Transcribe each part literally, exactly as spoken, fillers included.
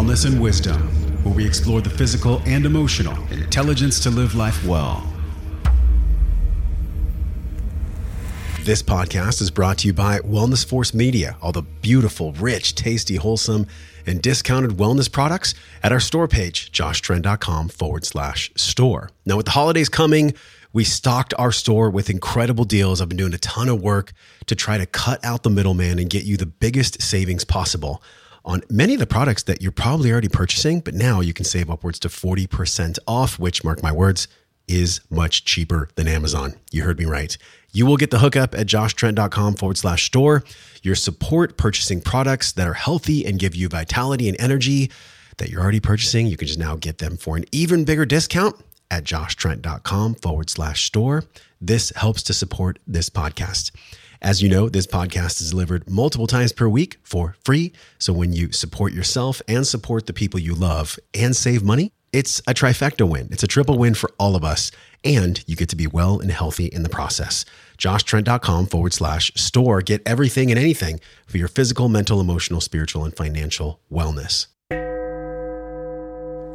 Wellness and Wisdom, where we explore the physical and emotional intelligence to live life well. This podcast is brought to you by Wellness Force Media, all the beautiful, rich, tasty, wholesome, and discounted wellness products at our store page, josh trent dot com forward slash store. Now, with the holidays coming, we stocked our store with incredible deals. I've been doing a ton of work to try to cut out the middleman and get you the biggest savings possible on many of the products that you're probably already purchasing, but now you can save upwards to forty percent off, which, mark my words, is much cheaper than Amazon. You heard me right. You will get the hookup at josh trent dot com forward slash store. Your support purchasing products that are healthy and give you vitality and energy that you're already purchasing. You can just now get them for an even bigger discount at josh trent dot com forward slash store. This helps to support this podcast. As you know, this podcast is delivered multiple times per week for free. So when you support yourself and support the people you love and save money, it's a trifecta win. It's a triple win for all of us. And you get to be well and healthy in the process. josh trent dot com forward slash store. Get everything and anything for your physical, mental, emotional, spiritual, and financial wellness.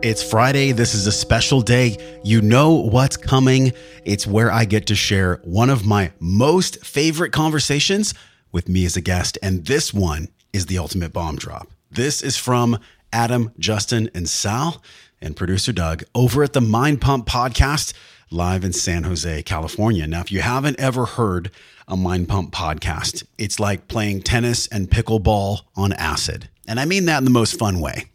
It's Friday. This is a special day. You know what's coming. It's where I get to share one of my most favorite conversations with me as a guest. And this one is the ultimate bomb drop. This is from Adam, Justin, and Sal, and producer Doug over at the Mind Pump Podcast live in San Jose, California. Now, if you haven't ever heard a Mind Pump podcast, it's like playing tennis and pickleball on acid. And I mean that in the most fun way.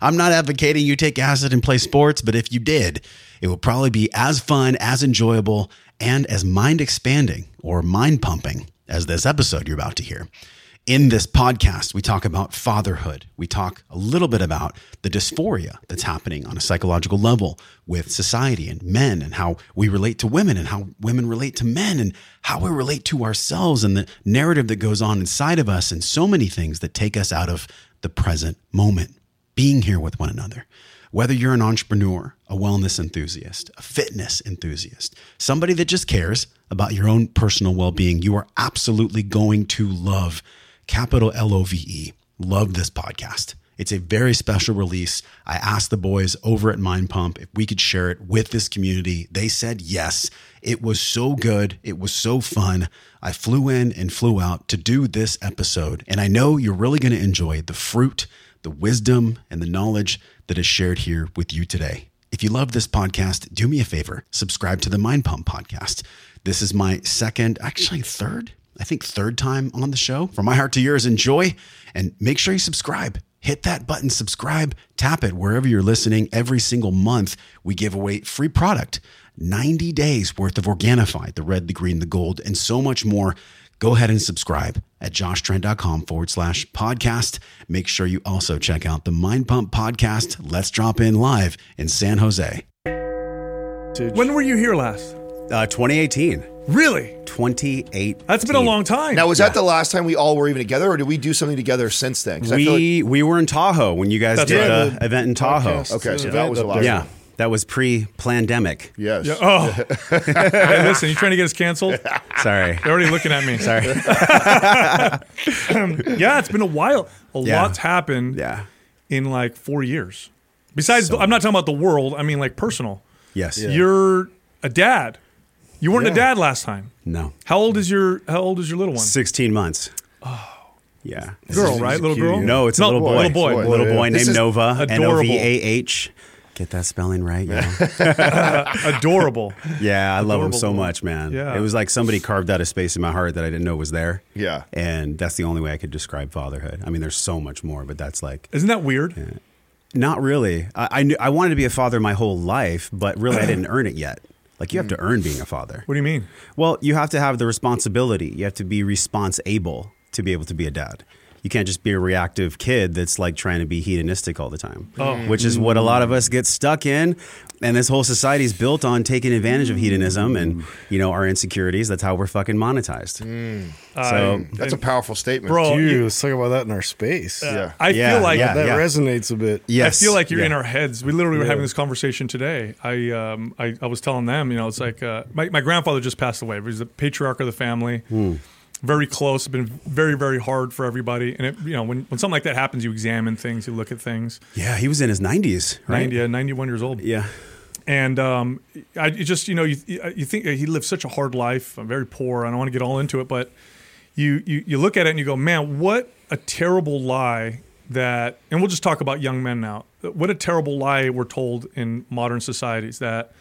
I'm not advocating you take acid and play sports, but if you did, it would probably be as fun, as enjoyable, and as mind expanding or mind pumping as this episode you're about to hear. In this podcast, we talk about fatherhood. We talk a little bit about the dysphoria that's happening on a psychological level with society and men, and how we relate to women, and how women relate to men, and how we relate to ourselves, and the narrative that goes on inside of us, and so many things that take us out of the present moment. Being here with one another, whether you're an entrepreneur, a wellness enthusiast, a fitness enthusiast, somebody that just cares about your own personal well-being, you are absolutely going to love, capital L O V E, love this podcast. It's a very special release. I asked the boys over at Mind Pump if we could share it with this community. They said yes. It was so good. It was so fun. I flew in and flew out to do this episode. And I know you're really going to enjoy the fruit, the wisdom, and the knowledge that is shared here with you today. If you love this podcast, do me a favor, subscribe to the Mind Pump Podcast. This is my second, actually third, I think third time on the show. From my heart to yours, enjoy, and make sure you subscribe. Hit that button, subscribe, tap it wherever you're listening. Every single month, we give away free product, ninety days worth of Organifi, the red, the green, the gold, and so much more. Go ahead and subscribe at josh trent dot com forward slash podcast. Make sure you also check out the Mind Pump Podcast. Let's drop in live in San Jose. When were you here last? Uh, twenty eighteen. Really? twenty eighteen. That's been a long time. Now, was yeah. that the last time we all were even together, or did we do something together since then? We, I feel like we were in Tahoe when you guys That's did right. an event in Tahoe. Okay, okay so yeah. that was a lot. Yeah. Time. That was pre-plandemic. Yes. Yeah. Oh. Hey, listen, you trying to get us canceled? Sorry. They're already looking at me. Sorry. Yeah, it's been a while. A yeah. lot's happened yeah. in like four years. Besides, so, I'm not talking about the world. I mean like personal. Yes. Yeah. You're a dad. You weren't yeah. a dad last time. No. How old is your How old is your little one? sixteen months. Oh. Yeah. Girl, right? Little cute, girl? Yeah. No, it's no, a little boy. Little boy. boy. Little boy this named Nova. Adorable. N O V A H. Get that spelling right, yeah. uh, adorable. Yeah, I adorable. love him so much, man. Yeah. It was like somebody carved out a space in my heart that I didn't know was there. Yeah. And that's the only way I could describe fatherhood. I mean, there's so much more, but that's like... Isn't that weird? Yeah. Not really. I, I, knew, I wanted to be a father my whole life, but really I didn't earn it yet. Like, you have to earn being a father. What do you mean? Well, you have to have the responsibility. You have to be response-able to be able to be a dad. You can't just be a reactive kid that's like trying to be hedonistic all the time, oh. which is what a lot of us get stuck in. And this whole society is built on taking advantage of hedonism and, you know, our insecurities. That's how we're fucking monetized. Mm. So um, that's a powerful statement. Bro, Dude, you, let's talk about that in our space. Uh, yeah. I yeah, feel like yeah, that yeah. resonates a bit. Yes. I feel like you're yeah. in our heads. We literally were yeah. having this conversation today. I, um, I, I was telling them, you know, it's like uh, my, my grandfather just passed away. He was the patriarch of the family. Mm. very close. It's been very, very hard for everybody. And, it, you know, when, when something like that happens, you examine things, you look at things. Yeah, he was in his nineties, right? ninety, yeah, ninety-one years old. Yeah. And um, I just, you know, you you think he lived such a hard life. I'm very poor. I don't want to get all into it, but you, you you look at it and you go, man, what a terrible lie that, and we'll just talk about young men now. What a terrible lie we're told in modern societies, that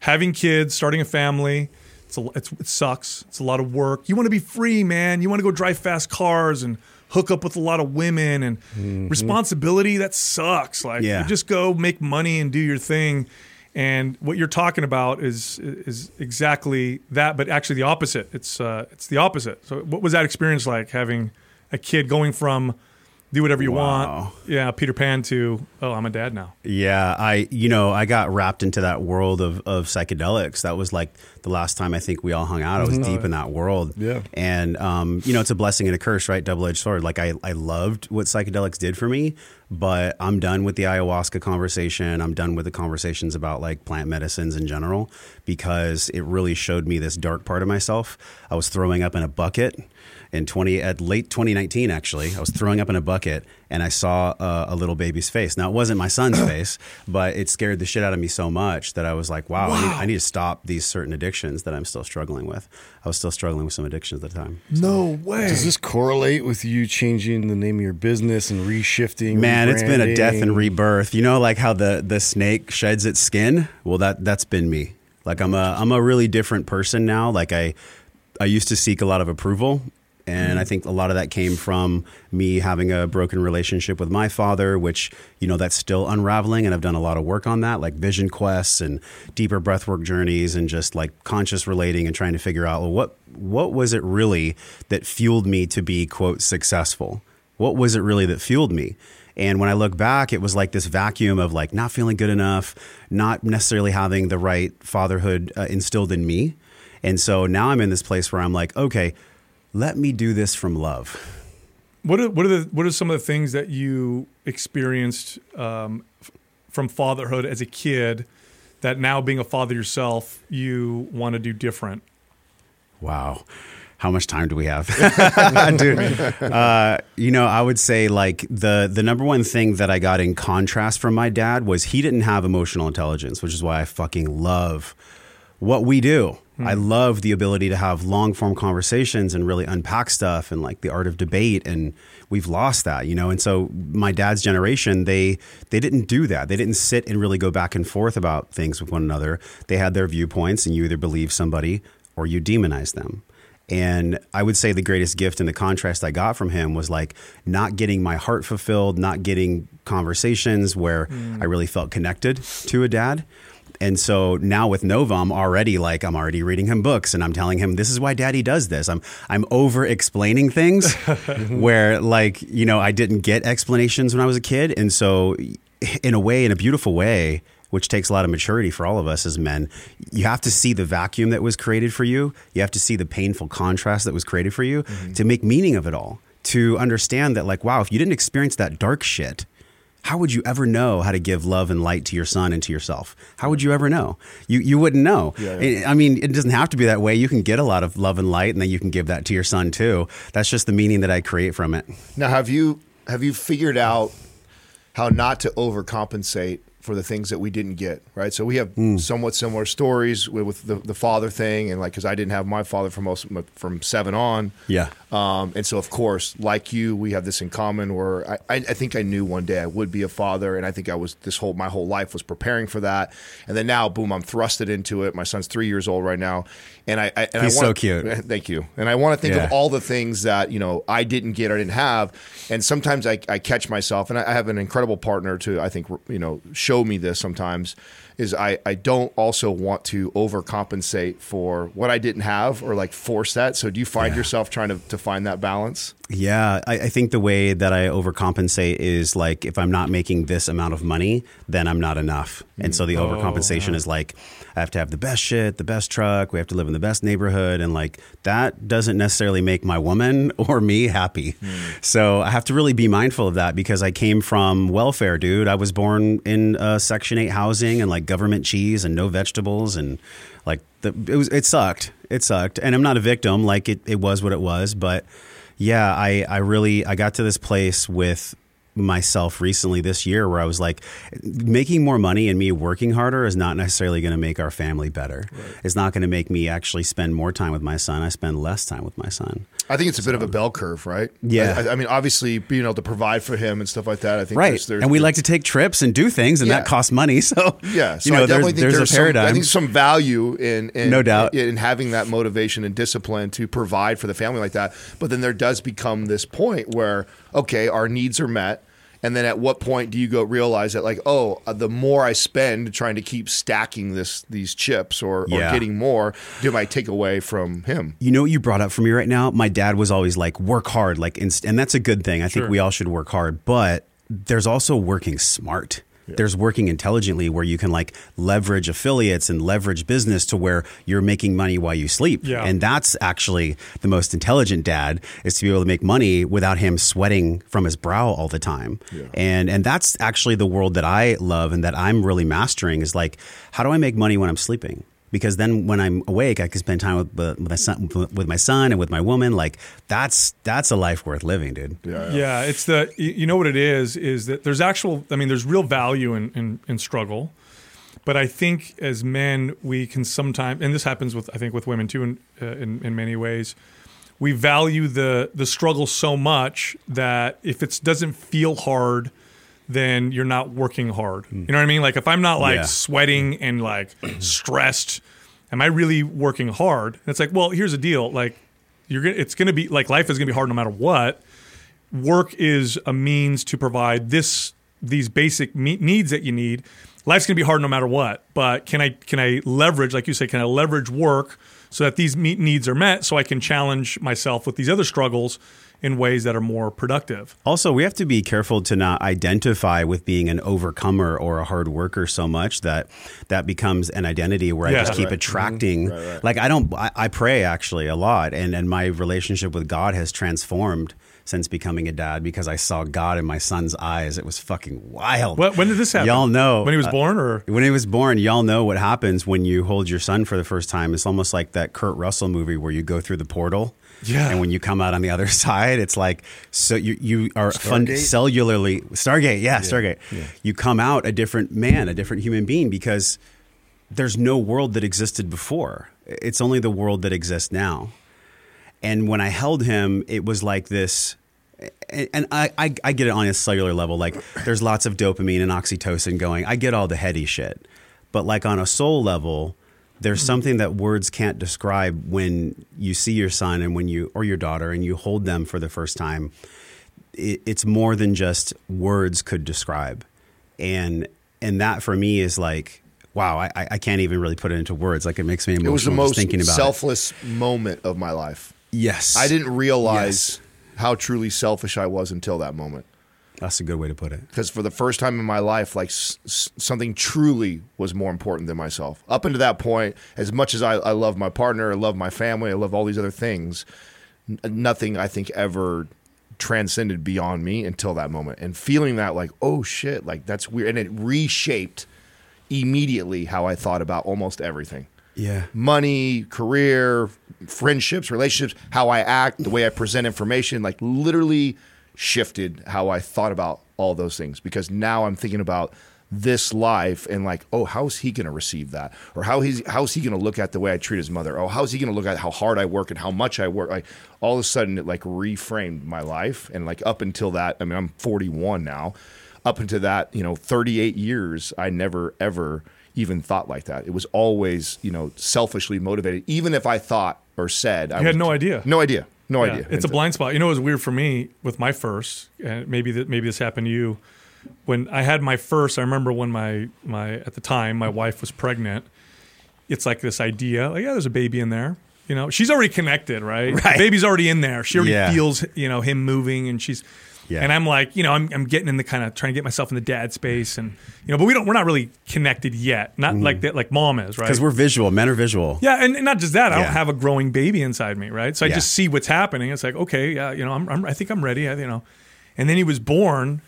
having kids, starting a family, it's a, it's, it sucks. It's a lot of work. You want to be free, man. You want to go drive fast cars and hook up with a lot of women and mm-hmm. responsibility. That sucks. Like yeah. you just go make money and do your thing. And what you're talking about is is exactly that, but actually the opposite. It's uh, it's the opposite. So what was that experience like, having a kid going from do whatever you wow. want, yeah, Peter Pan, to, oh, I'm a dad now? Yeah, I you know, I got wrapped into that world of, of psychedelics. That was like the last time I think we all hung out. I was mm-hmm. deep in that world. Yeah. And, um, you know, it's a blessing and a curse, right? Double-edged sword. Like I, I loved what psychedelics did for me. But I'm done with the ayahuasca conversation. I'm done with the conversations about like plant medicines in general, because it really showed me this dark part of myself. I was throwing up in a bucket in twenty at late twenty nineteen, actually. I was throwing up in a bucket and I saw uh, a little baby's face. Now, it wasn't my son's face, but it scared the shit out of me so much that I was like, wow, wow. I, need, I need to stop these certain addictions that I'm still struggling with. I was still struggling with some addictions at the time. So. No way. Does this correlate with you changing the name of your business and reshifting? Man, And it's been a death and rebirth. You know, like how the, the snake sheds its skin? Well, that, that's been me. Like I'm a I'm a really different person now. Like I I used to seek a lot of approval. And I think a lot of that came from me having a broken relationship with my father, which, you know, that's still unraveling. And I've done a lot of work on that, like vision quests and deeper breathwork journeys and just like conscious relating and trying to figure out, well, what what was it really that fueled me to be, quote, successful? What was it really that fueled me? And when I look back, it was like this vacuum of like not feeling good enough, not necessarily having the right fatherhood uh, instilled in me. And so now I'm in this place where I'm like, okay, let me do this from love. What are, what are the, what are some of the things that you experienced um, f- from fatherhood as a kid that now, being a father yourself, you want to do different? Wow. How much time do we have? Dude, uh, you know, I would say like the the number one thing that I got in contrast from my dad was he didn't have emotional intelligence, which is why I fucking love what we do. Mm. I love the ability to have long form conversations and really unpack stuff and like the art of debate. And we've lost that, you know? And so my dad's generation, they, they didn't do that. They didn't sit and really go back and forth about things with one another. They had their viewpoints and you either believe somebody or you demonize them. And I would say the greatest gift and the contrast I got from him was like not getting my heart fulfilled, not getting conversations where mm. I really felt connected to a dad. And so now with Nova, I'm already like, I'm already reading him books and I'm telling him, this is why daddy does this. I'm, I'm over explaining things where like, you know, I didn't get explanations when I was a kid. And so in a way, in a beautiful way, which takes a lot of maturity for all of us as men. You have to see the vacuum that was created for you. You have to see the painful contrast that was created for you mm-hmm. to make meaning of it all, to understand that like, wow, if you didn't experience that dark shit, how would you ever know how to give love and light to your son and to yourself? How would you ever know? You you wouldn't know. Yeah, yeah. I mean, it doesn't have to be that way. You can get a lot of love and light and then you can give that to your son too. That's just the meaning that I create from it. Now, have you have you figured out how not to overcompensate for the things that we didn't get, right? So we have mm. somewhat similar stories with, with the, the father thing, and like, because I didn't have my father from most, from seven on, yeah. Um, and so of course, like you, we have this in common. Where I, I think I knew one day I would be a father, and I think I was this whole my whole life was preparing for that, and then now, boom, I'm thrusted into it. My son's three years old right now, and I, I and he's I wanna, so cute. Thank you, and I want to think yeah. of all the things that you know I didn't get, or didn't have, and sometimes I, I catch myself, and I have an incredible partner to I think you know show. me this sometimes is I, I don't also want to overcompensate for what I didn't have or like force that. So do you find yeah. yourself trying to, to find that balance? Yeah, I, I think the way that I overcompensate is like, if I'm not making this amount of money, then I'm not enough. And so the oh, overcompensation wow. is like, I have to have the best shit, the best truck, we have to live in the best neighborhood. And like, that doesn't necessarily make my woman or me happy. Mm. So I have to really be mindful of that, because I came from welfare, dude. I was born in uh, Section eight housing and like government cheese and no vegetables. And like, the, it was, it sucked. It sucked. And I'm not a victim. Like it, it was what it was, but yeah, I, I really, I got to this place with myself recently this year where I was like, making more money and me working harder is not necessarily going to make our family better. Right. It's not going to make me actually spend more time with my son. I spend less time with my son. I think it's a so, bit of a bell curve, right? Yeah. I, I mean, obviously being able to provide for him and stuff like that, I think right. there's, there's, and we there's, like to take trips and do things and yeah. that costs money. So, yeah. So you know, I definitely there's, think there's, there's a paradigm. Some, I think some value in, in, no doubt. in, in having that motivation and discipline to provide for the family like that. But then there does become this point where, okay, our needs are met. And then at what point do you go realize that like, oh, the more I spend trying to keep stacking this these chips or, yeah. or getting more, do I take away from him? You know what you brought up for me right now? My dad was always like, work hard. like, And, and that's a good thing. I sure. think we all should work hard. But there's also working smart. Yeah. There's working intelligently where you can like leverage affiliates and leverage business to where you're making money while you sleep. Yeah. And that's actually the most intelligent dad, is to be able to make money without him sweating from his brow all the time. Yeah. And and that's actually the world that I love and that I'm really mastering, is like, how do I make money when I'm sleeping? Because then when I'm awake, I can spend time with, with my son, with my son and with my woman. Like that's, that's a life worth living, dude. Yeah. yeah. yeah it's the, you know what it is, is that there's actual, I mean, there's real value in, in, in struggle, but I think as men, we can sometimes, and this happens with, I think with women too, in, uh, in, in many ways, we value the, the struggle so much that if it doesn't feel hard, then you're not working hard. You know what I mean? Like if I'm not like yeah. sweating and like stressed, am I really working hard? And it's like, well, here's the deal. Like you're gonna, it's gonna be like life is gonna be hard no matter what. Work is a means to provide this these basic me- needs that you need. Life's gonna be hard no matter what. But can I can I leverage, like you say, can I leverage work so that these meet needs are met, so I can challenge myself with these other struggles in ways that are more productive. Also, we have to be careful to not identify with being an overcomer or a hard worker so much that that becomes an identity where yeah. I just keep right. attracting. Mm-hmm. Right, right. Like I don't, I, I pray actually a lot, and, and my relationship with God has transformed since becoming a dad, because I saw God in my son's eyes. It was fucking wild. What, when did this happen? Y'all know. When he was uh, born or? When he was born, y'all know what happens when you hold your son for the first time. It's almost like that Kurt Russell movie where you go through the portal. Yeah. And when you come out on the other side, it's like, so you, you are fund- cellularly Stargate. Yeah, yeah. Stargate. Yeah. You come out a different man, a different human being, because there's no world that existed before. It's only the world that exists now. And when I held him, it was like this, and I, I, I get it on a cellular level. Like there's lots of dopamine and oxytocin going. I get all the heady shit, but like on a soul level, there's something that words can't describe when you see your son and when you, or your daughter, and you hold them for the first time. It, it's more than just words could describe. And, and that for me is like, wow, I, I can't even really put it into words. Like it makes me emotional. It was the most thinking about selfless it. moment of my life. Yes. I didn't realize yes. how truly selfish I was until that moment. That's a good way to put it. Because for the first time in my life, like s- s- something truly was more important than myself. Up until that point, as much as I, I love my partner, I love my family, I love all these other things, n- nothing I think ever transcended beyond me until that moment. And feeling that like, oh shit, like that's weird. And it reshaped immediately how I thought about almost everything. Yeah. Money, career, friendships, relationships, how I act, the way I present information, like literally shifted how I thought about all those things, because now I'm thinking about this life and like, oh, how's he going to receive that? Or how he's, how's he going to look at the way I treat his mother? Oh, how's he going to look at how hard I work and how much I work? Like all of a sudden it like reframed my life. And like up until that, I mean, I'm forty-one now, up until that, you know, thirty-eight years, I never, ever even thought like that. It was always, you know, selfishly motivated. Even if I thought or said, you I had was, no idea, no idea, no yeah, idea. It's a blind spot. You know, it was weird for me with my first, and maybe that maybe this happened to you. When I had my first, I remember when my my at the time my wife was pregnant. It's like this idea, like yeah, there's a baby in there. You know, she's already connected, right? right. The baby's already in there. She already yeah. feels, you know, him moving, and she's, yeah. and I'm like, you know, I'm I'm getting in the kind of trying to get myself in the dad space, and you know, but we don't, we're not really connected yet, not mm-hmm. like that, like mom is, right? Because we're visual, men are visual. Yeah, and, and not just that, I yeah. don't have a growing baby inside me, right? So I yeah. just see what's happening. It's like, okay, yeah, you know, I'm, I'm I think I'm ready, I, you know, and then he was born,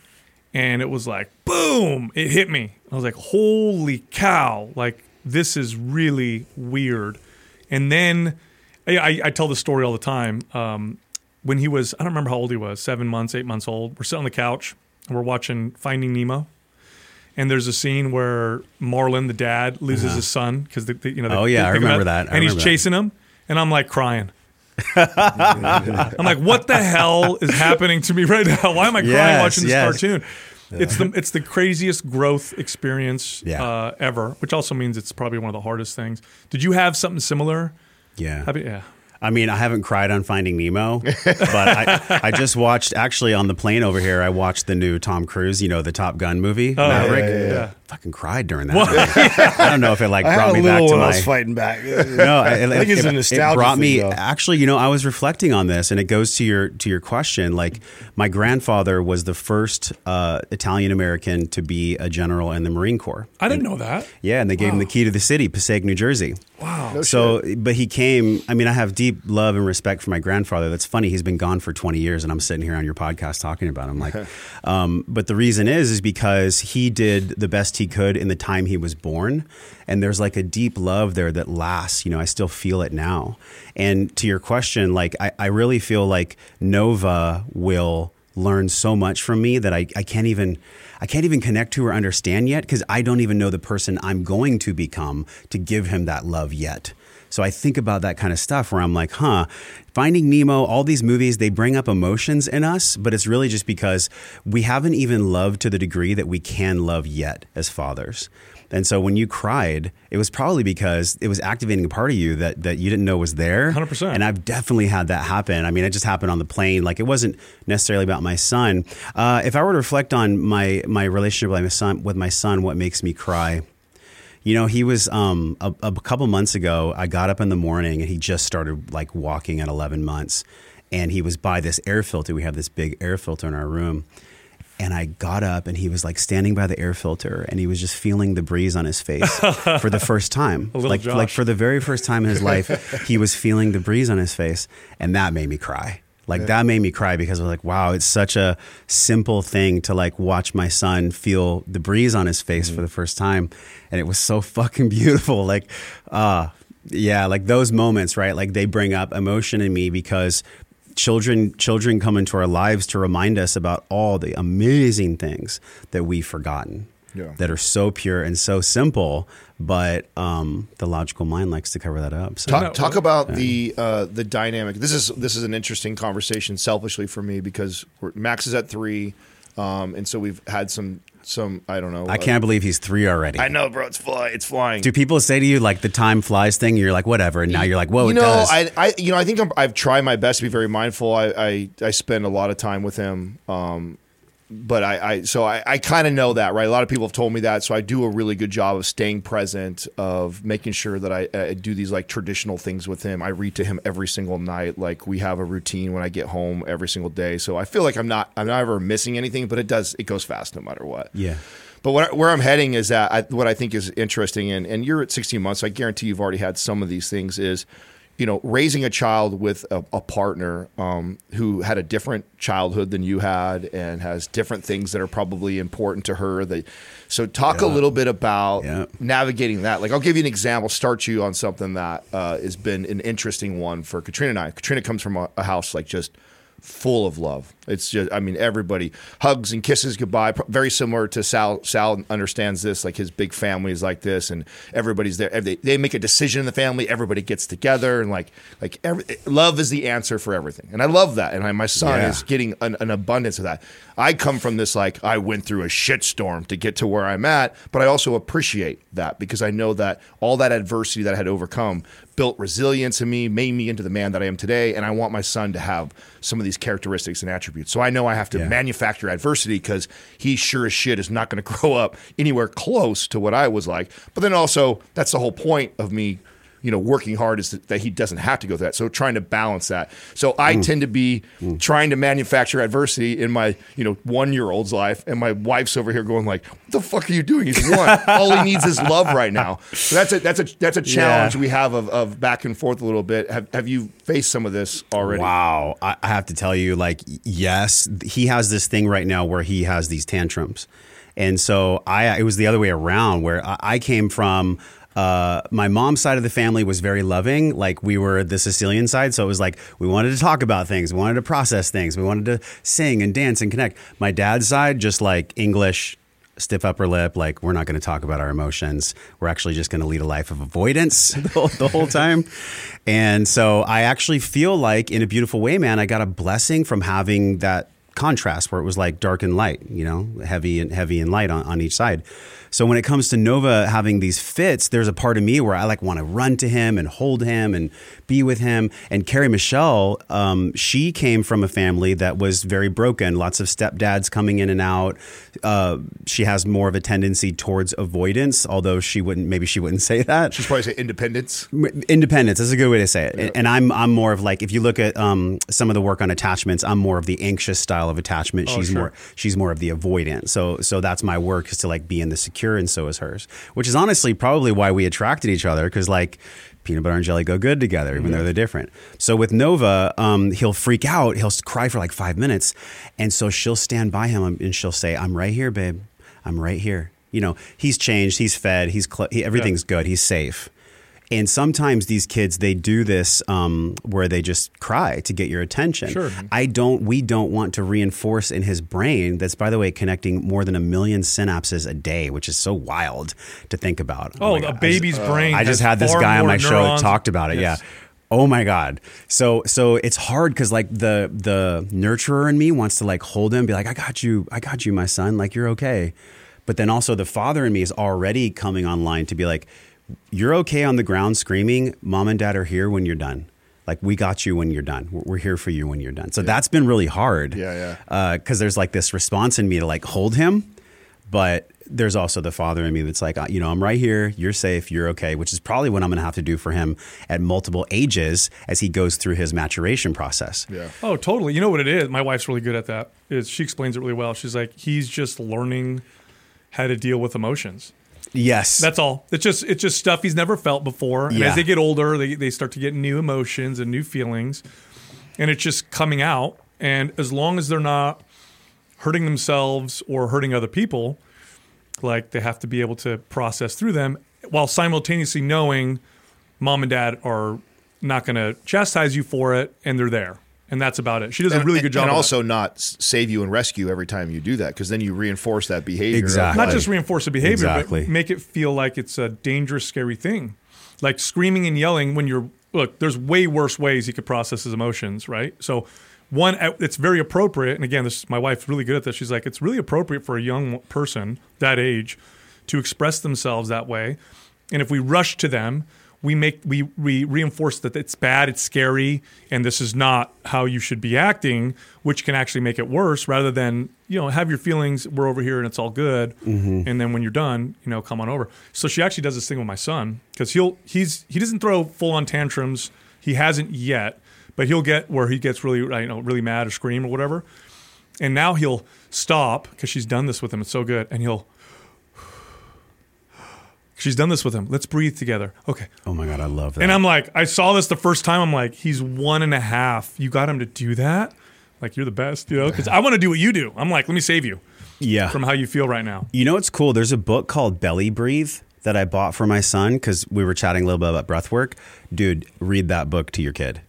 and it was like, boom, it hit me. I was like, holy cow, like this is really weird, and then. I, I tell the story all the time. Um, when he was, I don't remember how old he was, seven months, eight months old. We're sitting on the couch and we're watching Finding Nemo. And there's a scene where Marlin, the dad, loses uh-huh. his son because the, the, you know. The, oh yeah, I remember that. I and remember he's chasing that. him, and I'm like crying. I'm like, what the hell is happening to me right now? Why am I crying yes, watching this yes. cartoon? Yeah. It's the it's the craziest growth experience yeah. uh, ever, which also means it's probably one of the hardest things. Did you have something similar? Yeah. I mean, yeah. I mean, I haven't cried on Finding Nemo, but I, I just watched, actually on the plane over here, I watched the new Tom Cruise, you know, the Top Gun movie, oh, Maverick. Yeah, yeah, yeah. I fucking cried during that. Movie. I don't know if it like I brought me back to my... I was fighting back. No, I, it, I think it's it, a nostalgia it brought thing, me, though. Actually, you know, I was reflecting on this, and it goes to your to your question. Like, my grandfather was the first uh, Italian American to be a general in the Marine Corps. I didn't and, know that. Yeah, and they wow. gave him the key to the city, Passaic, New Jersey. Wow. No so, shit. But he came, I mean, I have deep love and respect for my grandfather. That's funny. He's been gone for twenty years, and I'm sitting here on your podcast talking about him. Like, um, but the reason is, is because he did the best he could in the time he was born. And there's like a deep love there that lasts, you know, I still feel it now. And to your question, like, I, I really feel like Nova will learn so much from me that I, I can't even, I can't even connect to or understand yet. 'Cause I don't even know the person I'm going to become to give him that love yet. So I think about that kind of stuff where I'm like, huh, Finding Nemo, all these movies, they bring up emotions in us, but it's really just because we haven't even loved to the degree that we can love yet as fathers. And so when you cried, it was probably because it was activating a part of you that, that you didn't know was there. one hundred percent. And I've definitely had that happen. I mean, it just happened on the plane. Like, it wasn't necessarily about my son. Uh, if I were to reflect on my, my relationship with my son, with my son, what makes me cry? You know, he was, um, a, a couple months ago, I got up in the morning and he just started like walking at eleven months, and he was by this air filter. We have this big air filter in our room, and I got up and he was like standing by the air filter, and he was just feeling the breeze on his face for the first time. Like, Josh. like for the very first time in his life, he was feeling the breeze on his face, and that made me cry. Like yeah. that made me cry, because I was like, wow, it's such a simple thing to like watch my son feel the breeze on his face mm-hmm. for the first time. And it was so fucking beautiful. Like, uh, yeah, like those moments, right? Like, they bring up emotion in me, because children, children come into our lives to remind us about all the amazing things that we've forgotten yeah. that are so pure and so simple. But um, the logical mind likes to cover that up. So. Talk, talk about yeah. the uh, the dynamic. This is this is an interesting conversation, selfishly for me, because we're, Max is at three, um, and so we've had some some I don't know. I uh, can't believe he's three already. I know, bro. It's fly. It's flying. Do people say to you like the time flies thing? You're like whatever, and now you're like whoa. You know, it does. I, I you know I think I'm, I've tried my best to be very mindful. I I, I spend a lot of time with him. Um, But I, I so I, I kind of know that, right? A lot of people have told me that. So I do a really good job of staying present, of making sure that I, I do these like traditional things with him. I read to him every single night. Like, we have a routine when I get home every single day. So I feel like I'm not I'm not ever missing anything, but it does it goes fast no matter what. Yeah. But what, where I'm heading is that I, what I think is interesting, and, and you're at sixteen months, so I guarantee you've already had some of these things, is, you know, raising a child with a, a partner um, who had a different childhood than you had and has different things that are probably important to her. That, so talk yeah. a little bit about yeah. navigating that. Like, I'll give you an example, start you on something that uh, has been an interesting one for Katrina and I. Katrina comes from a, a house like just full of love. It's just, I mean, everybody hugs and kisses goodbye. Very similar to Sal. Sal understands this. Like, his big family is like this, and everybody's there. They, they make a decision in the family. Everybody gets together, and like, like every, love is the answer for everything. And I love that. And I, my son yeah. is getting an, an abundance of that. I come from this, like, I went through a shitstorm to get to where I'm at, but I also appreciate that, because I know that all that adversity that I had overcome built resilience in me, made me into the man that I am today. And I want my son to have some of these characteristics and attributes. So I know I have to yeah. manufacture adversity, because he sure as shit is not going to grow up anywhere close to what I was like. But then also, that's the whole point of me you know, working hard is that he doesn't have to go through that. So trying to balance that. So I mm. tend to be mm. trying to manufacture adversity in my, you know, one-year-old's life. And my wife's over here going like, what the fuck are you doing? He's one. All he needs is love right now. So that's a, that's a, that's a challenge yeah. we have of, of back and forth a little bit. Have, have you faced some of this already? Wow. I have to tell you, like, yes, he has this thing right now where he has these tantrums. And so I, it was the other way around where I, I came from. Uh, my mom's side of the family was very loving. Like, we were the Sicilian side. So it was like, we wanted to talk about things. We wanted to process things. We wanted to sing and dance and connect. My dad's side, just like English, stiff upper lip. Like, we're not going to talk about our emotions. We're actually just going to lead a life of avoidance the whole, the whole time. And so I actually feel like, in a beautiful way, man, I got a blessing from having that contrast where it was like dark and light, you know, heavy and heavy and light on, on each side. So when it comes to Nova having these fits, there's a part of me where I like want to run to him and hold him and be with him. And Carrie Michelle, um, she came from a family that was very broken. Lots of stepdads coming in and out. Uh, she has more of a tendency towards avoidance, although she wouldn't, maybe she wouldn't say that. She'd probably say independence. Independence. That's a good way to say it. Yeah. And I'm, I'm more of like, if you look at um, some of the work on attachments, I'm more of the anxious style of attachment. Oh, she's sure. more, she's more of the avoidance. So, so that's my work, is to like be in the security. And so is hers, which is honestly probably why we attracted each other, because like peanut butter and jelly go good together, even mm-hmm. though they're different. So with Nova, um, he'll freak out. He'll cry for like five minutes. And so she'll stand by him and she'll say, I'm right here, babe. I'm right here. You know, he's changed. He's fed. He's cl- he, everything's yeah. good. He's safe. And sometimes these kids, they do this um, where they just cry to get your attention. Sure. I don't, we don't want to reinforce in his brain that's, by the way, connecting more than a million synapses a day, which is so wild to think about. Oh, oh a baby's I just, brain. I just had this guy on my show that talked about it. Yes. Yeah. Oh my God. So, so it's hard. Cause like the, the nurturer in me wants to like hold him, be like, I got you. I got you, my son. Like, you're okay. But then also the father in me is already coming online to be like, you're okay on the ground screaming. Mom and dad are here when you're done. Like, we got you when you're done. We're here for you when you're done. So yeah. that's been really hard. Yeah, yeah. Uh, Cause there's like this response in me to like hold him, but there's also the father in me that's like, you know, I'm right here. You're safe. You're okay. Which is probably what I'm going to have to do for him at multiple ages as he goes through his maturation process. Yeah. Oh, totally. You know what it is? My wife's really good at that. Is she explains it really well. She's like, he's just learning how to deal with emotions. Yes. That's all. It's just it's just stuff he's never felt before. And yeah. as they get older, they, they start to get new emotions and new feelings. And it's just coming out. And as long as they're not hurting themselves or hurting other people, like, they have to be able to process through them while simultaneously knowing mom and dad are not going to chastise you for it, and they're there. And that's about it. She does and, a really good job. And also not save you and rescue every time you do that, because then you reinforce that behavior. Exactly. Not just reinforce the behavior, exactly. but make it feel like it's a dangerous, scary thing. Like screaming and yelling when you're, look, there's way worse ways he could process his emotions, right? So one, it's very appropriate. And again, this my wife's really good at this. She's like, it's really appropriate for a young person that age to express themselves that way. And if we rush to them, We make we, we reinforce that it's bad, it's scary, and this is not how you should be acting, which can actually make it worse. Rather than, you know, have your feelings, we're over here and it's all good, mm-hmm. and then when you're done, you know, come on over. So she actually does this thing with my son, because he'll he's he doesn't throw full on tantrums, he hasn't yet, but he'll get where he gets really you know really mad or scream or whatever, and now he'll stop because she's done this with him. It's so good, and he'll. She's done this with him. Let's breathe together. Okay. Oh my God, I love that. And I'm like, I saw this the first time. I'm like, he's one and a half. You got him to do that? Like, you're the best, you know? Because I want to do what you do. I'm like, let me save you yeah. from how you feel right now. You know what's cool? There's a book called Belly Breathe that I bought for my son because we were chatting a little bit about breath work. Dude, read that book to your kid.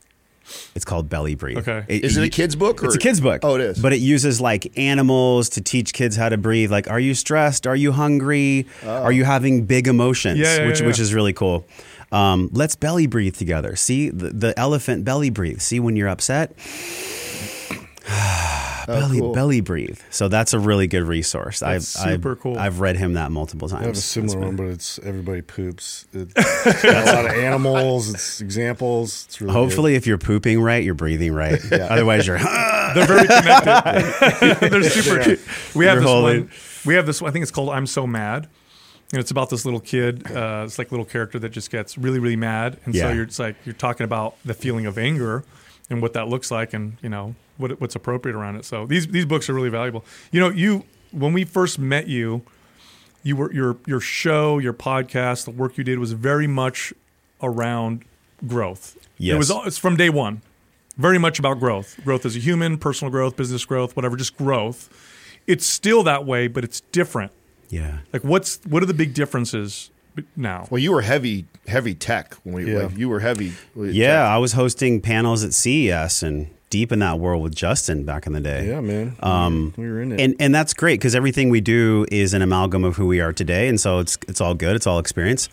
It's called Belly Breathe. Okay. It, is it a kid's book? Or? It's a kid's book. Oh, it is. But it uses like animals to teach kids how to breathe. Like, are you stressed? Are you hungry? Oh. Are you having big emotions? Yeah, yeah, which, yeah, yeah. which is really cool. Um, let's belly breathe together. See, the, the elephant belly breathe. See, when you're upset, oh, belly cool. belly breathe. So that's a really good resource. That's I've, super I've, cool. I've read him that multiple times. I have a similar one, but it's everybody poops. It's got a lot of animals. It's examples. It's really Hopefully, good. If you're pooping right, you're breathing right. Yeah. Otherwise, you're. They're very connected. They're super. Yeah. We have you're this holding. one. We have this one. I think it's called "I'm So Mad." And it's about this little kid, uh, it's like little character that just gets really, really mad. And yeah. so you're it's like you're talking about the feeling of anger and what that looks like, and you know what what's appropriate around it. So these these books are really valuable. You know, you when we first met you, you were your your show, your podcast, the work you did was very much around growth. Yes, it was it's from day one, very much about growth. Growth as a human, personal growth, business growth, whatever, just growth. It's still that way, but it's different. Yeah. Like what's what are the big differences now? Well, you were heavy heavy tech when we yeah. like, you were heavy. Yeah, tech. I was hosting panels at C E S and deep in that world with Justin back in the day. Yeah, man. Um, we were in it. And and that's great because everything we do is an amalgam of who we are today, and so it's it's all good, it's all experience.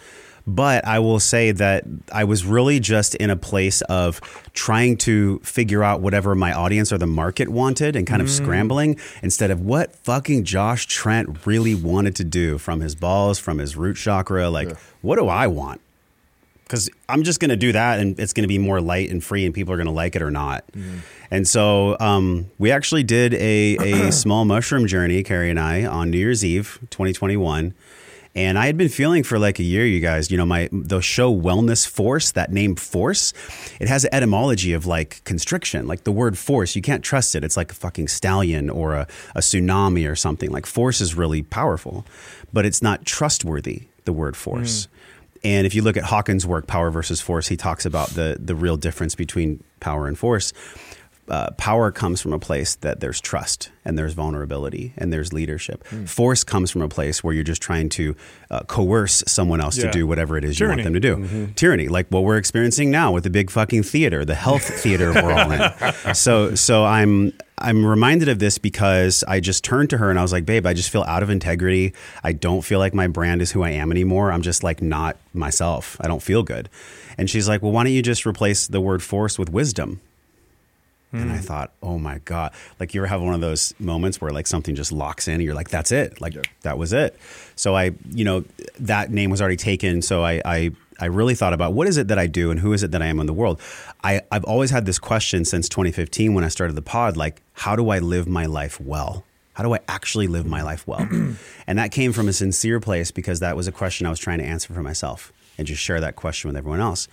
But I will say that I was really just in a place of trying to figure out whatever my audience or the market wanted and kind mm. of scrambling instead of what fucking Josh Trent really wanted to do from his balls, from his root chakra. Like, yeah. what do I want? Because I'm just going to do that and it's going to be more light and free and people are going to like it or not. Mm. And so um, we actually did a, a small mushroom journey, Carrie and I, on New Year's Eve, twenty twenty-one. And I had been feeling for like a year, you guys, you know, my the show Wellness Force, that name Force, it has an etymology of like constriction, like the word force. You can't trust it. It's like a fucking stallion or a, a tsunami or something. Like force is really powerful, but it's not trustworthy, the word force. Mm. And if you look at Hawkins' work, Power versus Force, he talks about the the real difference between power and force. Uh, power comes from a place that there's trust and there's vulnerability and there's leadership. Mm. Force comes from a place where you're just trying to uh, coerce someone else yeah. to do whatever it is Tyranny. You want them to do. Mm-hmm. Tyranny, like what we're experiencing now with the big fucking theater, the health theater we're all in. So, so I'm I'm reminded of this because I just turned to her and I was like, babe, I just feel out of integrity. I don't feel like my brand is who I am anymore. I'm just like not myself. I don't feel good. And she's like, well, why don't you just replace the word force with wisdom? And mm. I thought, oh my God, like you ever have one of those moments where like something just locks in and you're like, that's it. Like yeah. that was it. So I, you know, that name was already taken. So I, I, I really thought about what is it that I do and who is it that I am in the world? I, I've always had this question since twenty fifteen when I started the pod, like, how do I live my life well? How do I actually live my life well? And that came from a sincere place because that was a question I was trying to answer for myself and just share that question with everyone else.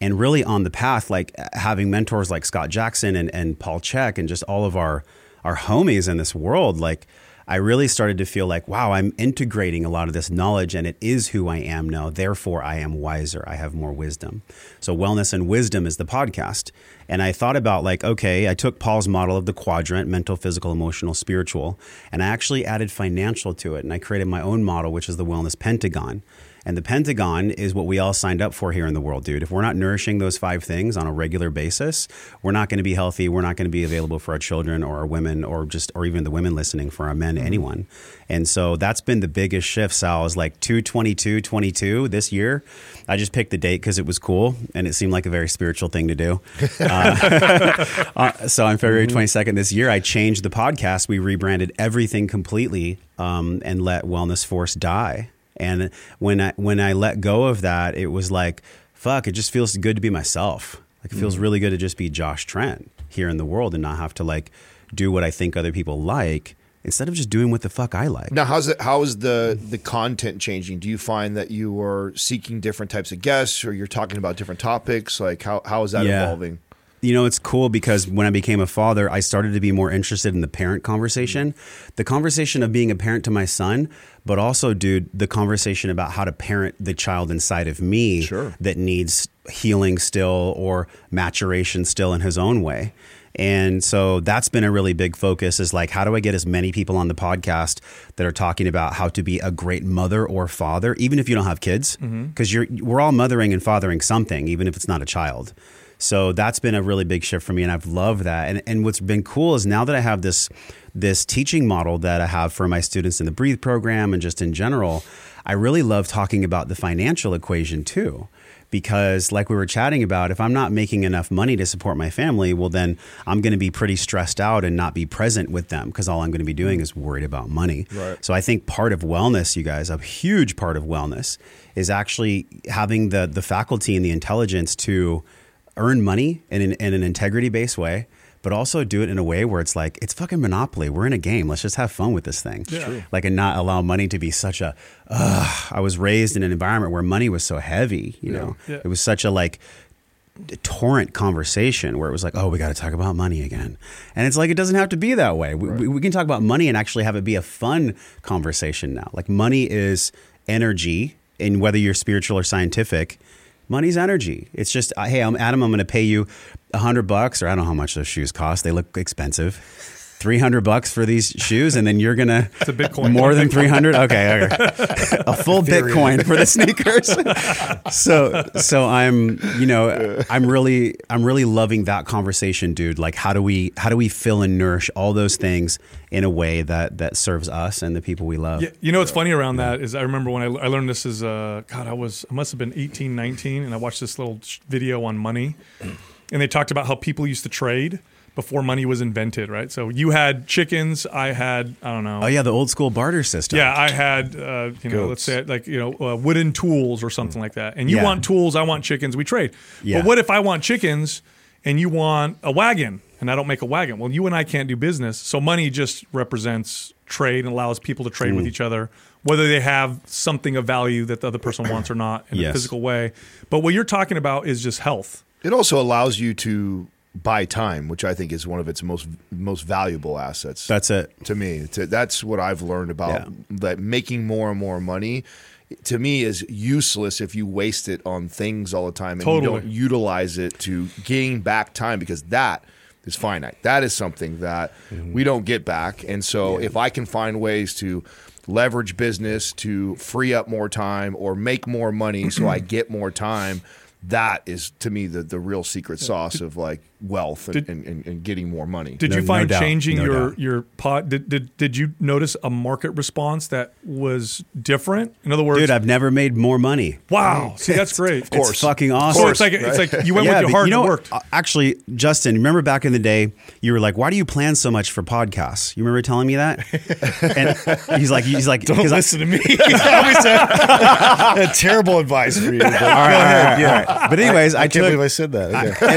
And really on the path, like having mentors like Scott Jackson and, and Paul Check and just all of our, our homies in this world, like I really started to feel like, wow, I'm integrating a lot of this knowledge and it is who I am now. Therefore, I am wiser. I have more wisdom. So Wellness and Wisdom is the podcast. And I thought about like, okay, I took Paul's model of the quadrant, mental, physical, emotional, spiritual, and I actually added financial to it. And I created my own model, which is the Wellness Pentagon. And the Pentagon is what we all signed up for here in the world, dude. If we're not nourishing those five things on a regular basis, we're not going to be healthy. We're not going to be available for our children or our women or just, or even the women listening, for our men, anyone. And so that's been the biggest shift, Sal, is like two twenty-two twenty-two this year. I just picked the date because it was cool and it seemed like a very spiritual thing to do. Uh, uh, so on February twenty-second this year, I changed the podcast. We rebranded everything completely um, and let Wellness Force die. And when I when I let go of that, it was like, fuck, it just feels good to be myself. Like it feels really good to just be Josh Trent here in the world and not have to like do what I think other people like instead of just doing what the fuck I like. Now, how's it, how is the the content changing? Do you find that you are seeking different types of guests or you're talking about different topics? Like how how is that yeah. evolving? You know, it's cool because when I became a father, I started to be more interested in the parent conversation, the conversation of being a parent to my son, but also, dude, the conversation about how to parent the child inside of me sure. that needs healing still or maturation still in his own way. And so that's been a really big focus is like, how do I get as many people on the podcast that are talking about how to be a great mother or father, even if you don't have kids, because mm-hmm. you're we're all mothering and fathering something, even if it's not a child. So that's been a really big shift for me. And I've loved that. And and what's been cool is now that I have this this teaching model that I have for my students in the Breathe program and just in general, I really love talking about the financial equation too. Because like we were chatting about, if I'm not making enough money to support my family, well, then I'm going to be pretty stressed out and not be present with them because all I'm going to be doing is worried about money. Right. So I think part of wellness, you guys, a huge part of wellness is actually having the the faculty and the intelligence to earn money in an, in an integrity-based way, but also do it in a way where it's like, it's fucking Monopoly. We're in a game. Let's just have fun with this thing. Yeah. Like, and not allow money to be such a, uh, I was raised in an environment where money was so heavy, you yeah. know, yeah. it was such a like torrent conversation where it was like, oh, we got to talk about money again. And it's like, it doesn't have to be that way. We, right. we, we can talk about money and actually have it be a fun conversation now. Like, money is energy, and whether you're spiritual or scientific, money's energy. It's just, hey, I'm Adam, I'm going to pay you a hundred bucks, or I don't know how much those shoes cost. They look expensive. three hundred bucks for these shoes. And then you're going to it's a Bitcoin more than three hundred. Okay. okay. A full Ethereum. Bitcoin for the sneakers. so, so I'm, you know, I'm really, I'm really loving that conversation, dude. Like, how do we, how do we fill and nourish all those things in a way that, that serves us and the people we love? Yeah, you know, what's funny around yeah. that is I remember when I, I learned this is, uh, God, I was, I must've been eighteen, nineteen, and I watched this little video on money, and they talked about how people used to trade before money was invented, right? So you had chickens, I had, I don't know. Oh yeah, the old school barter system. Yeah, I had, uh, you know, Goats. let's say like, you know, uh, wooden tools or something mm. like that. And you yeah. want tools, I want chickens, we trade. Yeah. But what if I want chickens and you want a wagon? And I don't make a wagon. Well, you and I can't do business. So money just represents trade and allows people to trade mm. with each other, whether they have something of value that the other person wants or not in yes. a physical way. But what you're talking about is just health. It also allows you to buy time, which I think is one of its most most valuable assets. That's it. To me, to, that's what I've learned about yeah. that making more and more money. To me, is useless if you waste it on things all the time and totally. you don't utilize it to gain back time, because that is finite. That is something that mm-hmm. we don't get back. And so yeah. if I can find ways to leverage business to free up more time or make more money so I get more time, that is, to me, the, the real secret sauce of like wealth and, did, and, and, and getting more money. Did no, you find no doubt, changing no your, your pot? Did, did did you notice a market response that was different? In other words, dude, I've never made more money. Wow, see, that's great. Of course, it's fucking awesome. Of course, so it's like right? it's like you went yeah, with your heart, you know, and it worked. Actually, Justin, remember back in the day, you were like, "Why do you plan so much for podcasts?" You remember telling me that? And he's like, he's like, don't listen I, to me. That's terrible advice for you. But all right, all right, yeah. All right. But anyways, I, I can't took, believe I said that. Okay. I,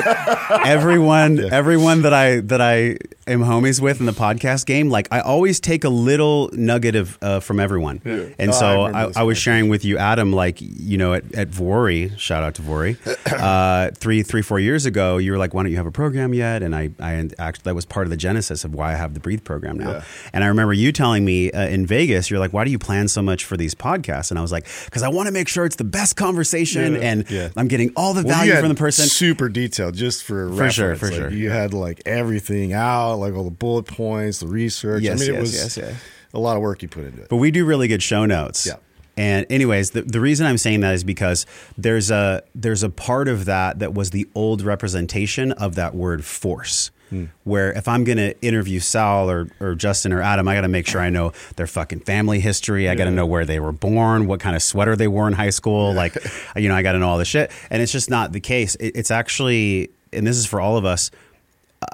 it, everyone, yeah. everyone that I that I am homies with in the podcast game, like I always take a little nugget of uh, from everyone. Yeah. And oh, so I, I, I was sharing with you, Adam, like, you know, at, at Vori, shout out to Vori, uh, three, three, four years ago, you were like, why don't you have a program yet? And I, I actually, that was part of the genesis of why I have the Breathe program now. Yeah. And I remember you telling me uh, in Vegas, you're like, why do you plan so much for these podcasts? And I was like, because I want to make sure it's the best conversation yeah. and yeah. I'm getting all the well, value from the person. Super detailed, just for For sure, for like sure. You had like everything out, like all the bullet points, the research. Yes, I mean, yes, it was yes, yes. a lot of work you put into it. But we do really good show notes. Yeah. And anyways, the, the reason I'm saying that is because there's a there's a part of that that was the old representation of that word force. Hmm. Where if I'm going to interview Sal or, or Justin or Adam, I got to make sure I know their fucking family history. I yeah. got to know where they were born, what kind of sweater they wore in high school. Yeah. Like, you know, I got to know all this shit. And it's just not the case. It, it's actually... and this is for all of us,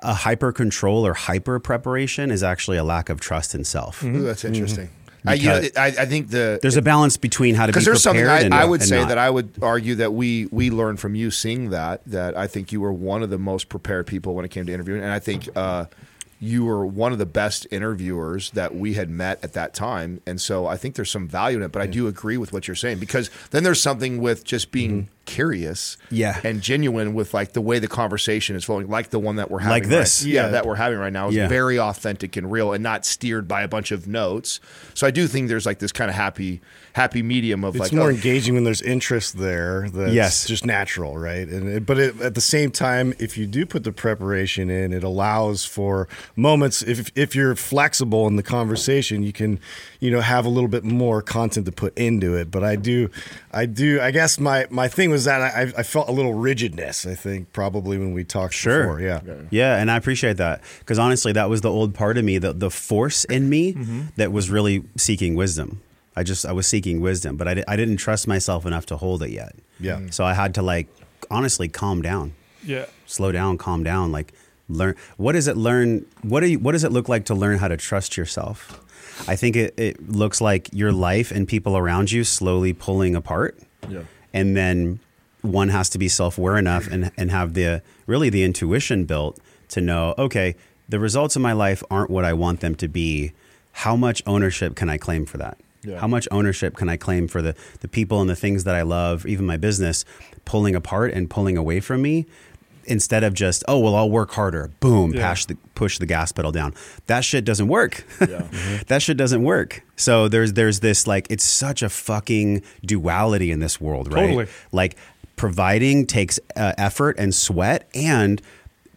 a hyper control or hyper preparation is actually a lack of trust in self. Mm-hmm. Ooh, that's interesting. Mm-hmm. I, you know, I, I think the there's it, a balance between how to be prepared. Because there's something I, and, I would say not. that I would argue that we we learned from you seeing that that I think you were one of the most prepared people when it came to interviewing, and I think uh, you were one of the best interviewers that we had met at that time, and so I think there's some value in it. But I do agree with what you're saying, because then there's something with just being mm-hmm. curious yeah. and genuine with like the way the conversation is flowing, like the one that we're having like this. Right, yeah, yeah, that we're having right now is yeah. very authentic and real and not steered by a bunch of notes. So I do think there's like this kind of happy happy medium of it's like it's more oh. engaging when there's interest there that's yes. just natural, right? And it, but it, at the same time, if you do put the preparation in, it allows for moments if if you're flexible in the conversation, you can, you know, have a little bit more content to put into it. But I do I do I guess my my thing was that I, I felt a little rigidness, I think, probably when we talked sure. before. Yeah. Yeah. And I appreciate that, because honestly, that was the old part of me, the, the force in me mm-hmm. that was really seeking wisdom. I just, I was seeking wisdom, but I, I didn't trust myself enough to hold it yet. Yeah. Mm-hmm. So I had to like, honestly, calm down. Yeah. Slow down, calm down. Like learn, what does it learn? What do you, what does it look like to learn how to trust yourself? I think it, it looks like your life and people around you slowly pulling apart. Yeah. And then one has to be self-aware enough and, and have the really the intuition built to know, okay, the results of my life aren't what I want them to be. How much ownership can I claim for that? Yeah. How much ownership can I claim for the, the people and the things that I love, even my business, pulling apart and pulling away from me, instead of just, oh, well, I'll work harder. Boom, yeah. push the, push the gas pedal down. That shit doesn't work. Yeah. Mm-hmm. That shit doesn't work. So there's there's this, like, it's such a fucking duality in this world, right? Totally. Like, providing takes uh, effort and sweat, and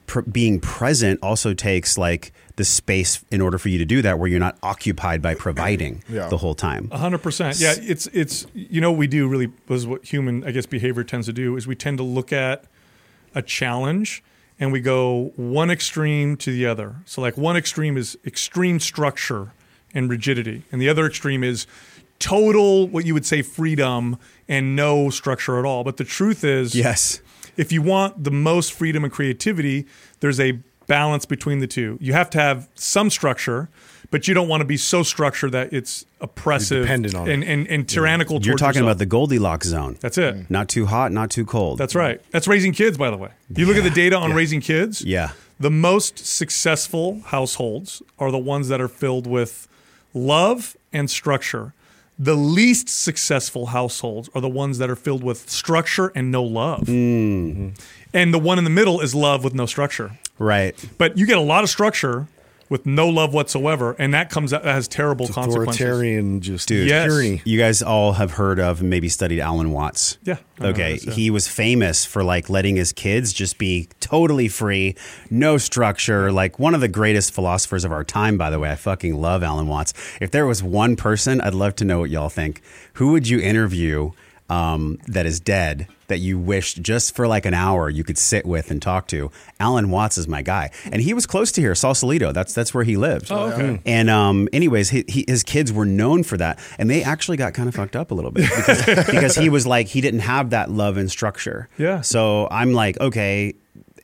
pr- being present also takes, like, the space in order for you to do that, where you're not occupied by providing yeah. the whole time. A hundred percent. Yeah. It's, it's, you know, we do really was what human, I guess, behavior tends to do is we tend to look at a challenge and we go one extreme to the other. So like one extreme is extreme structure and rigidity. And the other extreme is total, what you would say, freedom and no structure at all. But the truth is, yes, if you want the most freedom and creativity, there's a balance between the two. You have to have some structure, but you don't want to be so structured that it's oppressive, dependent on and, it. and, and, and tyrannical. Yeah. You're talking yourself. About the Goldilocks zone. That's it. Mm. Not too hot, not too cold. That's right. That's raising kids, by the way. You yeah. look at the data on yeah. raising kids. Yeah. The most successful households are the ones that are filled with love and structure. The least successful households are the ones that are filled with structure and no love. Mm-hmm. And the one in the middle is love with no structure. Right. But you get a lot of structure with no love whatsoever, and that comes that has terrible it's consequences. Authoritarian, just dude. Yes. Tyranny. You guys all have heard of and maybe studied Alan Watts. Yeah. Okay. This, yeah. He was famous for like letting his kids just be totally free, no structure. Like one of the greatest philosophers of our time, by the way. I fucking love Alan Watts. If there was one person, I'd love to know what y'all think. Who would you interview um, that is dead, that you wished just for like an hour you could sit with and talk to? Alan Watts is my guy. And he was close to here, Sausalito. That's that's where he lived. Oh, okay. And um, anyways, he, he, his kids were known for that. And they actually got kind of fucked up a little bit because, because he was like, he didn't have that love and structure. Yeah. So I'm like, okay,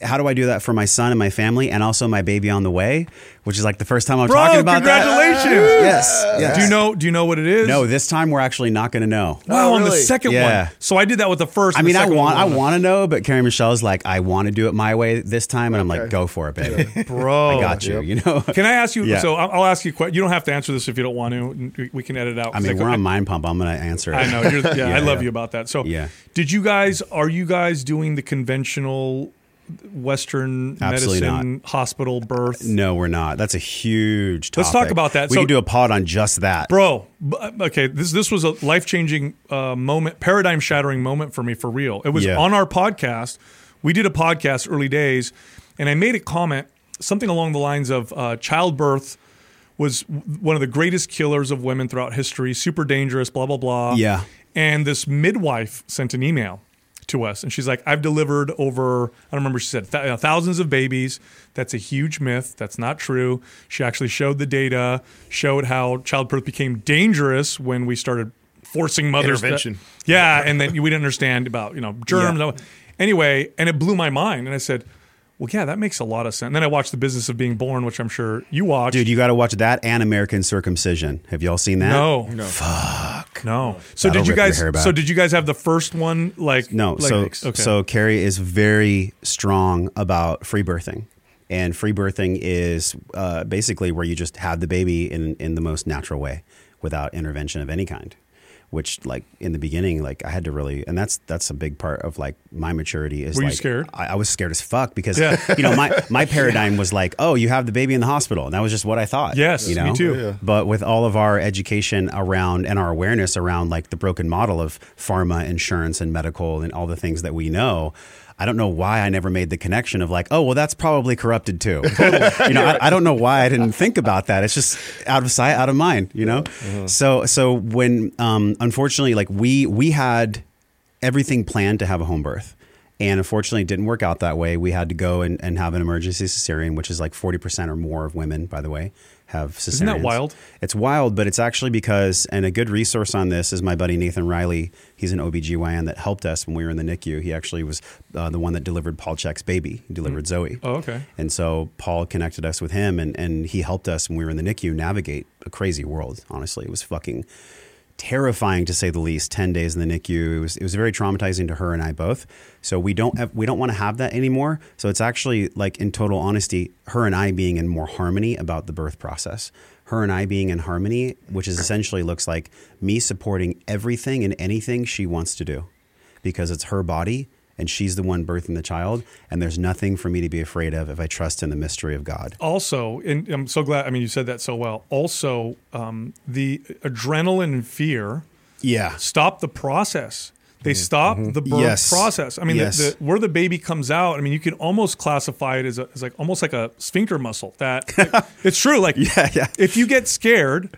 how do I do that for my son and my family and also my baby on the way, which is like the first time I'm Bro, talking about congratulations. That. Congratulations. Yes, yes. Do you know, do you know what it is? No, this time we're actually not going to know. Wow. Oh, really? On the second yeah. one. So I did that with the first. I mean, I want, I want to know, but Carrie Michelle's like, I want to do it my way this time. And okay. I'm like, go for it, baby. Bro. I got you. Yep. You know, can I ask you? Yeah. So I'll ask you a question. You don't have to answer this if you don't want to, we can edit it out. I mean, we're I, on Mind Pump. I'm going to answer it. I know. You're, yeah, yeah, I love yeah. you about that. So yeah. did you guys, are you guys doing the conventional Western Absolutely medicine, not. Hospital, birth? No, we're not. That's a huge topic. Let's talk about that. We so, can do a pod on just that. Bro, okay, this this was a life-changing uh, moment, paradigm-shattering moment for me, for real. It was yeah. on our podcast. We did a podcast early days, and I made a comment, something along the lines of uh, childbirth was one of the greatest killers of women throughout history, super dangerous, blah, blah, blah. Yeah. And this midwife sent an email to us, and she's like, I've delivered over, I don't remember, she said th- thousands of babies. That's a huge myth. That's not true. She actually showed the data, showed how childbirth became dangerous when we started forcing mothers. Intervention. To, yeah, and then we didn't understand about, you know, germs. Yeah. Anyway, and it blew my mind, and I said, well, yeah, that makes a lot of sense. And then I watched The Business of Being Born, which I'm sure you watched. Dude, you got to watch that and American Circumcision. Have y'all seen that? No. no. Fuck. No. So That'll did you guys So did you guys have the first one? Like No. Like, so, okay. so Carrie is very strong about free birthing. And free birthing is uh, basically where you just have the baby in, in the most natural way without intervention of any kind. Which, like, in the beginning, like, I had to really, and that's that's a big part of, like, my maturity is, Were like, you scared? I, I was scared as fuck because, yeah. you know, my, my paradigm was like, oh, you have the baby in the hospital. And that was just what I thought. Yes, you know? Me too. Yeah. But with all of our education around and our awareness around, like, the broken model of pharma, insurance, and medical and all the things that we know, I don't know why I never made the connection of like, oh, well, that's probably corrupted too. You know, I, I don't know why I didn't think about that. It's just out of sight, out of mind, you know? Mm-hmm. So, so when, um, unfortunately, like we, we had everything planned to have a home birth, and unfortunately it didn't work out that way. We had to go and, and have an emergency cesarean, which is like forty percent or more of women, by the way, have cesareans. Isn't that wild? It's wild, but it's actually because, and a good resource on this is my buddy Nathan Riley. He's an O B G Y N that helped us when we were in the NICU. He actually was uh, the one that delivered Paul Check's baby. He delivered mm. Zoe. Oh, okay. And so Paul connected us with him, and, and he helped us when we were in the NICU navigate a crazy world, honestly. It was fucking terrifying, to say the least, ten days in the N I C U. It was it was very traumatizing to her and I both. So we don't have, we don't want to have that anymore. So it's actually, like, in total honesty, her and I being in more harmony about the birth process. Her and I being in harmony, which is essentially looks like me supporting everything and anything she wants to do, because it's her body and she's the one birthing the child, and there's nothing for me to be afraid of if I trust in the mystery of God. Also, and I'm so glad, I mean, you said that so well. Also, um, the adrenaline and fear yeah. stop the process. They stop mm-hmm. the birth yes. process. I mean, yes. the, the, where the baby comes out, I mean, you can almost classify it as, a, as like almost like a sphincter muscle. That like, it's true. Like, yeah, yeah. if you get scared,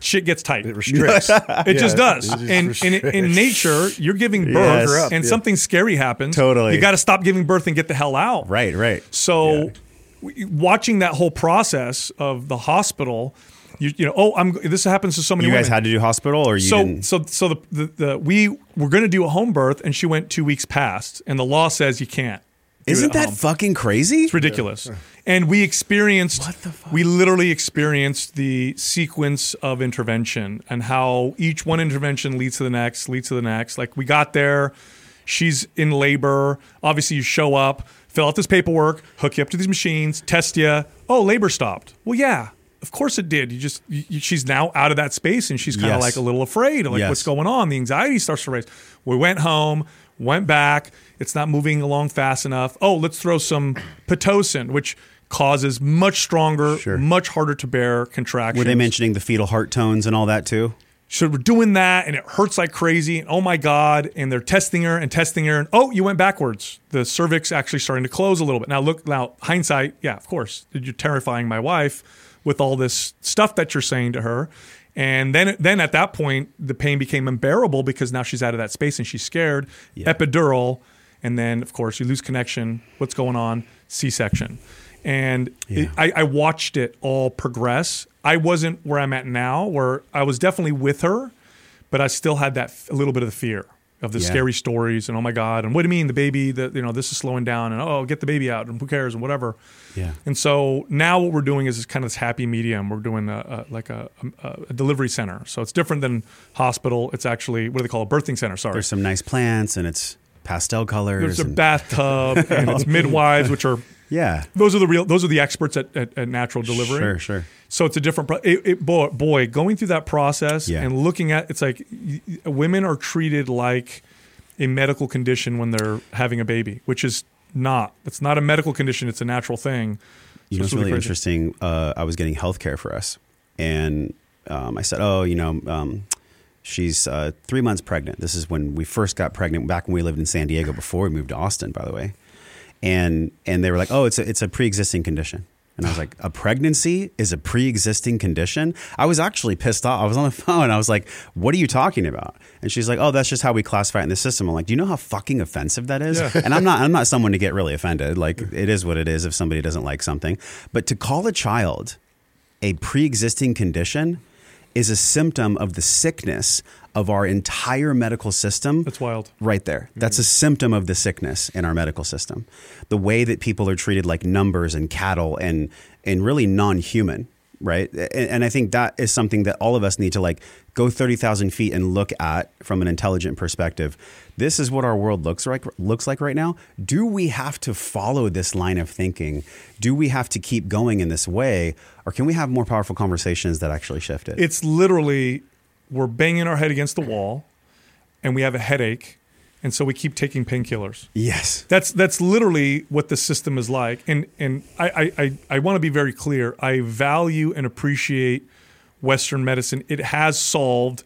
shit gets tight. It restricts. It yeah, just does. It just and, and in nature, you're giving birth, yes. up, and yeah. something scary happens. Totally. You got to stop giving birth and get the hell out. Right. Right. So, yeah. watching that whole process of the hospital. You, you know, oh, I'm. This happens to so many. You guys women. Had to do hospital, or you so didn't? so so the, the the we were going to do a home birth, and she went two weeks past, and the law says you can't. Isn't that home. Fucking crazy? It's ridiculous. Yeah. And we experienced. What the fuck? We literally experienced the sequence of intervention and how each one intervention leads to the next, leads to the next. Like, we got there, she's in labor. Obviously, you show up, fill out this paperwork, hook you up to these machines, test you. Oh, labor stopped. Well, yeah. Of course it did. You just you, she's now out of that space, and she's kind of yes. like a little afraid of like yes. what's going on. The anxiety starts to rise. We went home, went back. It's not moving along fast enough. Oh, let's throw some Pitocin, which causes much stronger, sure. much harder to bear contractions. Were they mentioning the fetal heart tones and all that too? So we're doing that, and it hurts like crazy. And oh my God. And they're testing her and testing her. And oh, you went backwards. The cervix actually starting to close a little bit. Now look, now hindsight, yeah, of course. You're terrifying my wife with all this stuff that you're saying to her. And then then at that point, the pain became unbearable because now she's out of that space and she's scared. Yeah. Epidural. And then, of course, you lose connection. What's going on? C-section. And yeah. it, I, I watched it all progress. I wasn't where I'm at now, where I was definitely with her, but I still had that f- a little bit of the fear of the yeah. scary stories and oh my God, and what do you mean the baby, the, you know, this is slowing down, and oh, get the baby out, and who cares, and whatever. Yeah. And so now what we're doing is kind of this happy medium. We're doing a, a, like a, a, a delivery center. So it's different than hospital. It's actually, what do they call it? Birthing center, sorry. There's some nice plants, and it's pastel colors. There's and- a bathtub, and it's midwives, which are... Yeah, those are the real. Those are the experts at, at, at natural delivery. Sure, sure. So it's a different. Pro- it, it, boy, boy, going through that process yeah. and looking at it's like women are treated like a medical condition when they're having a baby, which is not. It's not a medical condition. It's a natural thing. You so know, it's really, really interesting. Uh, I was getting healthcare for us, and um, I said, "Oh, you know, um, she's uh, three months pregnant." This is when we first got pregnant. Back when we lived in San Diego, before we moved to Austin, by the way. And and they were like, oh, it's a, it's a pre-existing condition. And I was like, a pregnancy is a pre-existing condition? I was actually pissed off. I was on the phone. I was like, what are you talking about? And she's like, oh, that's just how we classify it in the system. I'm like, do you know how fucking offensive that is? Yeah. And I'm not I'm not someone to get really offended. Like, it is what it is if somebody doesn't like something. But to call a child a pre-existing condition is a symptom of the sickness of our entire medical system. That's wild. Right there. That's a symptom of the sickness in our medical system. The way that people are treated like numbers and cattle and and really non-human, right? And, and I think that is something that all of us need to like go thirty thousand feet and look at from an intelligent perspective. This is what our world looks like, looks like right now. Do we have to follow this line of thinking? Do we have to keep going in this way? Or can we have more powerful conversations that actually shift it? It's literally... We're banging our head against the wall, and we have a headache, and so we keep taking painkillers. Yes, that's that's literally what the system is like. And and I I, I, I want to be very clear. I value and appreciate Western medicine. It has solved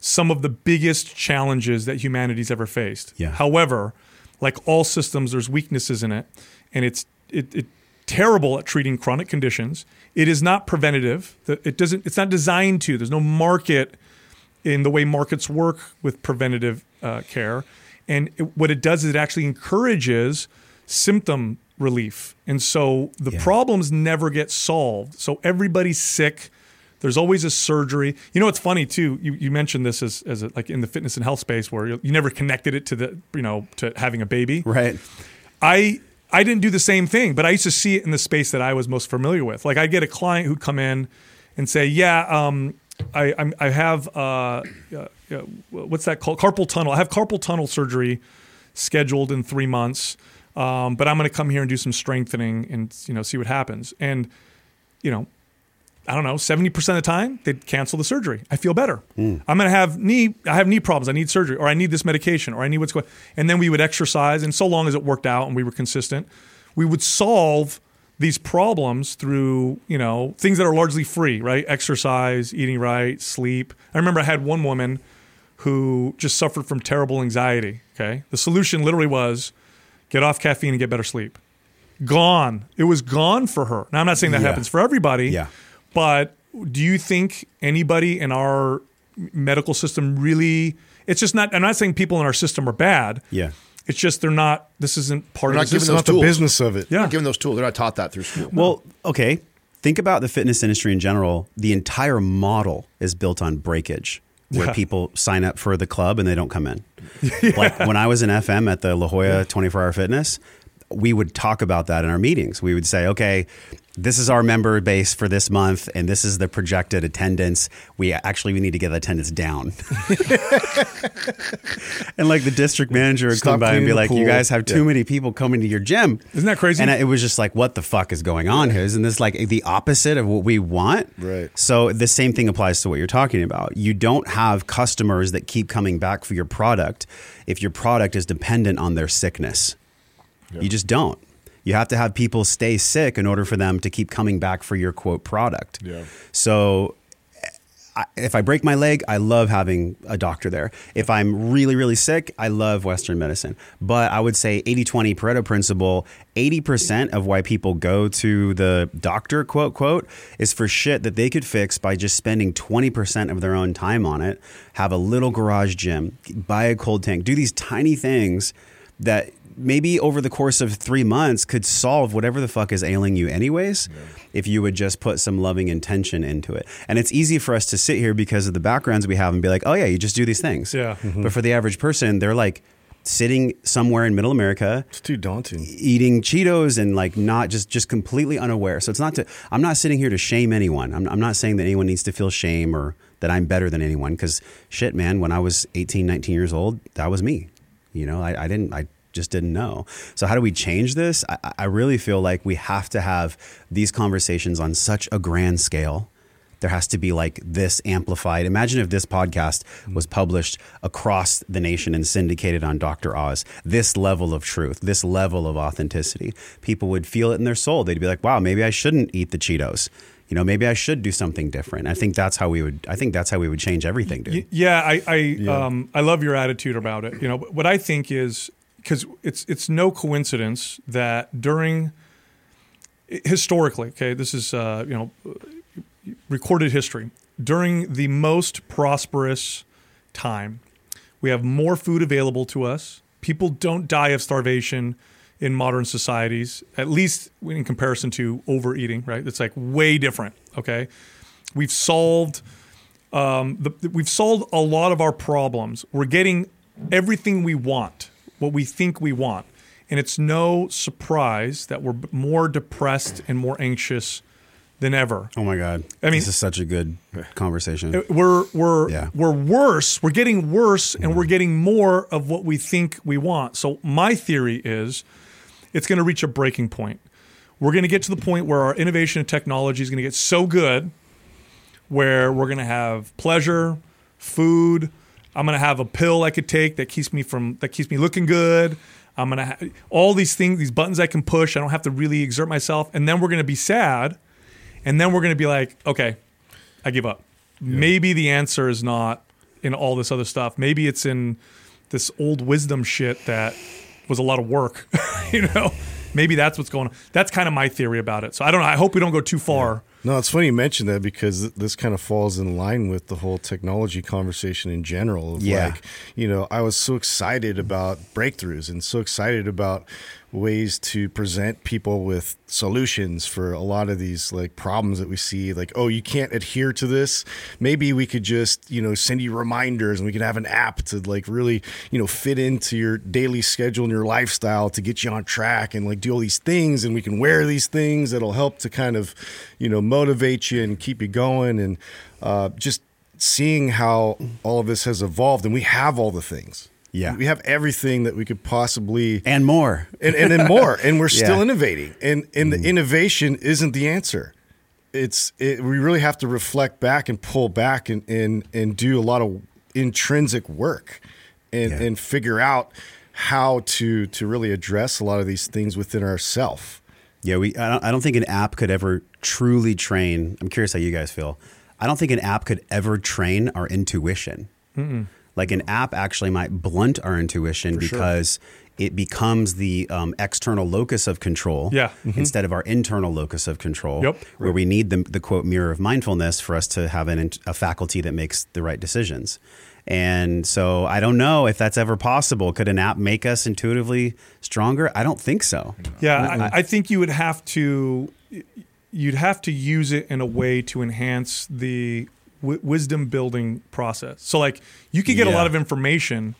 some of the biggest challenges that humanity's ever faced. Yeah. However, like all systems, there's weaknesses in it, and it's it. it terrible at treating chronic conditions. It is not preventative. It doesn't. It's not designed to. There's no market in the way markets work with preventative uh, care. And it, what it does is it actually encourages symptom relief. And so the yeah. problems never get solved. So everybody's sick. There's always a surgery. You know, it's funny too. You, you mentioned this as as a, like in the fitness and health space where you, you never connected it to the you know to having a baby. Right. I. I didn't do the same thing, but I used to see it in the space that I was most familiar with. Like I'd get a client who'd come in and say, yeah, um, I I'm, I have uh, uh, what's that called? Carpal tunnel. I have carpal tunnel surgery scheduled in three months, um, but I'm going to come here and do some strengthening and, you know, see what happens. And, you know, I don't know, seventy percent of the time they'd cancel the surgery. I feel better. Mm. I'm going to have knee, I have knee problems. I need surgery, or I need this medication, or I need what's going on. And then we would exercise. And so long as it worked out and we were consistent, we would solve these problems through, you know, things that are largely free, right? Exercise, eating right, sleep. I remember I had one woman who just suffered from terrible anxiety. Okay. The solution literally was get off caffeine and get better sleep. Gone. It was gone for her. Now, I'm not saying that yeah. happens for everybody. Yeah. But do you think anybody in our medical system really, it's just not, I'm not saying people in our system are bad. Yeah. It's just they're not, this isn't part they're of not giving those tools. The business of it. Yeah. They're not giving those tools. They're not taught that through school. Well, okay. Think about the fitness industry in general. The entire model is built on breakage, where yeah. people sign up for the club and they don't come in. yeah. Like when I was in F M at the La Jolla twenty-four hour fitness, we would talk about that in our meetings. We would say, okay, this is our member base for this month, and this is the projected attendance. We actually we need to get the attendance down. And like the district manager would Stop come by and be like, pool. You guys have too yeah. many people coming to your gym. Isn't that crazy? And it was just like, what the fuck is going on here? Isn't this like the opposite of what we want? Right. So the same thing applies to what you're talking about. You don't have customers that keep coming back for your product if your product is dependent on their sickness. Yeah. You just don't. You have to have people stay sick in order for them to keep coming back for your quote product. Yeah. So I, if I break my leg, I love having a doctor there. If I'm really, really sick, I love Western medicine. But I would say eighty twenty Pareto principle, eighty percent of why people go to the doctor, quote, quote, is for shit that they could fix by just spending twenty percent of their own time on it. Have a little garage gym, buy a cold tank, do these tiny things that maybe over the course of three months could solve whatever the fuck is ailing you anyways, yeah. if you would just put some loving intention into it. And it's easy for us to sit here because of the backgrounds we have and be like, oh yeah, you just do these things. Yeah. Mm-hmm. But for the average person, they're like sitting somewhere in middle America. It's too daunting. Eating Cheetos and like not just, just completely unaware. So it's not to, I'm not sitting here to shame anyone. I'm, I'm not saying that anyone needs to feel shame or that I'm better than anyone. Because shit, man, when I was eighteen, nineteen years old, that was me. You know, I, I didn't, I, just didn't know. So how do we change this? I, I really feel like we have to have these conversations on such a grand scale. There has to be like this amplified. Imagine if this podcast was published across the nation and syndicated on Doctor Oz, this level of truth, this level of authenticity, people would feel it in their soul. They'd be like, wow, maybe I shouldn't eat the Cheetos. You know, maybe I should do something different. I think that's how we would, I think that's how we would change everything, dude. Yeah. I, I, yeah. Um, I love your attitude about it. You know, what I think is, because it's it's no coincidence that during historically, okay, this is uh, you know recorded history. During the most prosperous time, we have more food available to us. People don't die of starvation in modern societies, at least in comparison to overeating. Right? It's like way different. Okay, we've solved um, the, we've solved a lot of our problems. We're getting everything we want. What we think we want. And it's no surprise that we're more depressed and more anxious than ever. Oh my God. I mean, this is such a good conversation. We're we're yeah. we're worse. We're getting worse and mm. we're getting more of what we think we want. So my theory is it's going to reach a breaking point. We're going to get to the point where our innovation and technology is going to get so good where we're going to have pleasure, food, I'm going to have a pill I could take that keeps me from that keeps me looking good. I'm going to ha- all these things, these buttons I can push. I don't have to really exert myself. And then we're going to be sad. And then we're going to be like, okay, I give up. Yeah. Maybe the answer is not in all this other stuff. Maybe it's in this old wisdom shit that was a lot of work. You know, maybe that's what's going on. That's kind of my theory about it. So I don't know. I hope we don't go too far. Yeah. No, it's funny you mentioned that because this kind of falls in line with the whole technology conversation in general. Of yeah. Like, you know, I was so excited about breakthroughs and so excited about ways to present people with solutions for a lot of these like problems that we see. Like, oh, you can't adhere to this. Maybe we could just, you know, send you reminders and we could have an app to like really, you know, fit into your daily schedule and your lifestyle to get you on track and like do all these things. And we can wear these things that'll help to kind of, you know, motivate you and keep you going and uh, just seeing how all of this has evolved, and we have all the things. Yeah. We have everything that we could possibly... And more. And, and then more. And we're still yeah. innovating. And and mm. the innovation isn't the answer. It's it, we really have to reflect back and pull back and and, and do a lot of intrinsic work and, yeah. and figure out how to to really address a lot of these things within ourselves. Yeah, we. I don't, I don't think an app could ever truly train... I'm curious how you guys feel. I don't think an app could ever train our intuition. Mm-mm. Like an app actually might blunt our intuition For because sure. it becomes the um, external locus of control yeah. mm-hmm. instead of our internal locus of control, yep. where right. we need the, the quote mirror of mindfulness for us to have an, a faculty that makes the right decisions. And so I don't know if that's ever possible. Could an app make us intuitively stronger? I don't think so. Yeah, I, I think you would have to, you'd have to use it in a way to enhance the W- wisdom building process. So like you could get yeah. a lot of information,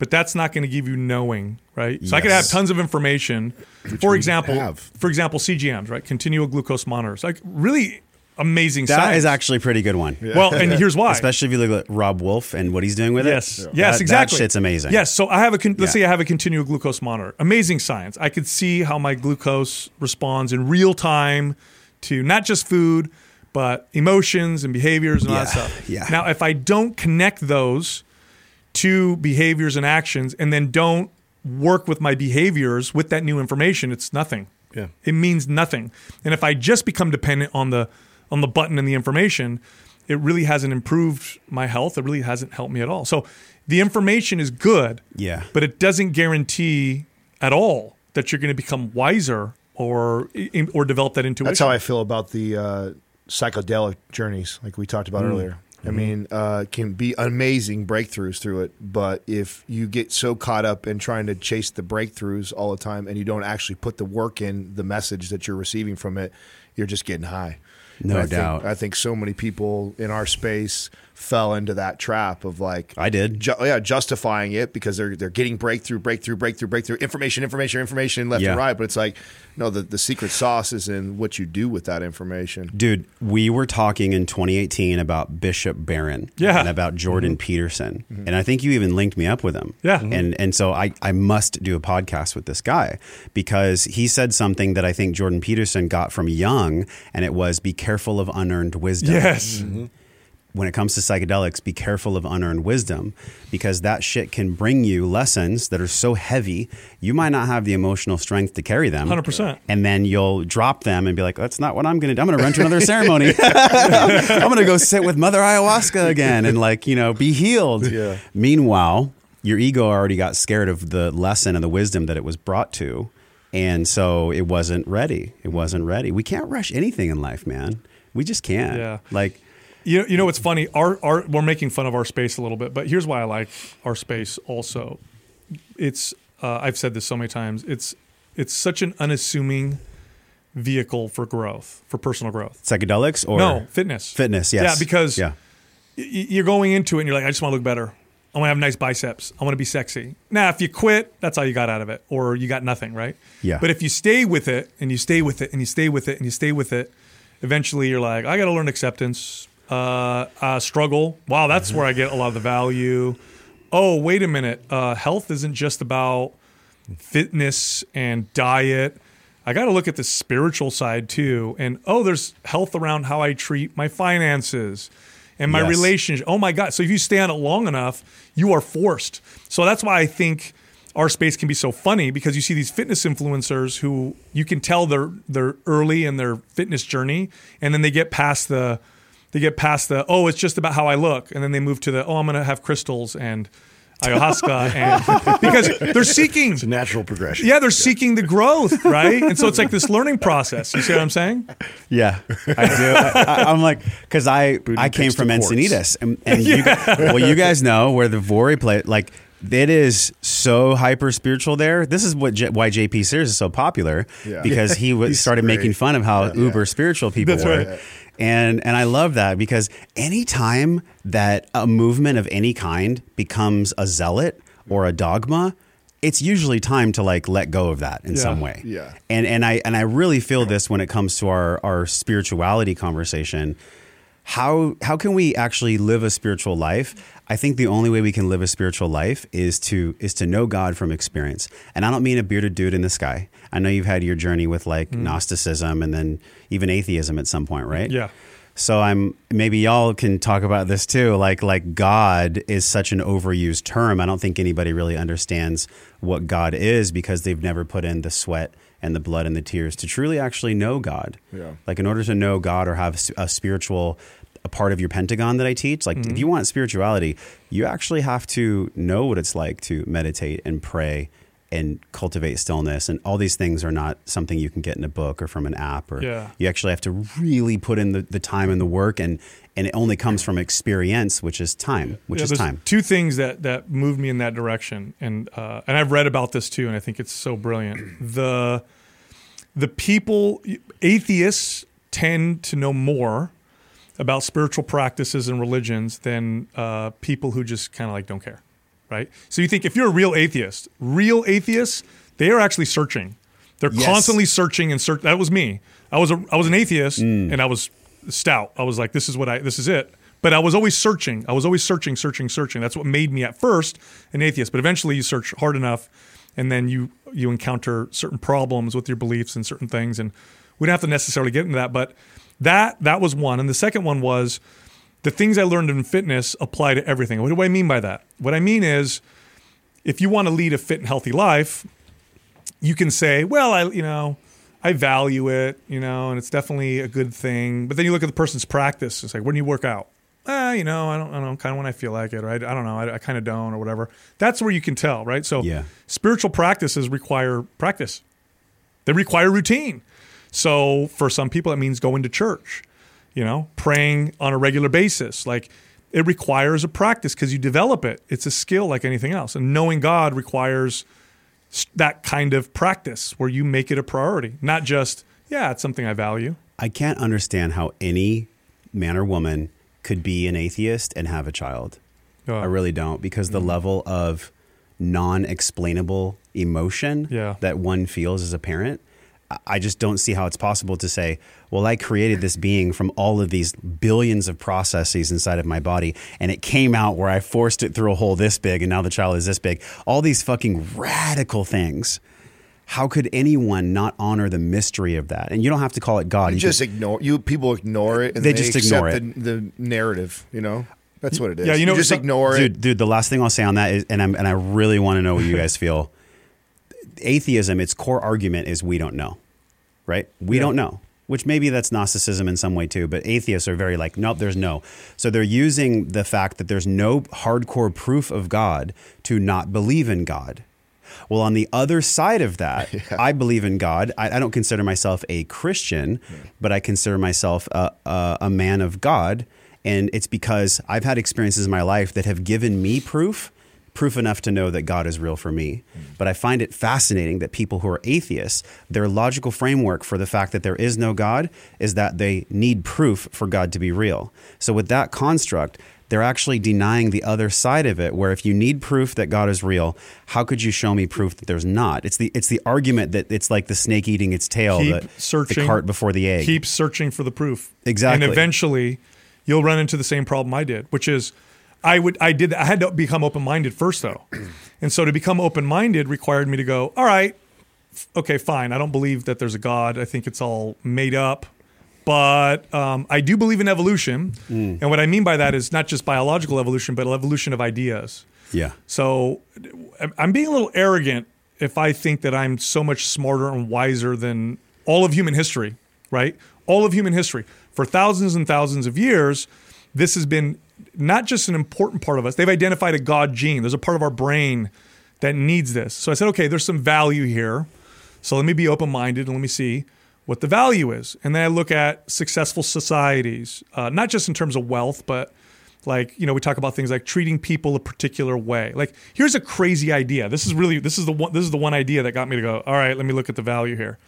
but that's not going to give you knowing, right? Yes. So I could have tons of information. Which for example, have. for example, C G Ms, right? Continual glucose monitors, like really amazing that science. That is actually a pretty good one. Yeah. Well, and here's why. Especially if you look at Rob Wolf and what he's doing with yes. it. Yes, yes, exactly. That shit's amazing. Yes, so I have a, con- yeah. let's say I have a continual glucose monitor. Amazing science. I could see how my glucose responds in real time to not just food, but emotions and behaviors and all yeah, that stuff. Yeah. Now, if I don't connect those to behaviors and actions and then don't work with my behaviors with that new information, it's nothing. Yeah. It means nothing. And if I just become dependent on the on the button and the information, it really hasn't improved my health. It really hasn't helped me at all. So the information is good, yeah. but it doesn't guarantee at all that you're going to become wiser or or develop that intuition. That's how I feel about the... Uh psychedelic journeys like we talked about mm. earlier. I mm. mean, uh, can be amazing breakthroughs through it, but if you get so caught up in trying to chase the breakthroughs all the time and you don't actually put the work in the message that you're receiving from it, you're just getting high. No I doubt. Think, I think so many people in our space fell into that trap of like I did, ju- yeah, justifying it because they're they're getting breakthrough, breakthrough, breakthrough, breakthrough, information, information, information, left yeah. and right. But it's like, no, the, the secret sauce is in what you do with that information. Dude, we were talking in twenty eighteen about Bishop Barron yeah. and about Jordan mm-hmm. Peterson, mm-hmm. and I think you even linked me up with him. Yeah, mm-hmm. and and so I I must do a podcast with this guy because he said something that I think Jordan Peterson got from Jung, and it was be careful. Careful of unearned wisdom. Yes. Mm-hmm. When it comes to psychedelics, be careful of unearned wisdom because that shit can bring you lessons that are so heavy, you might not have the emotional strength to carry them. one hundred percent. And then you'll drop them and be like, that's not what I'm going to do. I'm going to run to another ceremony. I'm going to go sit with Mother Ayahuasca again and like, you know, be healed. Yeah. Meanwhile, your ego already got scared of the lesson and the wisdom that it was brought to. And so it wasn't ready. It wasn't ready. We can't rush anything in life, man. We just can't. Yeah. Like, you know, you know what's funny? Our, our, we're making fun of our space a little bit, but here's why I like our space also. It's, uh, I've said this so many times, it's it's such an unassuming vehicle for growth, for personal growth. Psychedelics or? No, fitness. Fitness, yes. Yeah, because yeah. Y- you're going into it and you're like, I just want to look better. I want to have nice biceps. I want to be sexy. Now, if you quit, that's all you got out of it, or you got nothing, right? Yeah. But if you stay with it, and you stay with it, and you stay with it, and you stay with it, eventually you're like, I got to learn acceptance, uh, uh, struggle. Wow, that's mm-hmm. where I get a lot of the value. Oh, wait a minute. Uh, health isn't just about fitness and diet. I got to look at the spiritual side too. And oh, there's health around how I treat my finances. And my yes. relationship, oh my God. So if you stay on it long enough, you are forced. So that's why I think our space can be so funny because you see these fitness influencers who you can tell they're they're early in their fitness journey and then they get past the, they get past the, oh, it's just about how I look. And then they move to the, oh, I'm going to have crystals and ayahuasca. and because they're seeking. It's a natural progression. Yeah, they're yeah. seeking the growth, right? And so it's like this learning process. You see what I'm saying? Yeah, I do. I, I'm like, because I, I came from Encinitas. And, and yeah. you guys, well, you guys know where the Vori play, like, it is so hyper spiritual there. This is what J- why J P Sears is so popular yeah. because he w- started great. making fun of how yeah, uber yeah. spiritual people That's were. Right. And and I love that because any time that a movement of any kind becomes a zealot or a dogma, it's usually time to like let go of that in yeah. some way. Yeah. And and I and I really feel this when it comes to our, our spirituality conversation. how how can we actually live a spiritual life? I think the only way we can live a spiritual life is to is to know God from experience. And I don't mean a bearded dude in the sky. I know you've had your journey with like mm. Gnosticism and then even atheism at some point, right? Yeah. So I'm maybe y'all can talk about this too. Like like God is such an overused term. I don't think anybody really understands what God is because they've never put in the sweat and the blood and the tears to truly actually know God. Yeah. Like in order to know God or have a spiritual a part of your pentagon that I teach, like mm-hmm. if you want spirituality, you actually have to know what it's like to meditate and pray and cultivate stillness. And all these things are not something you can get in a book or from an app, or yeah. you actually have to really put in the, the time and the work, and, and it only comes from experience, which is time, which yeah, is time. Two things that, that moved me in that direction. And, uh, and I've read about this too. And I think it's so brilliant. The, the people, atheists tend to know more about spiritual practices and religions than uh, people who just kind of like don't care. Right. So you think if you're a real atheist, real atheists, they are actually searching. They're yes. constantly searching and search. That was me. I was a, I was an atheist mm. and I was stout. I was like, this is what I, this is it. But I was always searching. I was always searching, searching, searching. That's what made me at first an atheist. But eventually you search hard enough and then you, you encounter certain problems with your beliefs and certain things. And we don't have to necessarily get into that, but that, that was one. And the second one was, the things I learned in fitness apply to everything. What do I mean by that? What I mean is, if you want to lead a fit and healthy life, you can say, well, I, you know, I value it, you know, and it's definitely a good thing. But then you look at the person's practice. It's like, when do you work out? Ah, you know, I don't, I don't know, kind of when I feel like it, or I, I don't know, I, I kind of don't, or whatever. That's where you can tell, right? So yeah. spiritual practices require practice. They require routine. So for some people, that means going to church. You know, praying on a regular basis. Like, it requires a practice because you develop it. It's a skill like anything else. And knowing God requires that kind of practice where you make it a priority, not just, yeah, it's something I value. I can't understand how any man or woman could be an atheist and have a child. Uh, I really don't, because the mm-hmm. level of non-explainable emotion yeah. that one feels as a parent, I just don't see how it's possible to say, well, I created this being from all of these billions of processes inside of my body, and it came out where I forced it through a hole this big, and now the child is this big. All these fucking radical things. How could anyone not honor the mystery of that? And you don't have to call it God. You, you just can, ignore you. People ignore it. And they, they just ignore it. The, the narrative, you know. That's what it is. Yeah, you know, you just ignore dude, it, dude. The last thing I'll say on that is, and I'm and I really want to know what you guys feel. Atheism, its core argument is we don't know, right? We yeah. don't know, which maybe that's Gnosticism in some way too, but atheists are very like, nope, there's no. So they're using the fact that there's no hardcore proof of God to not believe in God. Well, on the other side of that, yeah. I believe in God. I, I don't consider myself a Christian, yeah. but I consider myself a, a, a man of God. And it's because I've had experiences in my life that have given me proof proof enough to know that God is real for me. But I find it fascinating that people who are atheists, their logical framework for the fact that there is no God is that they need proof for God to be real. So with that construct, they're actually denying the other side of it, where if you need proof that God is real, how could you show me proof that there's not? It's the it's the argument that it's like the snake eating its tail, keep the, searching, the cart before the egg. Keep searching for the proof. Exactly. And eventually you'll run into the same problem I did, which is I would, I did, I had to become open-minded first though. And so to become open-minded required me to go, all right, f- okay, fine. I don't believe that there's a God. I think it's all made up, but, um, I do believe in evolution. Mm. And what I mean by that is not just biological evolution, but evolution of ideas. Yeah. So I'm being a little arrogant if I think that I'm so much smarter and wiser than all of human history, right? All of human history for thousands and thousands of years. This has been not just an important part of us. They've identified a God gene. There's a part of our brain that needs this. So I said, okay, there's some value here. So let me be open-minded and let me see what the value is. And then I look at successful societies, uh, not just in terms of wealth, but like, you know, we talk about things like treating people a particular way. Like, here's a crazy idea. This is really, this is the one, this is the one idea that got me to go, all right, let me look at the value here.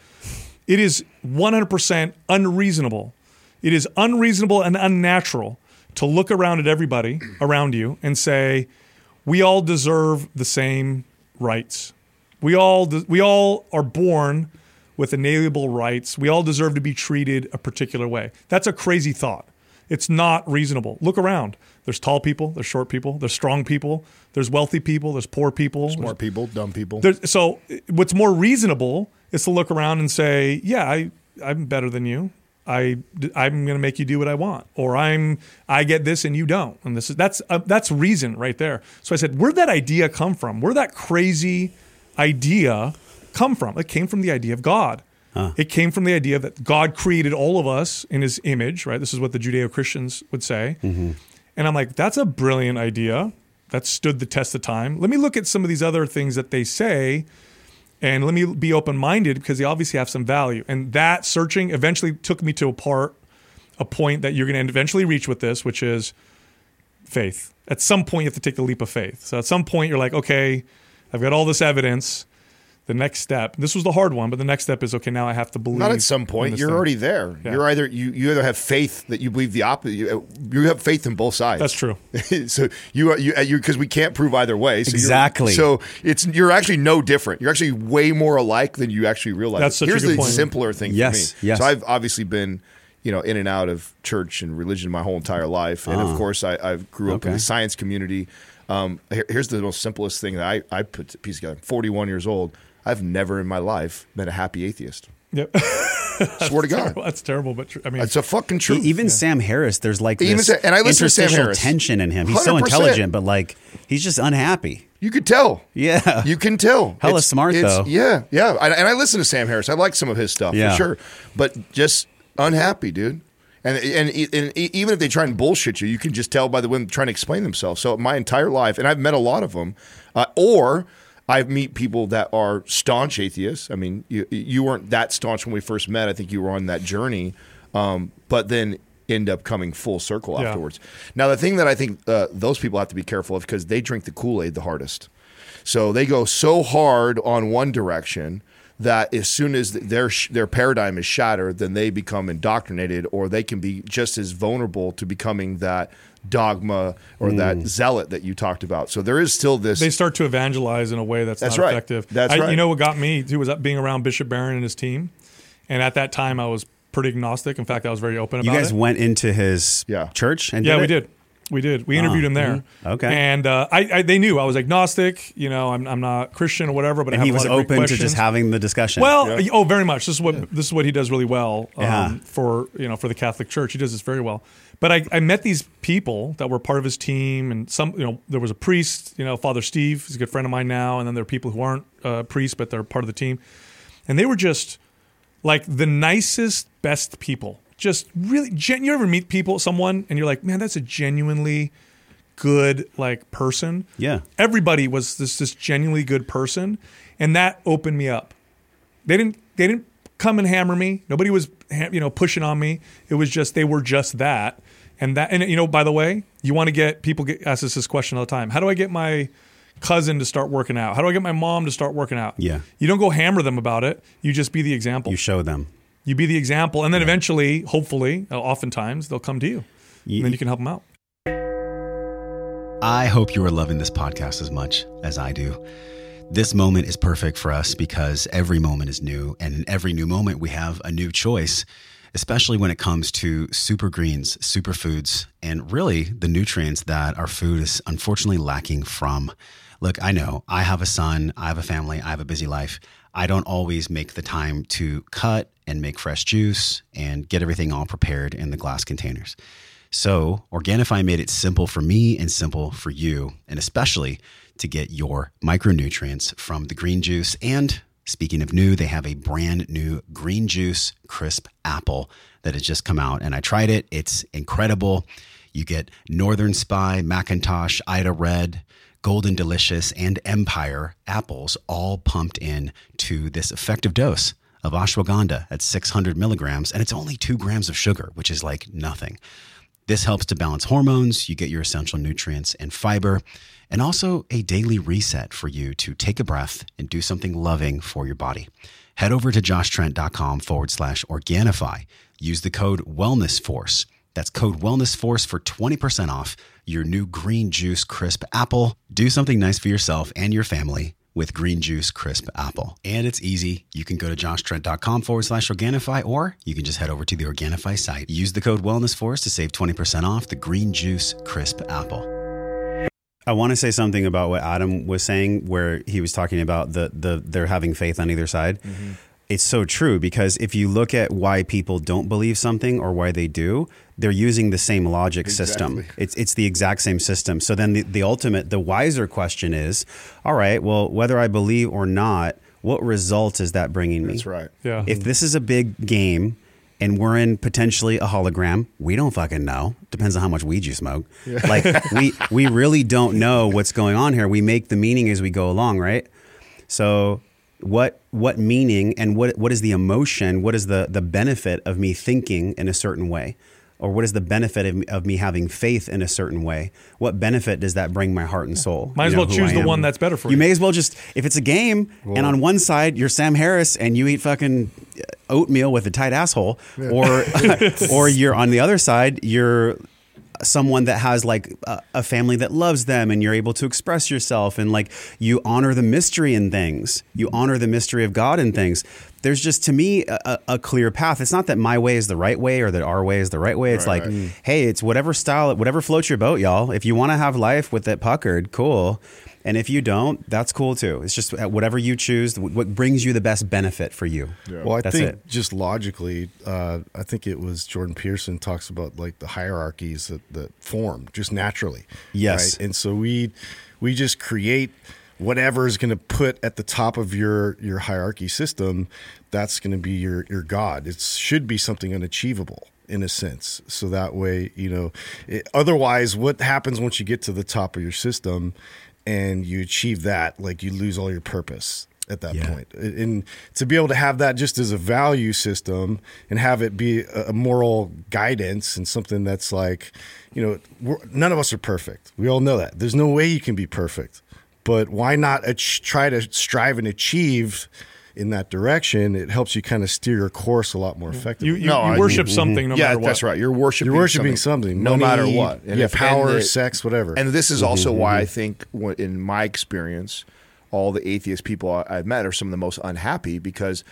It is one hundred percent unreasonable. It is unreasonable and unnatural to look around at everybody around you and say, we all deserve the same rights. We all de- we all are born with inalienable rights. We all deserve to be treated a particular way. That's a crazy thought. It's not reasonable. Look around. There's tall people. There's short people. There's strong people. There's wealthy people. There's poor people. Smart people. Dumb people. So what's more reasonable is to look around and say, yeah, I, I'm better than you. I, I'm going to make you do what I want, or I'm I get this and you don't. And this is that's uh, that's reason right there. So I said, where'd that idea come from? Where'd that crazy idea come from? It came from the idea of God. Huh. It came from the idea that God created all of us in his image, right? This is what the Judeo-Christians would say. Mm-hmm. And I'm like, that's a brilliant idea. That stood the test of time. Let me look at some of these other things that they say, and let me be open-minded because they obviously have some value. And that searching eventually took me to a part, a point that you're going to eventually reach with this, which is faith. At some point, you have to take the leap of faith. So at some point, you're like, okay, I've got all this evidence. The next step, this was the hard one, but the next step is, okay, now I have to believe. Not at some point. You're thing. already there. Yeah. You're either you, you either have faith that you believe the opposite. You, you have faith in both sides. That's true. so you you because we can't prove either way. So exactly. So it's you're actually no different. You're actually way more alike than you actually realize. That's such Here's a good the point. simpler thing yes, for me. Yes. So I've obviously been, you know, in and out of church and religion my whole entire life, and uh, of course I I've grew up okay. in the science community. Um, here, here's the most simplest thing that I I put the piece together. I'm forty-one years old. I've never in my life been a happy atheist. Yep. Swear to God. Terrible. That's terrible, but tr- I mean, it's a fucking truth. Even yeah. Sam Harris, there's like this Sam, and I interstitial to Sam Harris. tension in him. He's one hundred percent so intelligent, but like he's just unhappy. You could tell. Yeah. You can tell. Hella it's, smart, it's, though. Yeah. Yeah. I, and I listen to Sam Harris. I like some of his stuff, yeah. for sure. But just unhappy, dude. And, and and even if they try and bullshit you, you can just tell by the way they're trying to explain themselves. So my entire life, and I've met a lot of them, uh, or I meet people that are staunch atheists. I mean, you, you weren't that staunch when we first met. I think you were on that journey, um, but then end up coming full circle yeah. afterwards. Now, the thing that I think uh, those people have to be careful of, because they drink the Kool-Aid the hardest. So they go so hard on one direction that as soon as their their paradigm is shattered, then they become indoctrinated, or they can be just as vulnerable to becoming that dogma or mm. that zealot that you talked about. So there is still this. They start to evangelize in a way that's, that's not right. effective. That's I, right. You know what got me too was being around Bishop Barron and his team. And at that time, I was pretty agnostic. In fact, I was very open about it. You guys it. went into his yeah. church and yeah, did we it? did. We did. We interviewed oh, him there. Mm-hmm. Okay. And uh, I, I, they knew I was agnostic. You know, I'm, I'm not Christian or whatever. But and I have he was a lot open of to just having the discussion. Well, yeah. oh, very much. This is what yeah. this is what he does really well um, yeah. for you know for the Catholic Church. He does this very well. But I, I met these people that were part of his team, and some you know there was a priest, you know, Father Steve, he's a good friend of mine now, and then there are people who aren't uh, priests but they're part of the team, and they were just like the nicest, best people. Just really, gen- you ever meet people, someone, and you're like, man, that's a genuinely good like person. Yeah, everybody was this this genuinely good person, and that opened me up. They didn't they didn't come and hammer me. Nobody was you know pushing on me. It was just they were just that and that. And you know, by the way, you want to get people get, ask us this question all the time. How do I get my cousin to start working out? How do I get my mom to start working out? Yeah, you don't go hammer them about it. You just be the example. You show them. You be the example, and then eventually, hopefully, oftentimes, they'll come to you, and then you can help them out. I hope you are loving this podcast as much as I do. This moment is perfect for us because every moment is new, and in every new moment, we have a new choice, especially when it comes to super greens, superfoods, and really the nutrients that our food is unfortunately lacking from. Look, I know I have a son, I have a family, I have a busy life. I don't always make the time to cut and make fresh juice and get everything all prepared in the glass containers. So Organifi made it simple for me and simple for you, and especially to get your micronutrients from the green juice. And speaking of new, they have a brand new green juice crisp apple that has just come out, and I tried it. It's incredible. You get Northern Spy, Macintosh, Ida Red, Golden Delicious, and Empire apples all pumped in to this effective dose of ashwagandha at six hundred milligrams, and it's only two grams of sugar, which is like nothing. This helps to balance hormones, you get your essential nutrients and fiber, and also a daily reset for you to take a breath and do something loving for your body. Head over to josh trent dot com forward slash Organifi. Use the code Wellness Force. That's code Wellness Force for twenty percent off your new green juice crisp apple. Do something nice for yourself and your family with green juice crisp apple. And it's easy. You can go to josh trent dot com forward slash Organifi, or you can just head over to the Organifi site. Use the code Wellness Force to save twenty percent off the green juice crisp apple. I want to say something about what Adam was saying, where he was talking about the the they're having faith on either side. Mm-hmm. It's so true, because if you look at why people don't believe something or why they do, they're using the same logic exactly. system. It's it's the exact same system. So then the, the ultimate, the wiser question is, all right, well, whether I believe or not, what result is that bringing me? That's right. Yeah. If this is a big game and we're in potentially a hologram, we don't fucking know. Depends on how much weed you smoke. Yeah. Like we we really don't know what's going on here. We make the meaning as we go along, right? So What what meaning and what what is the emotion? What is the the benefit of me thinking in a certain way, or what is the benefit of me, of me having faith in a certain way? What benefit does that bring my heart and soul? Might you as well choose the one that's better for you. You may as well just, if it's a game, Whoa. and on one side you're Sam Harris and you eat fucking oatmeal with a tight asshole, yeah. or or you're on the other side you're someone that has like a, a family that loves them, and you're able to express yourself, and like you honor the mystery in things. You honor the mystery of God in things. There's just, to me, a, a clear path. It's not that my way is the right way or that our way is the right way. It's right, like, right. hey, it's whatever style, whatever floats your boat, y'all. If you want to have life with it puckered, cool. And if you don't, that's cool too. It's just whatever you choose, what brings you the best benefit for you. Yeah. Well, I that's think it. just logically, uh, I think it was Jordan Peterson talks about like the hierarchies that, that form just naturally. Yes. Right? And so we, we just create whatever is going to put at the top of your, your hierarchy system. That's going to be your, your God. It should be something unachievable, in a sense. So that way, you know, it, otherwise what happens once you get to the top of your system and you achieve that, like you lose all your purpose at that yeah. point. And to be able to have that just as a value system and have it be a moral guidance and something that's like, you know, we're, none of us are perfect. We all know that. There's no way you can be perfect, but why not ach- try to strive and achieve in that direction? It helps you kind of steer your course a lot more effectively. You, you, no, you I worship mean, something no yeah, matter what. Yeah, that's right. You're worshiping, You're worshiping something, something no need, matter what. And yeah, if, power, and the, sex, whatever. And this is also mm-hmm. why I think, in my experience, all the atheist people I've met are some of the most unhappy, because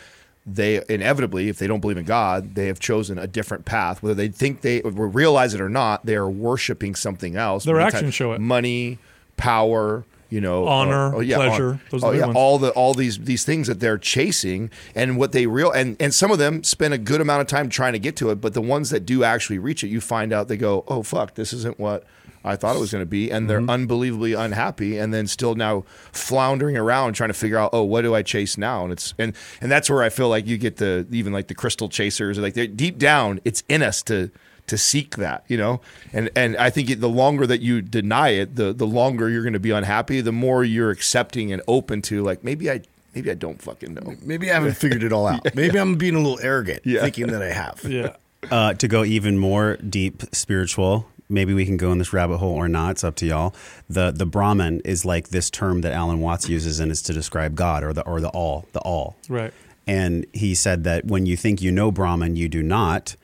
they inevitably, if they don't believe in God, they have chosen a different path. Whether they think they realize it or not, they are worshiping something else. Their actions show it. Money, power, you know, honor, uh, oh, yeah, pleasure, honor. Those are oh, the yeah, ones. all the all these these things that they're chasing, and what they real and, and some of them spend a good amount of time trying to get to it, but the ones that do actually reach it, you find out they go, oh fuck, this isn't what I thought it was going to be, and they're mm-hmm. unbelievably unhappy, and then still now floundering around trying to figure out, oh, what do I chase now? And it's and and that's where I feel like you get the even like the crystal chasers, like they're deep down, it's in us to. to seek that, you know? And and I think it, the longer that you deny it, the the longer you're going to be unhappy, the more you're accepting and open to, like, maybe I maybe I don't fucking know. Maybe I haven't figured it all out. yeah, maybe yeah. I'm being a little arrogant, yeah. thinking that I have. Yeah. Uh, to go even more deep spiritual, maybe we can go in this rabbit hole or not. It's up to y'all. The the Brahman is like this term that Alan Watts uses, and it's to describe God or the or the all, the all. Right. And he said that when you think you know Brahman, you do not.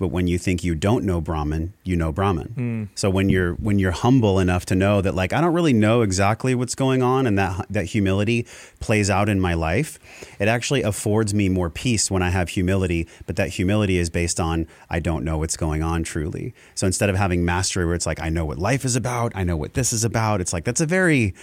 But when you think you don't know Brahman, you know Brahman. Mm. So when you're when you're humble enough to know that, like, I don't really know exactly what's going on, and that that humility plays out in my life, it actually affords me more peace when I have humility. But that humility is based on, I don't know what's going on truly. So instead of having mastery where it's like, I know what life is about, I know what this is about, it's like, that's a very...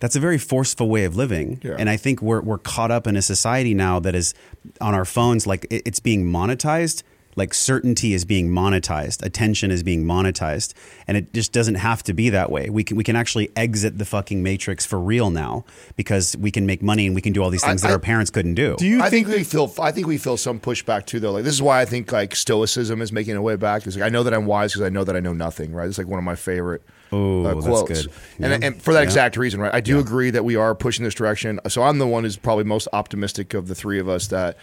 That's a very forceful way of living. Yeah. And I think we're we're caught up in a society now that is on our phones, like it, it's being monetized. Like certainty is being monetized. Attention is being monetized. And it just doesn't have to be that way. We can we can actually exit the fucking matrix for real now, because we can make money and we can do all these things I, that I, our parents couldn't do. Do you I think, think we feel I think we feel some pushback too, though. Like, this is why I think like stoicism is making a way back. It's like, I know that I'm wise because I know that I know nothing, right? It's like one of my favorite Oh, uh, that's good. Yeah. And, and for that yeah. exact reason, right? I do yeah. agree that we are pushing this direction. So I'm the one who's probably most optimistic of the three of us that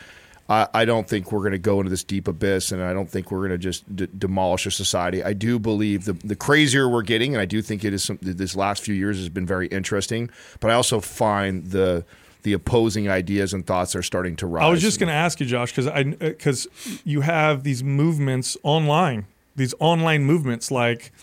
I don't think we're going to go into this deep abyss, and I don't think we're going to just d- demolish a society. I do believe the, the crazier we're getting, and I do think it is some, this last few years has been very interesting, but I also find the the opposing ideas and thoughts are starting to rise. I was just going to ask you, Josh, because I because you have these movements online, these online movements like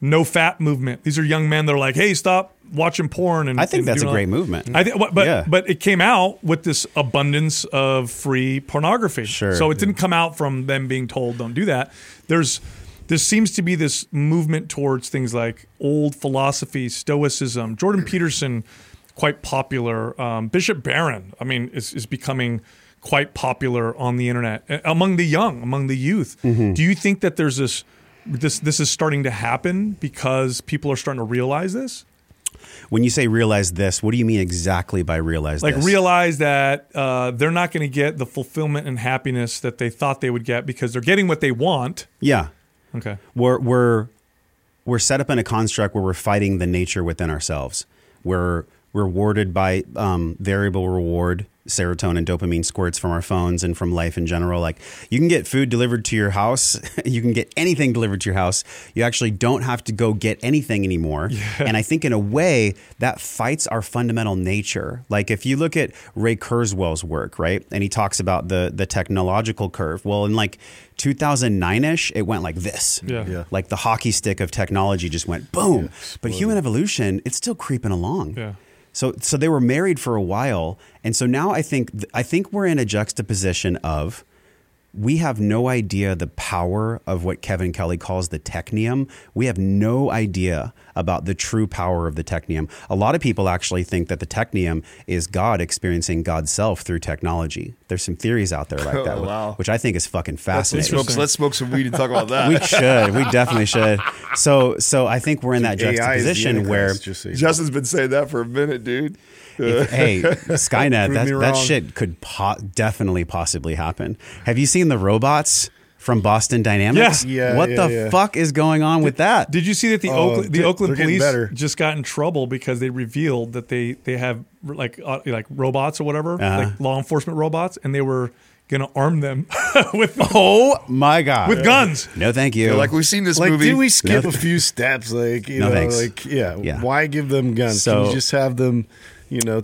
no fat movement. These are young men that are like, hey, stop watching porn. And I think and that's a great that. movement. I think, but yeah. but it came out with this abundance of free pornography. Sure. So it yeah. didn't come out from them being told don't do that. There's there seems to be this movement towards things like old philosophy, Stoicism, Jordan Peterson, quite popular. Um, Bishop Barron, I mean, is, is becoming quite popular on the internet among the young, among the youth. Mm-hmm. Do you think that there's this? This this is starting to happen because people are starting to realize this? When you say realize this, what do you mean exactly by realize like this? Like realize that uh, they're not going to get the fulfillment and happiness that they thought they would get because they're getting what they want. Yeah. Okay. We're we're we're set up in a construct where we're fighting the nature within ourselves. We're rewarded by um, variable reward, serotonin, dopamine squirts from our phones and from life in general. Like you can get food delivered to your house. You can get anything delivered to your house. You actually don't have to go get anything anymore. Yeah. And I think in a way that fights our fundamental nature. Like if you look at Ray Kurzweil's work, right? And he talks about the, the technological curve. Well, in like two thousand nine ish, it went like this, yeah. Yeah. Like the hockey stick of technology just went boom, yeah, but human evolution, it's still creeping along. Yeah. So, so they were married for a while, and so now I think I think we're in a juxtaposition of we have no idea the power of what Kevin Kelly calls the technium. We have no idea about the true power of the technium. A lot of people actually think that the technium is God experiencing God's self through technology. There's some theories out there like that, oh, wow. which I think is fucking fascinating. Let's smoke, let's smoke some weed and talk about that. We should. We definitely should. So, so I think we're in that juxtaposition where Justin's been saying that for a minute, dude. If, hey, Skynet, that, that shit could po- definitely possibly happen. Have you seen the robots from Boston Dynamics? Yeah. yeah what yeah, the yeah. fuck is going on did, with that? Did you see that the, oh, Oakland, the Oakland police just got in trouble because they revealed that they, they have like uh, like robots or whatever, uh-huh. like law enforcement robots, and they were going to arm them with oh my god with yeah. guns. No, thank you. Yeah, like we've seen this like, movie. Did we skip no. a few steps? Like you no, know, thanks. like yeah, yeah. Why give them guns? So, Can you just have them? You know,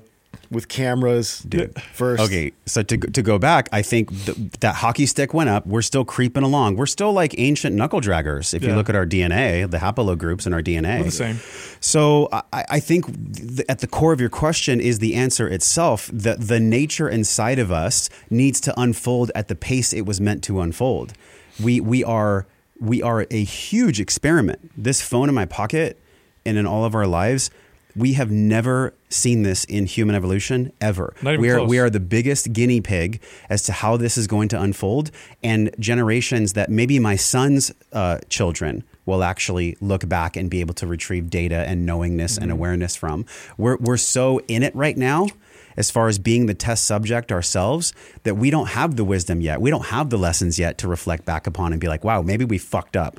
with cameras Dude. first. Okay, so to to go back, I think th- that hockey stick went up. We're still creeping along. We're still like ancient knuckle draggers. If yeah. you look at our D N A, the haplogroups in our D N A. We're the same. So I, I think th- at the core of your question is the answer itself. The, the nature inside of us needs to unfold at the pace it was meant to unfold. We we are we are a huge experiment. This phone in my pocket and in all of our lives, we have never seen this in human evolution ever. We are, we are the biggest guinea pig as to how this is going to unfold, and generations that maybe my son's uh, children will actually look back and be able to retrieve data and knowingness mm-hmm. and awareness from. We're, we're so in it right now as far as being the test subject ourselves that we don't have the wisdom yet. We don't have the lessons yet to reflect back upon and be like, wow, maybe we fucked up.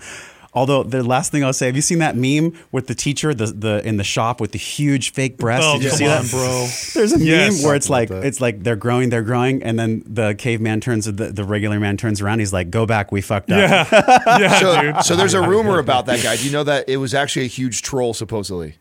Although the last thing I'll say, have you seen that meme with the teacher the the in the shop with the huge fake breasts? Oh, Did you come see on, that, bro? There's a yes. meme where it's like, like it's like they're growing, they're growing, and then the caveman turns, the, the regular man turns around. He's like, "Go back, we fucked up." Yeah, yeah so, dude. So there's a rumor about that guy. Do you know that it was actually a huge troll, supposedly?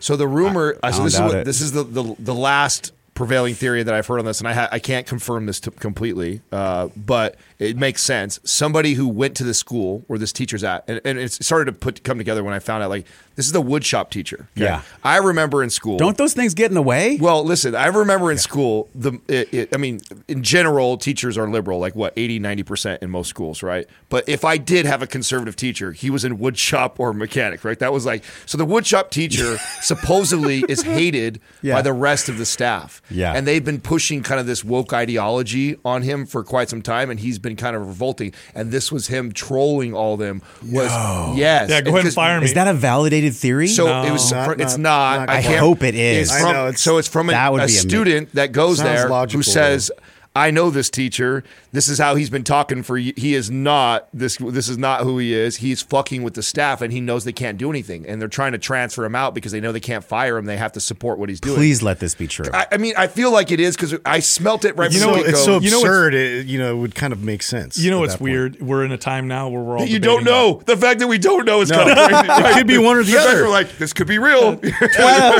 So the rumor. I, I so this is what, it. this is the the, the last. prevailing theory that I've heard on this, and I, ha- I can't confirm this t- completely, uh, but it makes sense. Somebody who went to the school where this teacher's at, and, and it started to put come together when I found out, like, this is the woodshop teacher. Okay? Yeah. I remember in school. Don't those things get in the way? Well, listen, I remember in yeah. school, the it, it, I mean, in general, teachers are liberal, like what, eighty, ninety percent in most schools, right? But if I did have a conservative teacher, he was in woodshop or mechanic, right? That was like, so the woodshop teacher supposedly is hated yeah. by the rest of the staff. Yeah. And they've been pushing kind of this woke ideology on him for quite some time, and he's been kind of revolting. And this was him trolling all of them. Was, no. Yes. Yeah, go ahead and fire me. Is that a validated theory? So no. it was. Not, from, not, it's not. not I, I hope it is. It's from, I know. It's, so it's from a, a student a, that goes there logical, who says, yeah. I know this teacher. This is how he's been talking for you. He is not this. This is not who he is. He's fucking with the staff, and he knows they can't do anything. And they're trying to transfer him out because they know they can't fire him. They have to support what he's doing. Please let this be true. I, I mean, I feel like it is because I smelt it right. You know, it's so absurd. You know, it's, it, you know, it would kind of make sense. You know, it's weird. Point. We're in a time now where we're all you don't know about. The fact that we don't know is no. kind of crazy. Right? It could be one or the, the other. We're like, this could be real.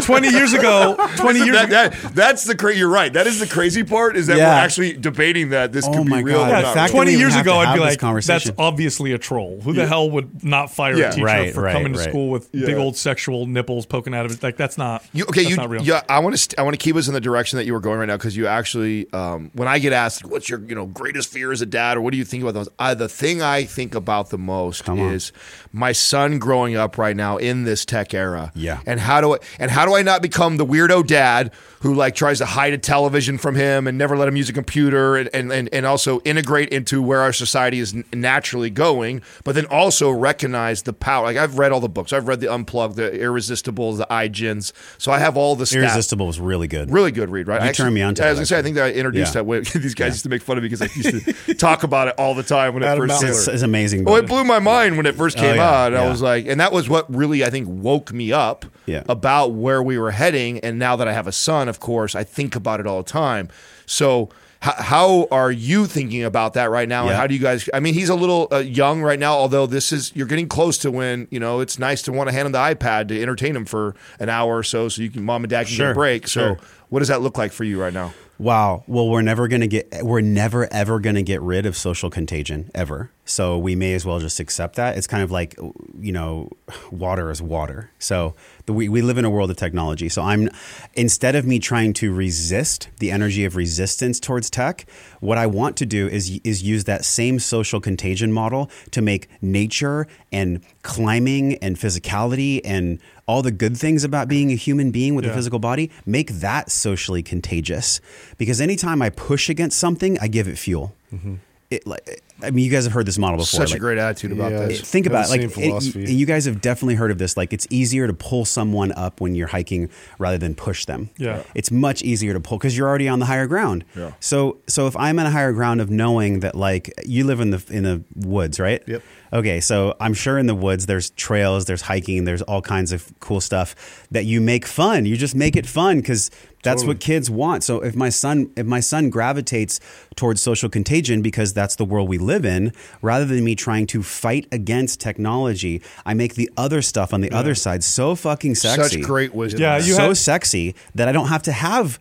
Twenty years ago, twenty years. That, ago. That, that's the cra- You're right. That is the crazy part. Is that yeah. we're actually. actually debating that this oh could be my real God. Or not. Yeah, twenty years ago, I'd be like, that's obviously a troll. Who yeah. the hell would not fire yeah. a teacher right, for right, coming right. to school with yeah. big old sexual nipples poking out of it? Like, that's not, you, okay, that's you, not real. Yeah, I want st- to keep us in the direction that you were going right now, because you actually, um, when I get asked, what's your you know greatest fear as a dad, or what do you think about those? I, the thing I think about the most Come is on. my son growing up right now in this tech era. Yeah. And how do I, and how do I not become the weirdo dad who like tries to hide a television from him and never let him use a computer, and, and, and also integrate into where our society is naturally going, but then also recognize the power. Like, I've read all the books. I've read The Unplugged, The Irresistible, The iGens. So I have all the stats. Irresistible was really good. Really good read, right? You actually turned me on to it. I was going to say, I think that I introduced yeah. that way. These guys yeah. used to make fun of me because I used to talk about it all the time when it first came out. It's, it's amazing. Well, it blew my mind when it first came oh, yeah, out. And yeah. I was like, and that was what really, I think, woke me up yeah. about where we were heading. And now that I have a son, of course, I think about it all the time. So h- how are you thinking about that right now? Yeah. And how do you guys, I mean, he's a little uh, young right now, although this is, you're getting close to when, you know, it's nice to want to hand him the iPad to entertain him for an hour or so, so you can, mom and dad can sure. get a break. So sure. what does that look like for you right now? Wow. Well, we're never going to get, we're never, ever going to get rid of social contagion ever. So we may as well just accept that. It's kind of like, you know, water is water. So the, we, we live in a world of technology. So I'm, instead of me trying to resist the energy of resistance towards tech, what I want to do is, is use that same social contagion model to make nature and climbing and physicality and all the good things about being a human being with yeah. a physical body, make that socially contagious. Because anytime I push against something, I give it fuel. Mm-hmm. It, like, I mean, you guys have heard this model before. Such like, a great attitude about yeah, this. Think about it, like, it, you, you guys have definitely heard of this. Like, it's easier to pull someone up when you're hiking rather than push them. Yeah, it's much easier to pull because you're already on the higher ground. Yeah. So, so if I'm on a higher ground of knowing that, like, you live in the in the woods, right? Yep. Okay, so I'm sure in the woods there's trails, there's hiking, there's all kinds of cool stuff that you make fun. You just make it fun because that's totally what kids want. So if my son, if my son gravitates towards social contagion because that's the world we live in, rather than me trying to fight against technology, I make the other stuff on the yeah. other side so fucking sexy. Such great wisdom. Yeah, you so had- sexy that I don't have to have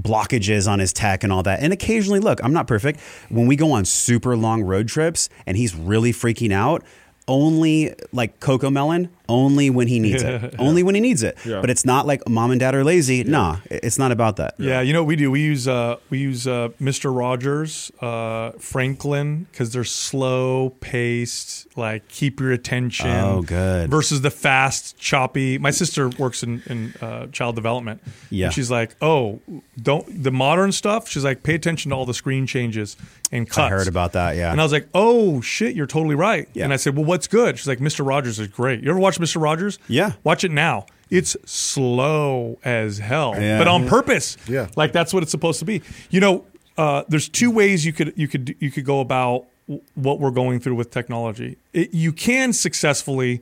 blockages on his tech and all that. And occasionally, look, I'm not perfect. When we go on super long road trips and he's really freaking out, only like Coco Melon, only when he needs yeah. it. Only yeah. when he needs it. Yeah. But it's not like mom and dad are lazy. Yeah. Nah, it's not about that. Yeah, yeah, you know what we do? We use uh, we use uh, Mister Rogers, uh, Franklin, because they're slow paced, like keep your attention. Oh, good. Versus the fast, choppy. My sister works in, in uh, child development. Yeah. And she's like, oh, don't the modern stuff. She's like, pay attention to all the screen changes and cuts. I heard about that, yeah. And I was like, oh, shit, you're totally right. Yeah. And I said, well, what's good? She's like, Mister Rogers is great. You ever watch Mister Rogers? Yeah. Watch it now. It's slow as hell, yeah. but on purpose. Yeah. Like, that's what it's supposed to be. You know, uh, there's two ways you could you could you could go about what we're going through with technology. It, you can successfully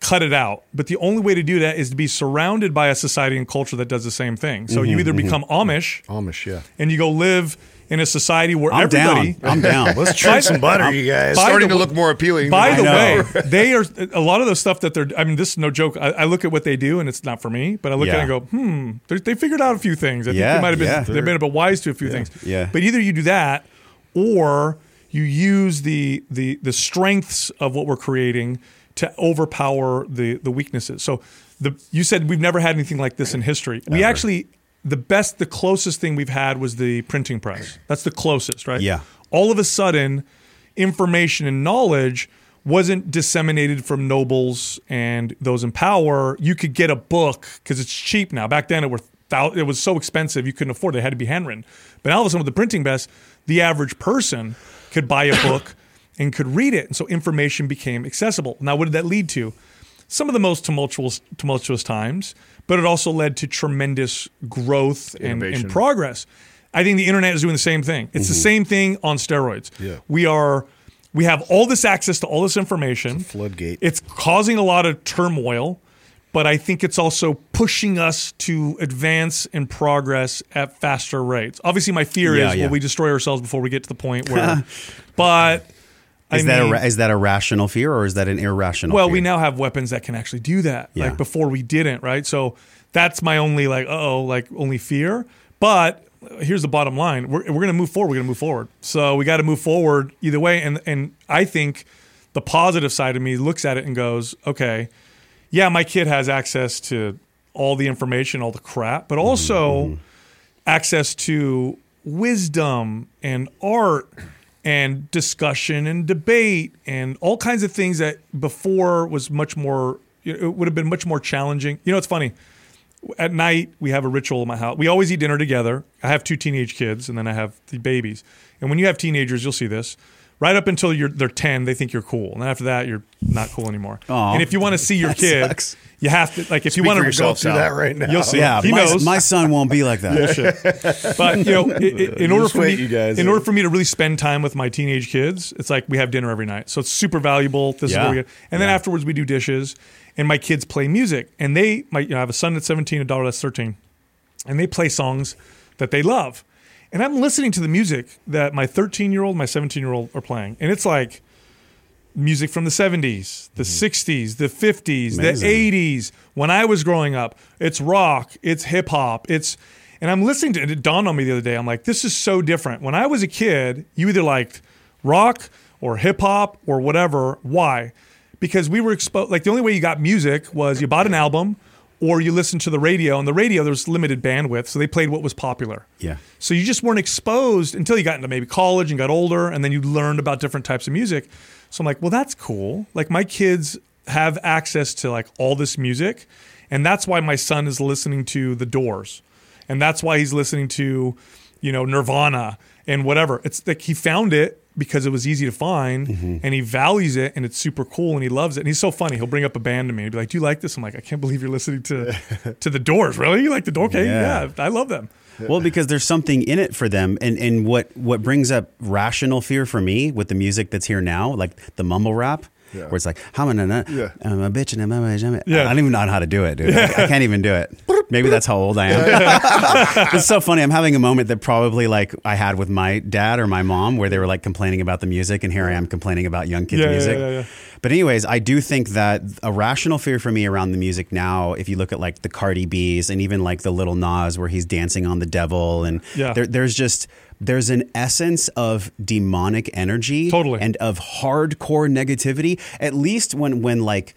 cut it out, but the only way to do that is to be surrounded by a society and culture that does the same thing. So mm-hmm, you either mm-hmm. become Amish, Amish, yeah, and you go live in a society where I'm everybody, down. I'm down. Let's try some butter, I'm, you guys. Starting the, to look more appealing. By the way, they are a lot of the stuff that they're. I mean, this is no joke. I, I look at what they do, and it's not for me. But I look yeah. at it and go, hmm. They figured out a few things. I yeah, think they might have been. Yeah. They might have been wise to a few yeah, things. Yeah. But either you do that, or you use the the the strengths of what we're creating to overpower the the weaknesses. So the you said we've never had anything like this in history. We Ever. actually. The best, the closest thing we've had was the printing press. That's the closest, right? Yeah. All of a sudden, information and knowledge wasn't disseminated from nobles and those in power. You could get a book because it's cheap now. Back then, it were thou- it was so expensive you couldn't afford it. It had to be handwritten. But all of a sudden, with the printing press, the average person could buy a book and could read it. And so information became accessible. Now, what did that lead to? Some of the most tumultuous, tumultuous times, but it also led to tremendous growth and, and progress. I think the internet is doing the same thing. It's mm-hmm. the same thing on steroids. Yeah. We are, we have all this access to all this information. It's a floodgate. It's causing a lot of turmoil, but I think it's also pushing us to advance and progress at faster rates. Obviously, my fear yeah, is yeah. will we destroy ourselves before we get to the point where, but. Is, I mean, that a, is that a rational fear or is that an irrational well, fear? Well, we now have weapons that can actually do that. Yeah. Like before we didn't, right? So that's my only like, uh-oh, like only fear. But here's the bottom line. We're, we're going to move forward. We're going to move forward. So we got to move forward either way. And, and I think the positive side of me looks at it and goes, okay, yeah, my kid has access to all the information, all the crap, but also mm-hmm. access to wisdom and art and discussion and debate and all kinds of things that before was much more, it would have been much more challenging. You know, it's funny. At night, we have a ritual in my house. We always eat dinner together. I have two teenage kids, and then I have the babies. And when you have teenagers, you'll see this. Right up until you're they're ten, they think you're cool. And after that, you're not cool anymore. Aww, and if you want to see your kids, sucks. You have to, like, if Speak you want to go through that right now, you'll see. Yeah, he my, knows. My son won't be like that. But, you know, in, in, order for me, you guys, in order for me to really spend time with my teenage kids, it's like we have dinner every night. So it's super valuable. This yeah. is what we get. And yeah. then afterwards, we do dishes. And my kids play music, and they, my, you know, I have a son that's seventeen, a daughter that's thirteen, and they play songs that they love. And I'm listening to the music that my thirteen-year-old, my seventeen-year-old are playing. And it's like music from the seventies, the mm-hmm. sixties, the fifties, amazing. The eighties. When I was growing up, it's rock, it's hip-hop, it's, and I'm listening to it. It dawned on me the other day. I'm like, this is so different. When I was a kid, you either liked rock or hip-hop or whatever. Why? Because we were exposed, like the only way you got music was you bought an album or you listened to the radio. And the radio, there was limited bandwidth, so they played what was popular. Yeah. So you just weren't exposed until you got into maybe college and got older, and then you learned about different types of music. So I'm like, well, that's cool. Like my kids have access to like all this music, and that's why my son is listening to The Doors. And that's why he's listening to, you know, Nirvana and whatever. It's like he found it because it was easy to find, mm-hmm. and he values it, and it's super cool, and he loves it. And he's so funny. He'll bring up a band to me and be like, do you like this? I'm like, I can't believe you're listening to, to The Doors. Really? You like The Doors? Okay, yeah. yeah, I love them. Well, because there's something in it for them. And, and what, what brings up rational fear for me with the music that's here now, like the mumble rap, yeah. where it's like, I'm a, yeah. I'm a bitch and I'm a bitch. Yeah. I don't even know how to do it, dude. Yeah. I, I can't even do it. Maybe that's how old I am. It's so funny. I'm having a moment that probably like I had with my dad or my mom where they were like complaining about the music, and here I am complaining about young kids' yeah, music. Yeah, yeah, yeah. But anyways, I do think that a rational fear for me around the music now, if you look at like the Cardi B's and even like the Lil Nas where he's dancing on the devil, and yeah. there, there's just... There's an essence of demonic energy totally. And of hardcore negativity. At least when, when like,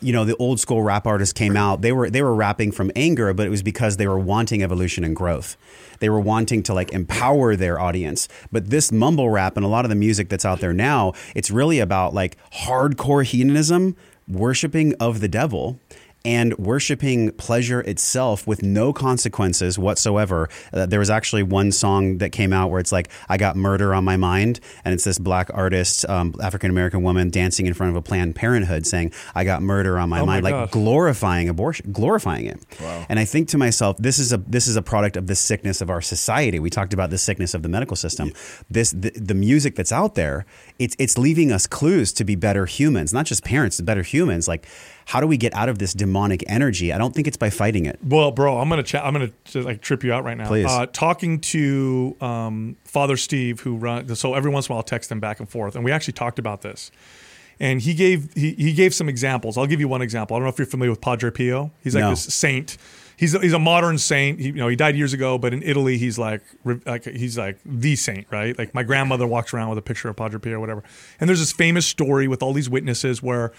you know, the old school rap artists came out, they were they were rapping from anger, but it was because they were wanting evolution and growth. They were wanting to like empower their audience. But this mumble rap and a lot of the music that's out there now, it's really about like hardcore hedonism, worshiping of the devil, and worshiping pleasure itself with no consequences whatsoever. Uh, there was actually one song that came out where it's like, I got murder on my mind. And it's this black artist, um, African-American woman dancing in front of a Planned Parenthood saying, I got murder on my oh mind, my like glorifying abortion, glorifying it. Wow. And I think to myself, this is a this is a product of the sickness of our society. We talked about the sickness of the medical system. Yeah. This the, the music that's out there, it's it's leaving us clues to be better humans, not just parents, better humans. Like, how do we get out of this demonic energy? I don't think it's by fighting it. Well, bro, I'm gonna ch- I'm gonna like trip you out right now. Please. Uh, talking to um, Father Steve, who runs. So every once in a while, I'll text him back and forth, and we actually talked about this. And he gave he, he gave some examples. I'll give you one example. I don't know if you're familiar with Padre Pio. He's like no. this saint. He's a, he's a modern saint. He, you know, he died years ago, but in Italy, he's like like he's like the saint, right? Like my grandmother walks around with a picture of Padre Pio or whatever. And there's this famous story with all these witnesses where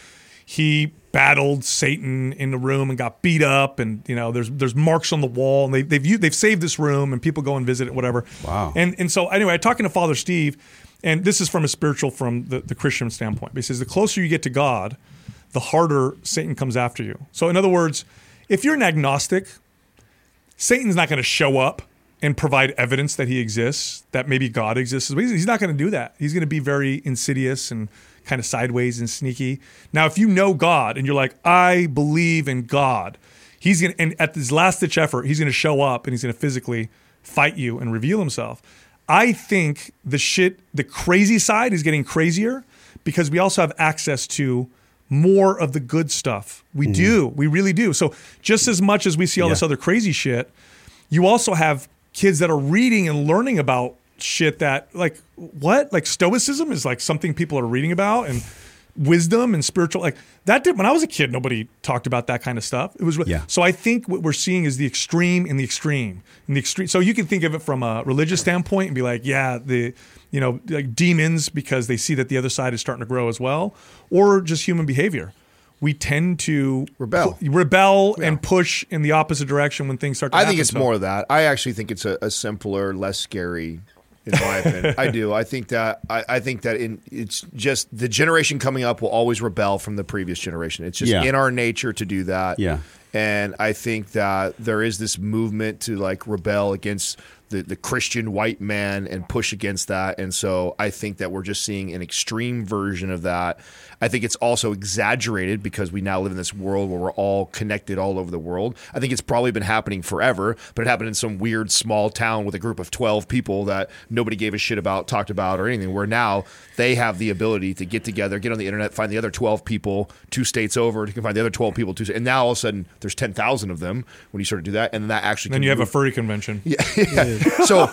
he battled Satan in the room and got beat up, and you know there's there's marks on the wall, and they, they've they've saved this room, and people go and visit it, whatever. Wow. And and so anyway, I'm talking to Father Steve, and this is from a spiritual, from the, the Christian standpoint. But he says the closer you get to God, the harder Satan comes after you. So in other words, if you're an agnostic, Satan's not going to show up and provide evidence that he exists, that maybe God exists. He's not going to do that. He's going to be very insidious and kind of sideways and sneaky. Now, if you know God and you're like, I believe in God, he's going to, and at this last ditch effort, he's going to show up and he's going to physically fight you and reveal himself. I think the shit, the crazy side is getting crazier because we also have access to more of the good stuff. We mm-hmm. do. We really do. So just as much as we see all yeah. this other crazy shit, you also have kids that are reading and learning about shit that, like, what, like stoicism is like something people are reading about, and wisdom and spiritual, like that did, when I was a kid, nobody talked about that kind of stuff. It was, yeah. So I think what we're seeing is the extreme in the extreme in the extreme. So you can think of it from a religious standpoint and be like, yeah, the, you know, like demons, because they see that the other side is starting to grow as well, or just human behavior. We tend to rebel, pu- rebel yeah. and push in the opposite direction when things start to I happen. I think it's so. more of that. I actually think it's a, a simpler, less scary, in my opinion. I do. I think that I, I think that in, it's just the generation coming up will always rebel from the previous generation. It's just yeah. in our nature to do that. Yeah. And I think that there is this movement to like rebel against the, the Christian white man and push against that. And so I think that we're just seeing an extreme version of that. I think it's also exaggerated because we now live in this world where we're all connected all over the world. I think it's probably been happening forever, but it happened in some weird small town with a group of twelve people that nobody gave a shit about, talked about, or anything, where now they have the ability to get together, get on the internet, find the other twelve people two states over, to find the other twelve people two states. And now all of a sudden there's ten thousand of them when you sort of do that. And then that actually Then you move. have a furry convention. Yeah. yeah. So,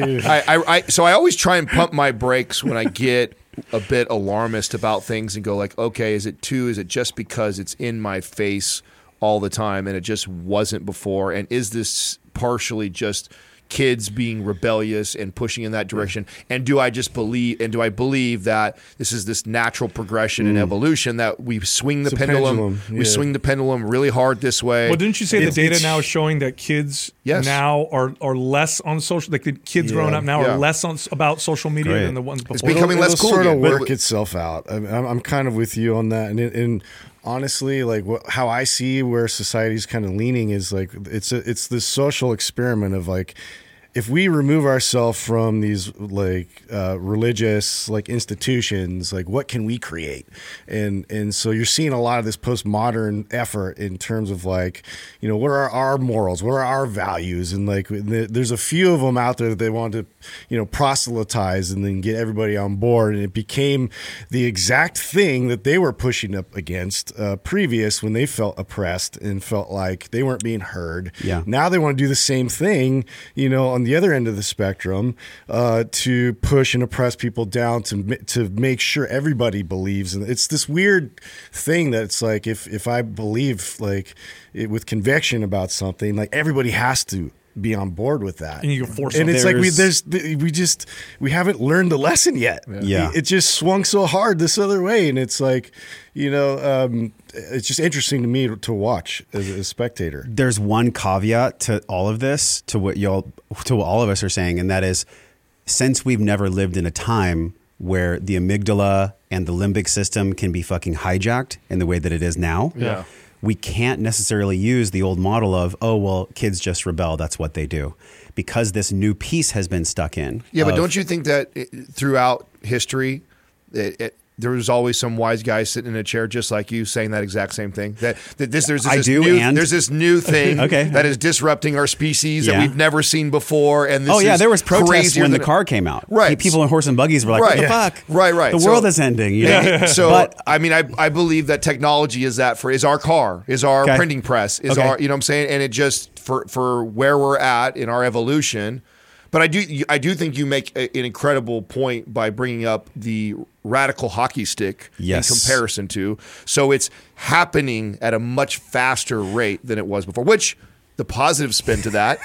Dude. I, I, I, so I always try and pump my brakes when I get a bit alarmist about things and go like, okay, is it too? Is it just because it's in my face all the time and it just wasn't before? And is this partially just kids being rebellious and pushing in that direction? And do I just believe, and do I believe that this is this natural progression mm. and evolution that we swing the pendulum, pendulum. Yeah. we swing the pendulum really hard this way? Well, didn't you say it's, the data now is showing that kids yes. now are, are less on social, like the kids yeah. growing up now yeah. are less on, about social media Great. than the ones before. It's becoming it'll, less it'll cool sort again. of work but, itself out. I'm, I'm kind of with you on that. And, and honestly, like wh- how I see where society's kind of leaning is like it's a, it's this social experiment of like, if we remove ourselves from these like uh, religious like institutions, like what can we create? And and so you're seeing a lot of this postmodern effort in terms of like, you know, what are our morals? What are our values? And like th- there's a few of them out there that they want to, you know, proselytize and then get everybody on board. And it became the exact thing that they were pushing up against uh, previous when they felt oppressed and felt like they weren't being heard. Yeah. Now they want to do the same thing, you know, on the other end of the spectrum, uh, to push and oppress people down to to make sure everybody believes. And it's this weird thing that's like, if if I believe like it, with conviction about something, like everybody has to be on board with that. And you can force And them. it's there's, like, we there's we just, we haven't learned the lesson yet. Yeah. yeah. It just swung so hard this other way. And it's like, you know, um, it's just interesting to me to watch as a spectator. There's one caveat to all of this, to what y'all, to what all of us are saying. And that is, since we've never lived in a time where the amygdala and the limbic system can be fucking hijacked in the way that it is now. Yeah. We can't necessarily use the old model of, oh, well, kids just rebel. That's what they do, because this new piece has been stuck in. Yeah, of, but don't you think that it, throughout history, it, it, there was always some wise guy sitting in a chair just like you saying that exact same thing? That, that this there's this, I this do, new and? there's this new thing okay. that is disrupting our species yeah. that we've never seen before. And this oh yeah, is there was protests when the car came out. Right, people in horse and buggies were like, right. "What the yeah. fuck? Right, right. The so, world is ending." You know? yeah. So but, I mean, I I believe that technology is that for is our car, is our okay. printing press, is okay. our you know what I'm saying, and it just for for where we're at in our evolution. But I do I do think you make a, an incredible point by bringing up the radical hockey stick yes. in comparison to. So it's happening at a much faster rate than it was before, which the positive spin to that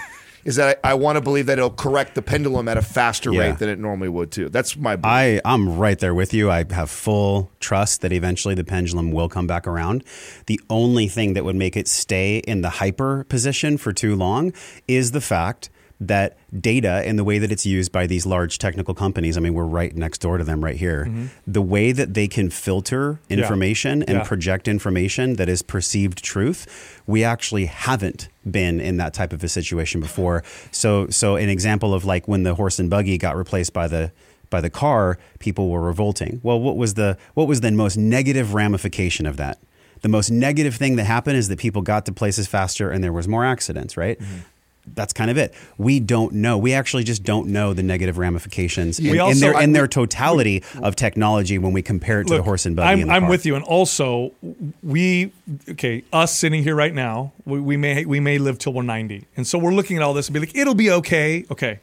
is that I, I want to believe that it'll correct the pendulum at a faster yeah. rate than it normally would too. That's my belief. I, I'm right there with you. I have full trust that eventually the pendulum will come back around. The only thing that would make it stay in the hyper position for too long is the fact that data and the way that it's used by these large technical companies, I mean, we're right next door to them right here, mm-hmm. the way that they can filter information yeah. and yeah. project information that is perceived truth, we actually haven't been in that type of a situation before. So so an example of like when the horse and buggy got replaced by the by the car, people were revolting. Well, what was the what was the most negative ramification of that? The most negative thing that happened is that people got to places faster and there was more accidents, right? Mm-hmm. That's kind of it. We don't know. We actually just don't know the negative ramifications in, also, in their in their totality of technology when we compare it to look, the horse and buggy. I'm, and the I'm with you. And also, we okay, us sitting here right now, we, we may we may live till we're ninety, and so we're looking at all this and be like, it'll be okay. Okay,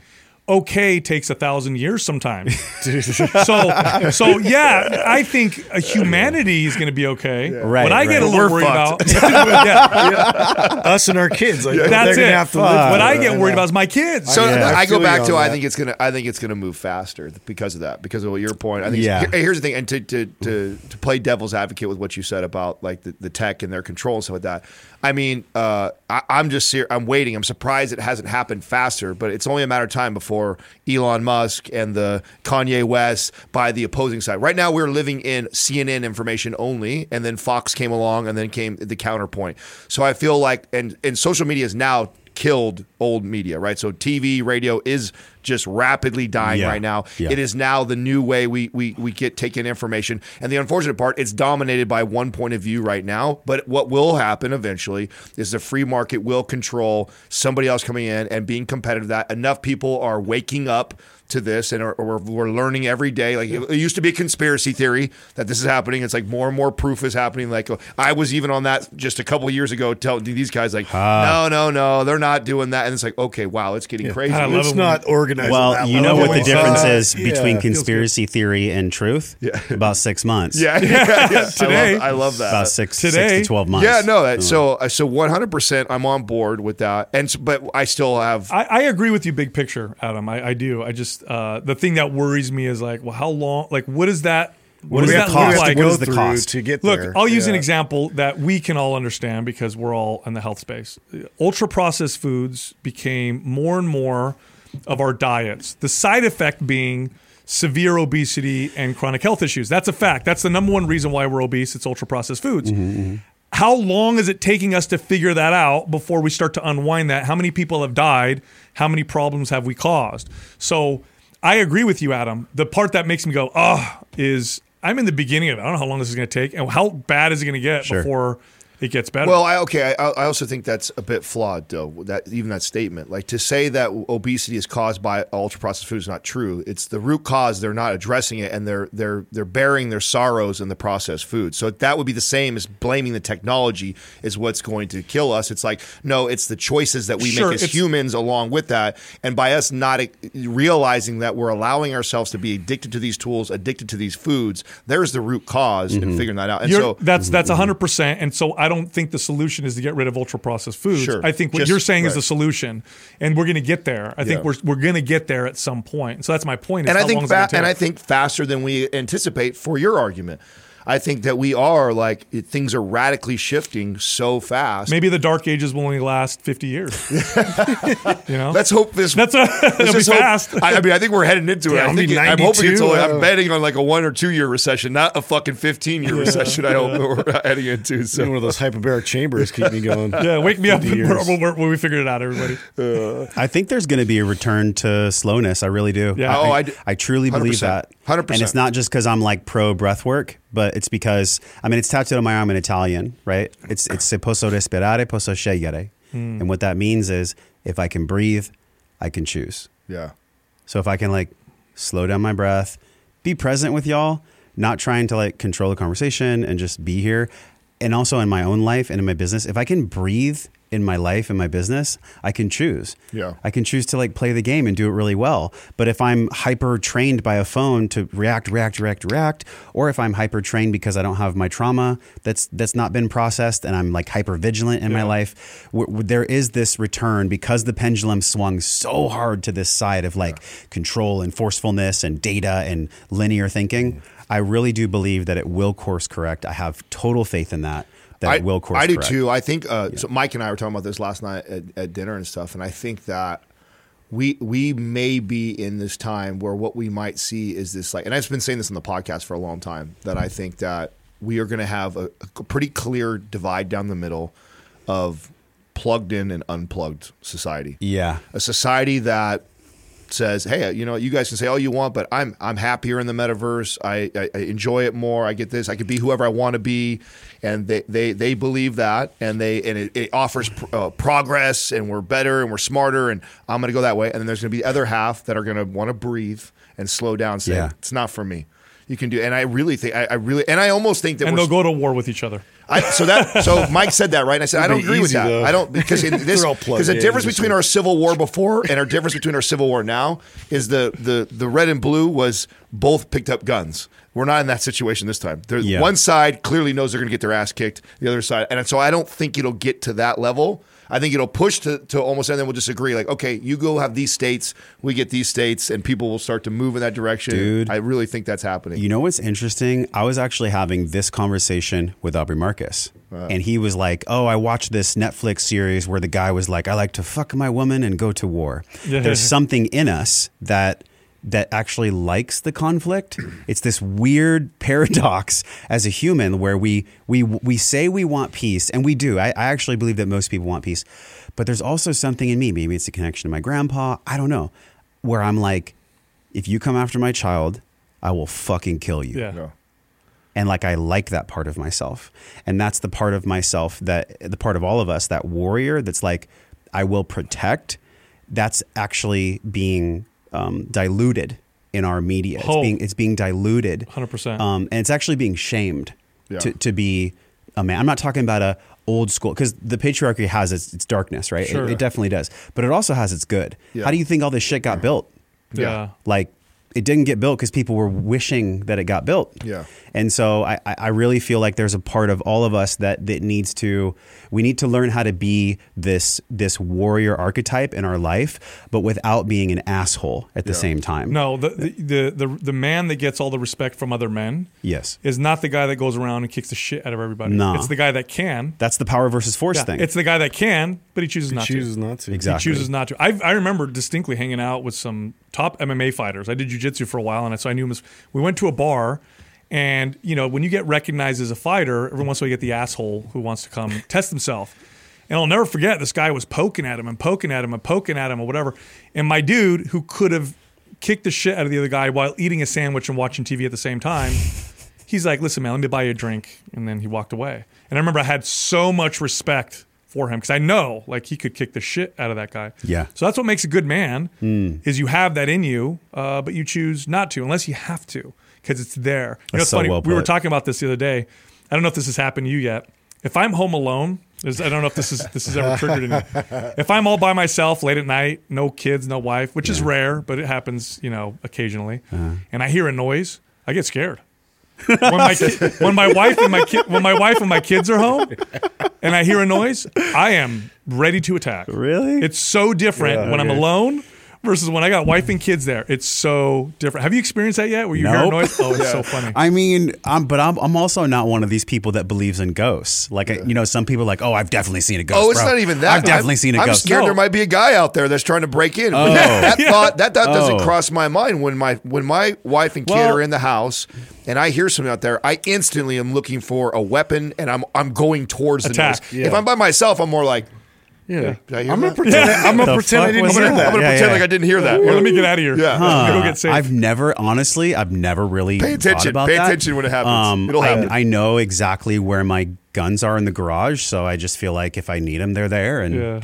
okay takes a thousand years sometimes. so, so yeah, I think humanity is going to be okay. Yeah. Right. What I right. get a little We're worried fucked. about, yeah. Yeah. us and our kids. Like, yeah, that's it. Have to live what I get worried yeah. about is my kids. So yeah, I, I go back to, that. I think it's going to, I think it's going to move faster because of that, because of your point. I think yeah. here, here's the thing. And to, to, to, to play devil's advocate with what you said about like the, the tech and their control and stuff like that. I mean, uh, I, I'm just, ser- I'm waiting. I'm surprised it hasn't happened faster, but it's only a matter of time before Elon Musk and the Kanye West by the opposing side. Right now, we're living in C N N information only, and then Fox came along, and then came the counterpoint. So I feel like, and, and social media is now killed old media, right? So T V, radio is just rapidly dying yeah. right now. Yeah. It is now the new way we we we get taken information. And the unfortunate part, it's dominated by one point of view right now. But what will happen eventually is the free market will control somebody else coming in and being competitive. That enough people are waking up to this and are, or we're learning every day. Like it, it used to be a conspiracy theory that this is happening. It's like more and more proof is happening. Like I was even on that just a couple of years ago telling these guys like, huh. no, no, no, they're not doing that. And it's like, okay, wow, it's getting yeah. crazy. I love it's not organized. Well, you know what the difference is between yeah, conspiracy theory and truth? Yeah. About six months. Yeah, yeah, yeah. Today, I love, I love that. About six, Today. six to twelve months. Yeah, no. That, so, so one hundred percent, I'm on board with that. And but I still have. I, I agree with you, big picture, Adam. I, I do. I just uh, the thing that worries me is like, well, how long? Like, what is that? What, what does that cost? look like? What is the cost to get there? Look, I'll use yeah. an example that we can all understand because we're all in the health space. Ultra processed foods became more and more of our diets. The side effect being severe obesity and chronic health issues. That's a fact. That's the number one reason why we're obese. It's ultra-processed foods. Mm-hmm. How long is it taking us to figure that out before we start to unwind that? How many people have died? How many problems have we caused? So I agree with you, Adam. The part that makes me go, oh, is I'm in the beginning of it. I don't know how long this is going to take and how bad is it going to get sure. before it gets better. Well, I, okay. I, I also think that's a bit flawed, though. That even that statement, like to say that obesity is caused by ultra processed food, is not true. It's the root cause. They're not addressing it, and they're they're they're bearing their sorrows in the processed food. So that would be the same as blaming the technology is what's going to kill us. It's like no, it's the choices that we sure, make as humans along with that, and by us not realizing that we're allowing ourselves to be addicted to these tools, addicted to these foods. There's the root cause, mm-hmm. and figuring that out. And you're, so that's that's one hundred percent. And so I. I don't think the solution is to get rid of ultra processed foods. Sure. I think what Just, you're saying right. is the solution, and we're going to get there. I yeah. think we're we're going to get there at some point. So that's my point. Is and how I think long fa- is it and I think faster than we anticipate. For your argument, I think that we are like it, things are radically shifting so fast. Maybe the dark ages will only last fifty years. You know, let's hope this. That's a, it'll be hope, fast. I, I mean, I think we're heading into yeah, it. I think it I'm hoping it's. Only, I'm betting on like a one or two year recession, not a fucking fifteen year yeah. recession. I hope we're heading into. So. One of those hyperbaric chambers keep me going. Yeah, wake me up when we figured it out, everybody. Uh, I think there's going to be a return to slowness. I really do. Yeah. I, oh, I, I truly believe that. one hundred percent. And it's not just because I'm like pro breath work, but it's because, I mean, it's tattooed on my arm in Italian, right? It's it's se posso respirare, posso scegliere. Mm. And what that means is if I can breathe, I can choose. Yeah. So if I can like slow down my breath, be present with y'all, not trying to like control the conversation and just be here. And also in my own life and in my business, if I can breathe in my life and my business, I can choose. Yeah. I can choose to like play the game and do it really well. But if I'm hyper trained by a phone to react, react, react, react, or if I'm hyper trained because I don't have my trauma that's that's not been processed and I'm like hyper vigilant in yeah. my life, w- w- there is this return because the pendulum swung so hard to this side of like yeah. control and forcefulness and data and linear thinking. Mm. I really do believe that it will course correct. I have total faith in that. That I, will course I do correct. too. I think uh, yeah. so. Mike and I were talking about this last night at, at dinner and stuff, and I think that we we may be in this time where what we might see is this like, and I've been saying this on the podcast for a long time that I think that we are going to have a, a pretty clear divide down the middle of plugged in and unplugged society. Yeah, a society that says, hey, you know, you guys can say all you want, but I'm I'm happier in the metaverse. I, I, I enjoy it more. I get this. I can be whoever I want to be. And they, they, they believe that, and they and it, it offers pr- uh, progress, and we're better, and we're smarter, and I'm going to go that way. And then there's going to be the other half that are going to want to breathe and slow down, saying, yeah. it's not for me. You can do, and I really think, I, I really, and I almost think that, and we're, they'll go to war with each other. I, so that, so Mike said that, right? And I said, I don't agree easy, with that. Though. I don't, because in this, because the yeah, difference between our Civil War before and our difference between our Civil War now is the the the red and blue was both picked up guns. We're not in that situation this time. There's yeah. one side clearly knows they're going to get their ass kicked. The other side, and so I don't think it'll get to that level. I think it'll push to, to almost, and then we'll disagree. Like, okay, you go have these states, we get these states, and people will start to move in that direction. Dude, I really think that's happening. You know what's interesting? I was actually having this conversation with Aubrey Marcus, wow. and he was like, oh, I watched this Netflix series where the guy was like, I like to fuck my woman and go to war. There's something in us that... that actually likes the conflict. It's this weird paradox as a human where we we we say we want peace, and we do. I, I actually believe that most people want peace, but there's also something in me. Maybe it's a connection to my grandpa. I don't know. Where I'm like, if you come after my child, I will fucking kill you. Yeah. Yeah. And like, I like that part of myself, and that's the part of myself that the part of all of us, that warrior that's like, I will protect. That's actually being Um, diluted in our media. It's being, it's being diluted. one hundred percent. Um, and it's actually being shamed yeah. to, to be a man. I'm not talking about a old school, because the patriarchy has its, its darkness, right? Sure. It, it definitely does. But it also has its good. Yeah. How do you think all this shit got built? Yeah. yeah. Like, it didn't get built because people were wishing that it got built. Yeah. And so I, I really feel like there's a part of all of us that, that needs to, we need to learn how to be this, this warrior archetype in our life, but without being an asshole at the yeah. same time. No, the the, the the the man that gets all the respect from other men yes. is not the guy that goes around and kicks the shit out of everybody. Nah. It's the guy that can. That's the power versus force yeah. thing. It's the guy that can, but he chooses he not chooses to. He chooses not to. Exactly. He chooses not to. I, I remember distinctly hanging out with some top M M A fighters. I did jiu-jitsu for a while, and so I knew him as, we went to a bar, and you know, when you get recognized as a fighter, every once in a while you get the asshole who wants to come test himself. And I'll never forget, this guy was poking at him and poking at him and poking at him or whatever. And my dude, who could have kicked the shit out of the other guy while eating a sandwich and watching T V at the same time, he's like, listen, man, let me buy you a drink. And then he walked away. And I remember I had so much respect for him, because I know, like, he could kick the shit out of that guy. Yeah. So that's what makes a good man, mm. is you have that in you, uh, but you choose not to, unless you have to, because it's there. You that's know, it's so funny. Well, we were talking about this the other day. I don't know if this has happened to you yet. If I'm home alone, I don't know if this is this is ever triggered in me. If I'm all by myself late at night, no kids, no wife, which yeah. is rare, but it happens, you know, occasionally, uh-huh. and I hear a noise, I get scared. when my ki- when my wife and my ki- when my wife and my kids are home, and I hear a noise, I am ready to attack. Really, it's so different yeah, when okay. I'm alone versus when I got wife and kids there. It's so different. Have you experienced that yet? Where you nope. hear a noise? Oh, it's yeah. so funny. I mean, I'm, but I'm, I'm also not one of these people that believes in ghosts. Like, yeah. I, you know, some people are like, oh, I've definitely seen a ghost. Oh, it's bro. Not even that. I've definitely I'm, seen a I'm ghost. I'm scared no. there might be a guy out there that's trying to break in. Oh. That yeah. thought that, that oh. doesn't cross my mind when my when my wife and kid well, are in the house and I hear something out there. I instantly am looking for a weapon, and I'm I'm going towards attack. The noise. Yeah. If I'm by myself, I'm more like. Yeah, I'm gonna pretend. Yeah. I'm gonna pretend I didn't hear that. I'm gonna yeah, pretend yeah. like I didn't hear that. Well, let me get out of here. Yeah, huh. Go get saved. I've never, honestly, I've never really pay attention. Thought about pay that. attention when it happens. Um, It'll I, happen. I know exactly where my guns are in the garage, so I just feel like if I need them, they're there. And yeah.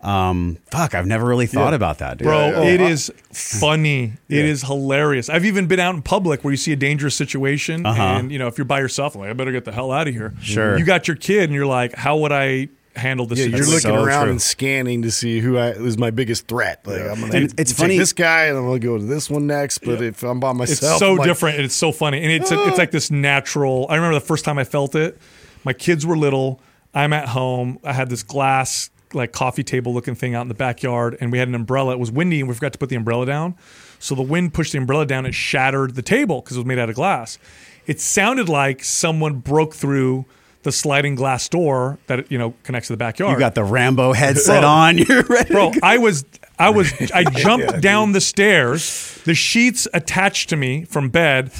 um, fuck, I've never really thought yeah. about that, dude. Bro. Yeah, yeah, yeah. It uh, is funny. yeah. It is hilarious. I've even been out in public where you see a dangerous situation, uh-huh. and you know, if you're by yourself, I'm like, I better get the hell out of here. Sure. You got your kid, and you're like, how would I? Handle this. Yeah, you're looking so around true. And scanning to see who I, is my biggest threat. Like, I'm gonna and it's funny this guy, and I'm gonna go to this one next. But yeah. if I'm by myself, it's so like, different. And it's so funny, and it's ah. a, it's like this natural. I remember the first time I felt it. My kids were little. I'm at home. I had this glass like coffee table looking thing out in the backyard, and we had an umbrella. It was windy, and we forgot to put the umbrella down. So the wind pushed the umbrella down. It shattered the table because it was made out of glass. It sounded like someone broke through the sliding glass door that, you know, connects to the backyard. You got the Rambo headset bro, on. You're ready. Bro, I was, I was, I jumped yeah, down dude. the stairs, the sheets attached to me from bed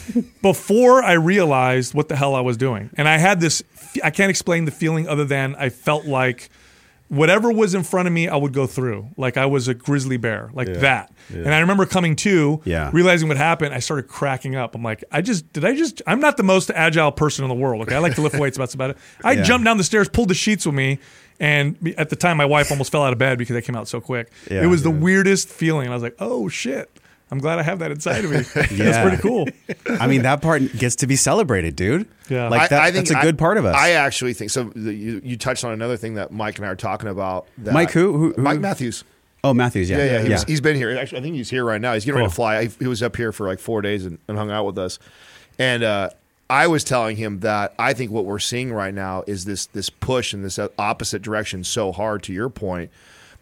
before I realized what the hell I was doing. And I had this, I can't explain the feeling other than I felt like whatever was in front of me, I would go through. Like I was a grizzly bear, like yeah, that. Yeah. And I remember coming to, yeah. realizing what happened, I started cracking up. I'm like, I just, did I just, I'm not the most agile person in the world. Okay, I like to lift weights, that's about it. I yeah. jumped down the stairs, pulled the sheets with me. And at the time, my wife almost fell out of bed because they came out so quick. Yeah, it was yeah. the weirdest feeling. I was like, oh shit. I'm glad I have that inside of me. Yeah. That's pretty cool. I mean, that part gets to be celebrated, dude. Yeah. Like that, I, I think that's a good I, part of us. I actually think so. You, you touched on another thing that Mike and I are talking about. That Mike who? who, who? Mike Matthews. Oh, Matthews, yeah. Yeah, yeah. He yeah. Was, he's been here. Actually, I think he's here right now. He's getting ready to fly. I, he was up here for like four days and, and hung out with us. And uh, I was telling him that I think what we're seeing right now is this this push in this opposite direction so hard, to your point,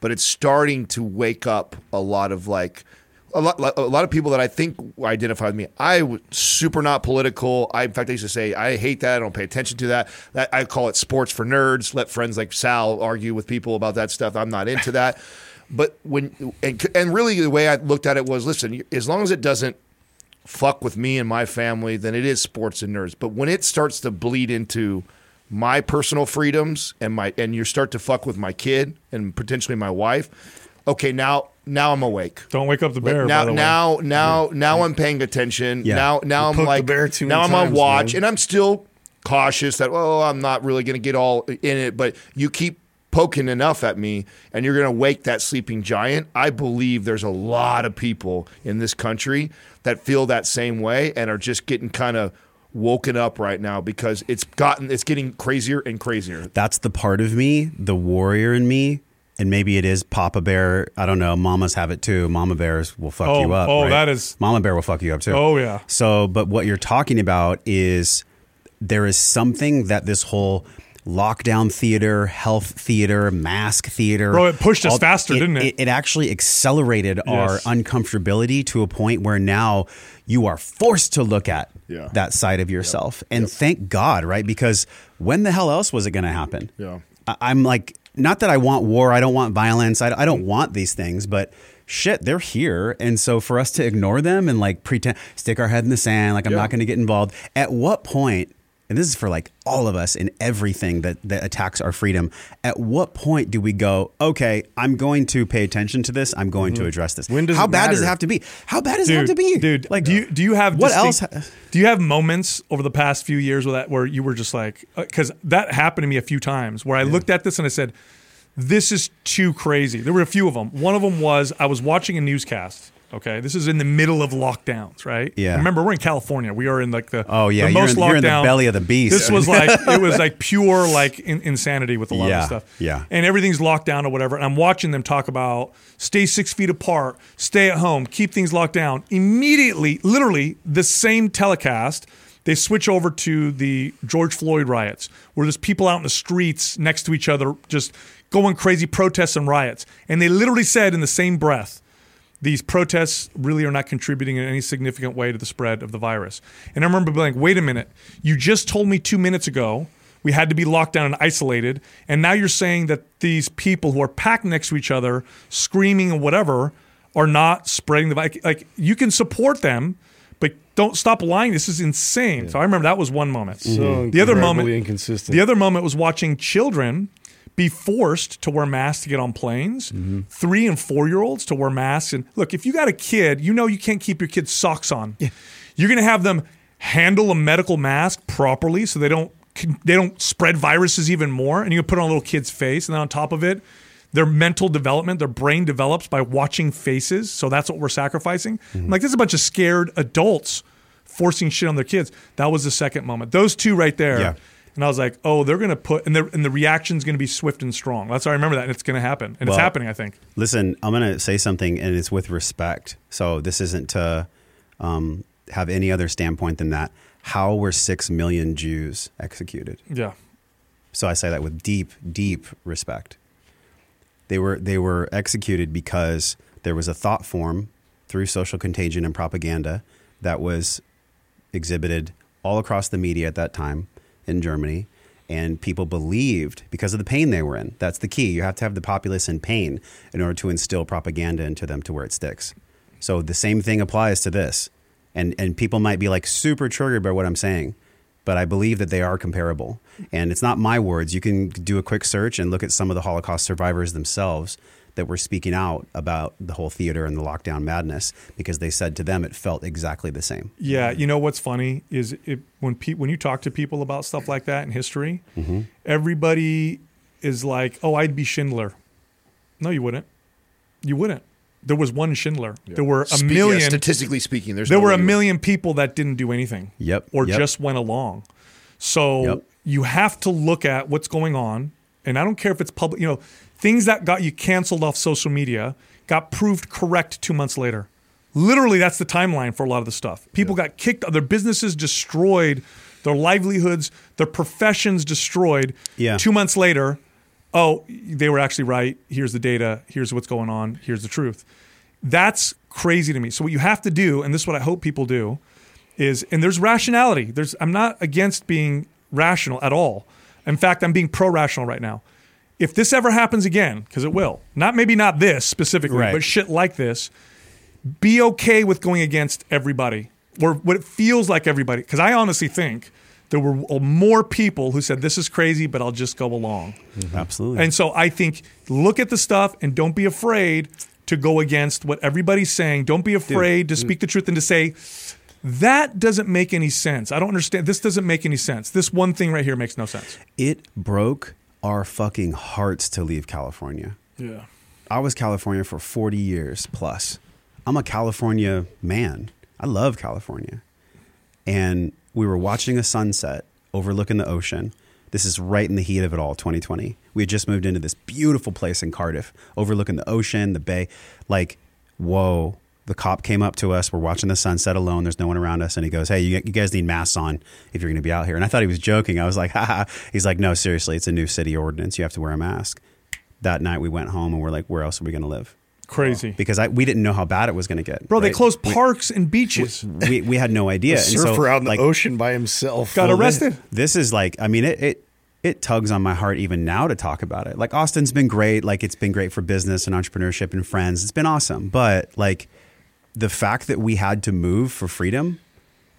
but it's starting to wake up a lot of like a lot a lot of people that I think identify with me. I was super not political. I in fact I used to say I hate that. I don't pay attention to that. that. I call it sports for nerds. Let friends like Sal argue with people about that stuff. I'm not into that. But when and, and really the way I looked at it was, listen, as long as it doesn't fuck with me and my family, then it is sports and nerds. But when it starts to bleed into my personal freedoms and my and you start to fuck with my kid and potentially my wife, okay, now now I'm awake. Don't wake up the bear. Now by the now way. now yeah. now I'm paying attention. Yeah. Now now you I'm like the bear too now I'm times, on watch, man. And I'm still cautious that oh I'm not really going to get all in it. But you keep poking enough at me and you're going to wake that sleeping giant. I believe there's a lot of people in this country that feel that same way and are just getting kind of woken up right now because it's gotten it's getting crazier and crazier. That's the part of me, the warrior in me, and maybe it is Papa Bear. I don't know. Mamas have it too. Mama bears will fuck oh, you up. Oh, right? That is. Mama bear will fuck you up too. Oh, yeah. So, but what you're talking about is there is something that this whole lockdown theater, health theater, mask theater. Bro, it pushed us all, faster, it, didn't it? it? It actually accelerated yes. our uncomfortability to a point where now you are forced to look at yeah. that side of yourself. Yep. And yep. thank God, right? Because when the hell else was it going to happen? Yeah, I, I'm like, not that I want war. I don't want violence. I, I don't want these things, but shit, they're here. And so for us to ignore them and like pretend, stick our head in the sand, like I'm yeah. not going to get involved. At what point, and this is for like all of us in everything that, that attacks our freedom, at what point do we go, okay, I'm going to pay attention to this. I'm going mm-hmm. to address this. When does How it bad matter? does it have to be? How bad does dude, it have to be? Dude, like, do you, do you have, what distinct, else? Do you have moments over the past few years where, that, where you were just like, uh, cause that happened to me a few times where I yeah. looked at this and I said, this is too crazy. There were a few of them. One of them was I was watching a newscast. Okay, this is in the middle of lockdowns, right? Yeah. Remember, we're in California. We are in like the oh yeah, the you're, most in, you're in the belly of the beast. This was like it was like pure like in, insanity with a lot yeah, of stuff. Yeah. And everything's locked down or whatever. And I'm watching them talk about stay six feet apart, stay at home, keep things locked down. Immediately, literally, the same telecast, they switch over to the George Floyd riots, where there's people out in the streets next to each other, just going crazy, protests and riots. And they literally said in the same breath, these protests really are not contributing in any significant way to the spread of the virus. And I remember being like, wait a minute, you just told me two minutes ago we had to be locked down and isolated, and now you're saying that these people who are packed next to each other, screaming and whatever, are not spreading the virus. Like, you can support them, but don't stop lying. This is insane. Yeah. So I remember that was one moment. So the other moment, inconsistent. The other moment was watching children be forced to wear masks to get on planes, mm-hmm. three and four-year-olds to wear masks. And look, if you got a kid, you know you can't keep your kid's socks on. Yeah. You're going to have them handle a medical mask properly so they don't they don't spread viruses even more. And you can put it on a little kid's face. And then on top of it, their mental development, their brain develops by watching faces. So that's what we're sacrificing. Mm-hmm. Like, this is a bunch of scared adults forcing shit on their kids. That was the second moment. Those two right there. Yeah. And I was like, oh, they're going to put, and, and the reaction's going to be swift and strong. That's how I remember that, and it's going to happen. And well, it's happening, I think. Listen, I'm going to say something, and it's with respect. So this isn't to um, have any other standpoint than that. How were six million Jews executed? Yeah. So I say that with deep, deep respect. They were they were executed because there was a thought form through social contagion and propaganda that was exhibited all across the media at that time in Germany, and people believed because of the pain they were in. That's the key. You have to have the populace in pain in order to instill propaganda into them to where it sticks. So the same thing applies to this. And and people might be like super triggered by what I'm saying, but I believe that they are comparable. And it's not my words. You can do a quick search and look at some of the Holocaust survivors themselves that were speaking out about the whole theater and the lockdown madness, because they said to them it felt exactly the same. Yeah, you know what's funny is it, when pe- when you talk to people about stuff like that in history, mm-hmm. everybody is like, oh, I'd be Schindler. No, you wouldn't. You wouldn't. There was one Schindler. Yeah. There were a Spe- million. Yeah, statistically speaking, there's there no were a million would... people that didn't do anything. Yep. Or yep. just went along. So yep. you have to look at what's going on. And I don't care if it's public, you know, things that got you canceled off social media got proved correct two months later. Literally, that's the timeline for a lot of the stuff. People yeah. got kicked, their businesses destroyed, their livelihoods, their professions destroyed. Yeah. Two months later, oh, they were actually right. Here's the data. Here's what's going on. Here's the truth. That's crazy to me. So what you have to do, and this is what I hope people do, is, and there's rationality. There's I'm not against being rational at all. In fact, I'm being pro-rational right now. If this ever happens again, because it will, not maybe not this specifically, right. but shit like this, be okay with going against everybody or what it feels like everybody. Because I honestly think there were more people who said, this is crazy, but I'll just go along. Mm-hmm. Absolutely. And so I think look at the stuff and don't be afraid to go against what everybody's saying. Don't be afraid Dude. to speak the truth and to say, that doesn't make any sense. I don't understand. This doesn't make any sense. This one thing right here makes no sense. It broke our fucking hearts to leave California. Yeah. I was California for forty years plus. I'm a California man. I love California. And we were watching a sunset overlooking the ocean. This is right in the heat of it all, twenty twenty. We had just moved into this beautiful place in Cardiff, overlooking the ocean, the bay. Like, whoa. The cop came up to us. We're watching the sunset alone. There's no one around us. And he goes, hey, you, you guys need masks on if you're going to be out here. And I thought he was joking. I was like, haha. He's like, no, seriously, it's a new city ordinance. You have to wear a mask. That night we went home and we're like, where else are we going to live? Crazy. Because I, we didn't know how bad it was going to get. Bro, right? They closed parks we, and beaches. We, we had no idea. A surfer and so, out in the like, ocean by himself. Got arrested. This is like, I mean, it, it it tugs on my heart even now to talk about it. Like, Austin's been great. Like, it's been great for business and entrepreneurship and friends. It's been awesome. But like, the fact that we had to move for freedom,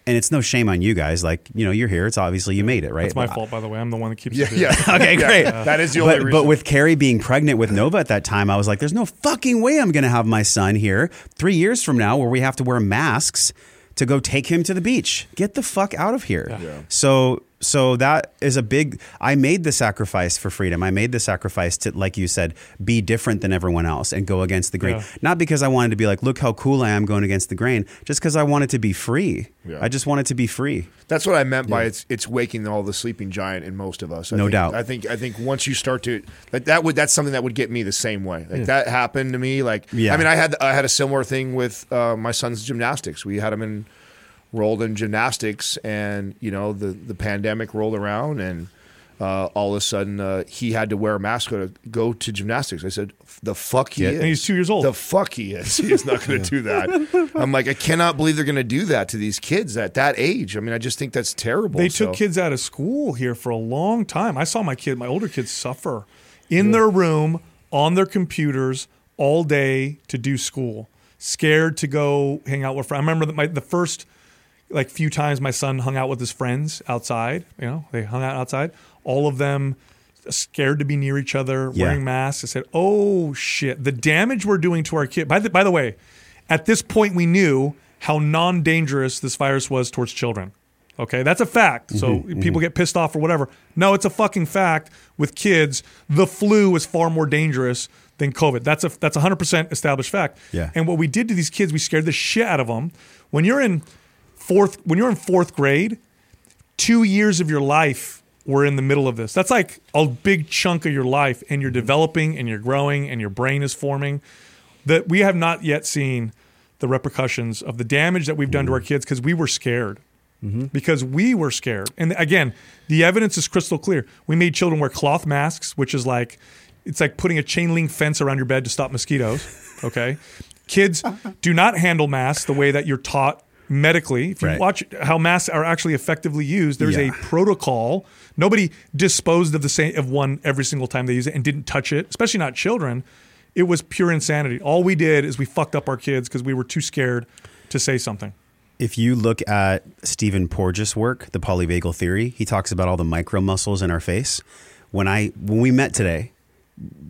and it's no shame on you guys. Like, you know, you're here. It's obviously you made it, right? It's my but fault, by the way. I'm the one that keeps yeah, it. Yeah. Okay, great. Yeah. That is the only but, reason. But with Carrie being pregnant with Nova at that time, I was like, there's no fucking way I'm going to have my son here three years from now where we have to wear masks to go take him to the beach. Get the fuck out of here. Yeah. Yeah. So, so that is a big, I made the sacrifice for freedom. I made the sacrifice to, like you said, be different than everyone else and go against the grain. Yeah. Not because I wanted to be like, look how cool I am going against the grain, just because I wanted to be free. Yeah. I just wanted to be free. That's what I meant yeah. by it's it's waking all the sleeping giant in most of us. I no think, doubt. I think I think once you start to, like that would that's something that would get me the same way. Like yeah. that happened to me. Like, yeah. I mean, I had I had a similar thing with uh, my son's gymnastics. We had him in, rolled in gymnastics, and you know the, the pandemic rolled around, and uh, all of a sudden uh, he had to wear a mask to go to gymnastics. I said, "The fuck he yeah. is!" And he's two years old. The fuck he is! He is not going to do that. I'm like, I cannot believe they're going to do that to these kids at that age. I mean, I just think that's terrible. They so. took kids out of school here for a long time. I saw my kid, my older kids, suffer in yeah. their room on their computers all day to do school, scared to go hang out with friends. I remember that my the first. Like few times my son hung out with his friends outside, you know, they hung out outside, all of them scared to be near each other, yeah. wearing masks. I said, oh shit, the damage we're doing to our kid. By the, by the way, at this point we knew how non-dangerous this virus was towards children. Okay, that's a fact. So mm-hmm, people mm-hmm. get pissed off or whatever. No, it's a fucking fact with kids. The flu is far more dangerous than COVID. That's a that's one hundred percent established fact. Yeah. And what we did to these kids, we scared the shit out of them. When you're in... Fourth, when you're in fourth grade, two years of your life were in the middle of this. That's like a big chunk of your life, and you're developing, and you're growing, and your brain is forming. That we have not yet seen the repercussions of the damage that we've done to our kids because we were scared. Mm-hmm. Because we were scared. And again, the evidence is crystal clear. We made children wear cloth masks, which is like, it's like putting a chain link fence around your bed to stop mosquitoes, okay? Kids do not handle masks the way that you're taught medically. If you right. watch how masks are actually effectively used, there's yeah. a protocol. Nobody disposed of the same of one every single time they use it and didn't touch it, especially not children. It was pure insanity. All we did is we fucked up our kids because we were too scared to say something. If you look at Stephen Porges' work, the polyvagal theory, he talks about all the micro muscles in our face. When I when we met today,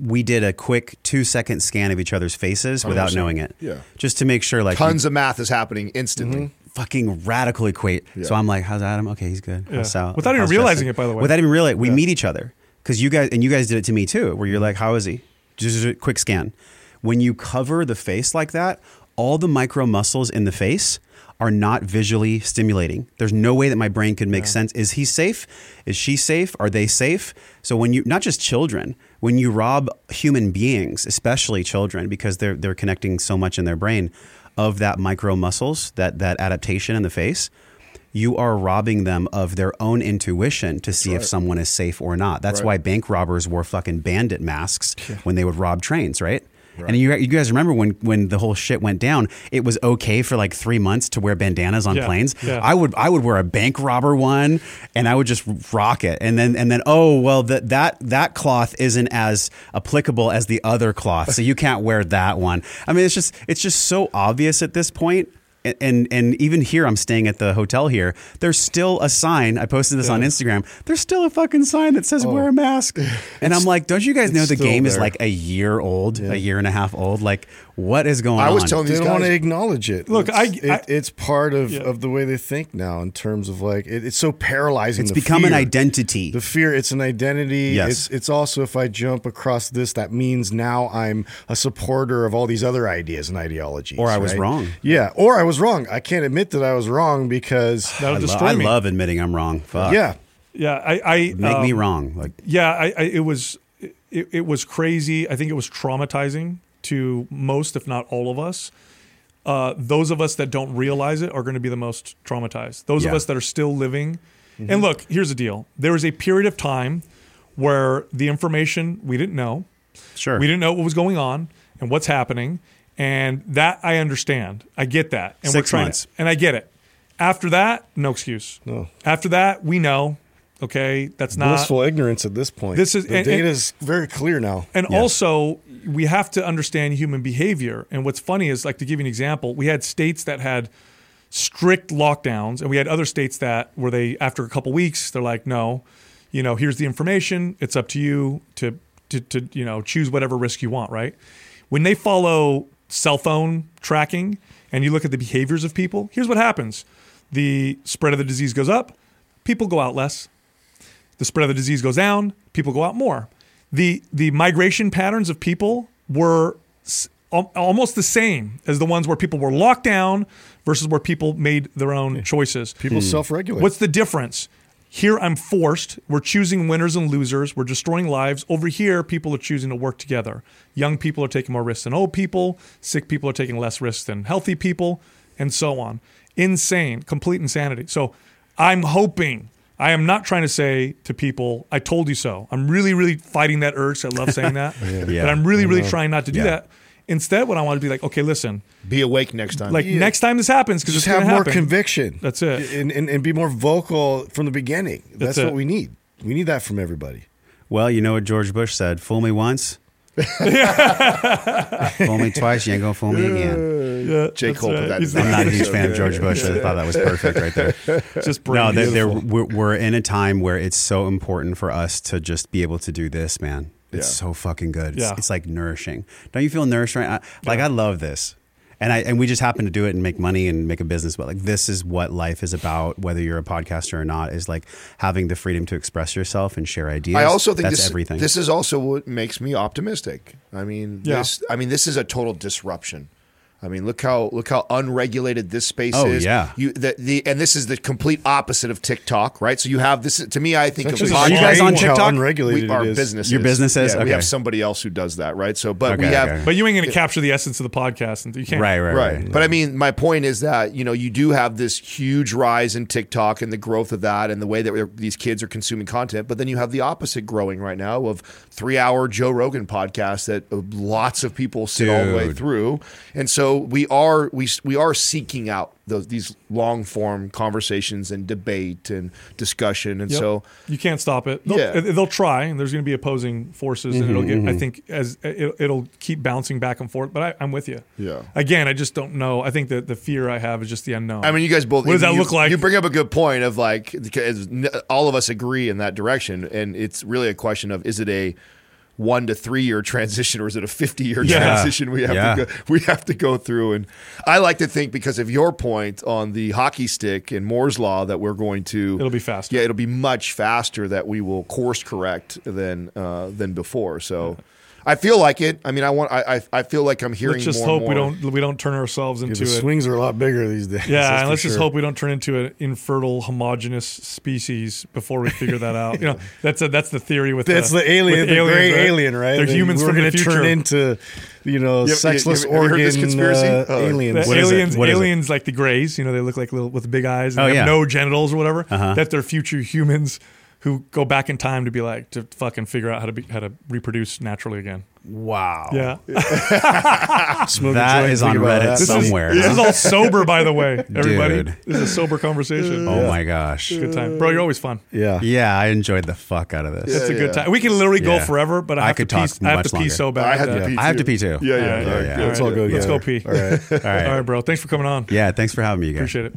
we did a quick two second scan of each other's faces without one hundred percent knowing it. Yeah. Just to make sure, like, tons we, of math is happening instantly. Mm-hmm. Fucking radical equate. Yeah. So I'm like, how's Adam? Okay, he's good. Yeah. How's Sal? Without how's even realizing Justin? It, by the way. Without even realizing, we yeah. meet each other. Because you guys, and you guys did it to me too, where you're like, how is he? Just a quick scan. When you cover the face like that, all the micro muscles in the face are not visually stimulating. There's no way that my brain could make yeah. sense. Is he safe? Is she safe? Are they safe? So when you, not just children, when you rob human beings, especially children, because they're they're connecting so much in their brain of that micro muscles, that that adaptation in the face, you are robbing them of their own intuition to see right. if someone is safe or not. That's right. why bank robbers wore fucking bandit masks yeah. when they would rob trains, right? Right. And you, you guys remember when, when the whole shit went down, it was okay for like three months to wear bandanas on yeah, planes. Yeah. I would I would wear a bank robber one and I would just rock it. And then and then oh well that that that cloth isn't as applicable as the other cloth, so you can't wear that one. I mean, it's just it's just so obvious at this point. And, and and even here, I'm staying at the hotel here. There's still a sign. I posted this yeah. on Instagram. There's still a fucking sign that says oh. wear a mask. And it's, I'm like, don't you guys know the game there. is like a year old, yeah. a year and a half old? Like, what is going on? I was on? telling these guys. They don't want to acknowledge it. Look, it's, I, I, it, it's part of, yeah. of the way they think now in terms of like, it, it's so paralyzing. It's the become fear. an identity. The fear, it's an identity. Yes. It's, it's also, if I jump across this, that means now I'm a supporter of all these other ideas and ideologies. Or I was right? wrong. Yeah. Or I was. was wrong. I can't admit that I was wrong because that'll I, destroy lo- I me. love admitting I'm wrong. Fuck. Yeah. Yeah. I, I make um, me wrong. Like, yeah, I, I, it was, it, it was crazy. I think it was traumatizing to most, if not all of us. Uh, those of us that don't realize it are going to be the most traumatized. Those yeah. of us that are still living. Mm-hmm. And look, here's the deal. There was a period of time where the information we didn't know. Sure. We didn't know what was going on and what's happening. And that I understand. I get that. And Six we're trying months. It. And I get it. After that, no excuse. No. After that, we know. Okay, that's not blissful ignorance at this point. This is the and, data and, is very clear now. And yes. also, we have to understand human behavior. And what's funny is, like, to give you an example, we had states that had strict lockdowns, and we had other states that where they, after a couple weeks, they're like, no, you know, here's the information. It's up to you to to, to you know choose whatever risk you want. Right? When they follow cell phone tracking, and you look at the behaviors of people, here's what happens. The spread of the disease goes up, people go out less. The spread of the disease goes down, people go out more. The the migration patterns of people were s- almost the same as the ones where people were locked down versus where people made their own choices. People hmm. self-regulate. What's the difference? Here I'm forced. We're choosing winners and losers. We're destroying lives. Over here, people are choosing to work together. Young people are taking more risks than old people. Sick people are taking less risks than healthy people, and so on. Insane, complete insanity. So I'm hoping, I am not trying to say to people, I told you so. I'm really, really fighting that urge. I love saying that. yeah, yeah. But I'm really, really trying not to do yeah. that. Instead, what I want to be like, okay, listen. Be awake next time. Like yeah. next time this happens, because it's going to happen. Just have more conviction. That's it. And, and and be more vocal from the beginning. That's, That's what we need. We need that from everybody. Well, you know what George Bush said, fool me once. Fool me twice, you ain't gonna fool me again. Yeah, J. Cole put that. Right. I'm not a huge fan of George Bush. I thought that was perfect right there. Just no, they're, they're, we're in a time where it's so important for us to just be able to do this, man. It's yeah. so fucking good. It's, yeah. it's like nourishing. Don't you feel nourished right now? Like yeah. I love this. And I and we just happen to do it and make money and make a business. But like this is what life is about, whether you're a podcaster or not, is like having the freedom to express yourself and share ideas. I also think That's this, everything. This is also what makes me optimistic. I mean, yeah. this I mean, this is a total disruption. I mean, look how look how unregulated this space oh, is. Oh yeah, you, the, the and this is the complete opposite of TikTok, right? So you have this. To me, I think of podcasts. Are you guys on TikTok? How unregulated we, our it is. Your businesses. Yeah, okay. We have somebody else who does that, right? So, but okay, we have. Okay. But you ain't going to capture the essence of the podcast, and you can't. Right, right, right, right. But I mean, my point is that you know you do have this huge rise in TikTok and the growth of that, and the way that these kids are consuming content. But then you have the opposite growing right now of three-hour Joe Rogan podcasts that lots of people sit Dude. all the way through, and so. We are we we are seeking out those, these long form conversations and debate and discussion, and yep. so you can't stop it. They'll, yeah. they'll try, and there's going to be opposing forces, mm-hmm, and it'll get. Mm-hmm. I think as it, it'll keep bouncing back and forth. But I, I'm with you. Yeah. Again, I just don't know. I think that the fear I have is just the unknown. I mean, you guys both. What does that you, look like? You bring up a good point of like all of us agree in that direction, and it's really a question of is it a one to three year transition, or is it a fifty year yeah. transition we have yeah. to go, we have to go through? And I like to think, because of your point on the hockey stick and Moore's law, that we're going to it'll be faster. Yeah, it'll be much faster that we will course correct than uh, than before. So. Yeah. I feel like it. I mean, I want. I I feel like I'm hearing. Let's just more hope and more. we don't we don't turn ourselves into yeah, the it. Swings are a lot bigger these days. Yeah, and let's sure. just hope we don't turn into an infertile, homogenous species before we figure that out. You know, that's a, that's the theory with that's the, the alien, the aliens, gray right? alien, right? They're humans from the future. Turn into you know you, sexless you, you, organ uh, uh, aliens. What aliens, what aliens like the grays. You know, they look like little with big eyes and oh, they have yeah. no genitals or whatever. Uh-huh. That they're future humans. Who go back in time to be like to fucking figure out how to be, how to reproduce naturally again? Wow. Yeah. That is on Reddit this somewhere. Is, huh? This is all sober, by the way, everybody. Dude. This is a sober conversation. Oh yeah. My gosh. Good time, bro. You're always fun. Yeah. Yeah, I enjoyed the fuck out of this. Yeah, it's a yeah. good time. We can literally yeah. go forever, but I have I could to pee. Talk I have to pee longer. So bad. I have, yeah. to pee I have to pee too. Yeah, yeah. yeah. yeah. yeah. yeah. Let's all go. Let's go pee. All right. All right. All right, bro. Thanks for coming on. Yeah. Thanks for having me, you guys. Appreciate it.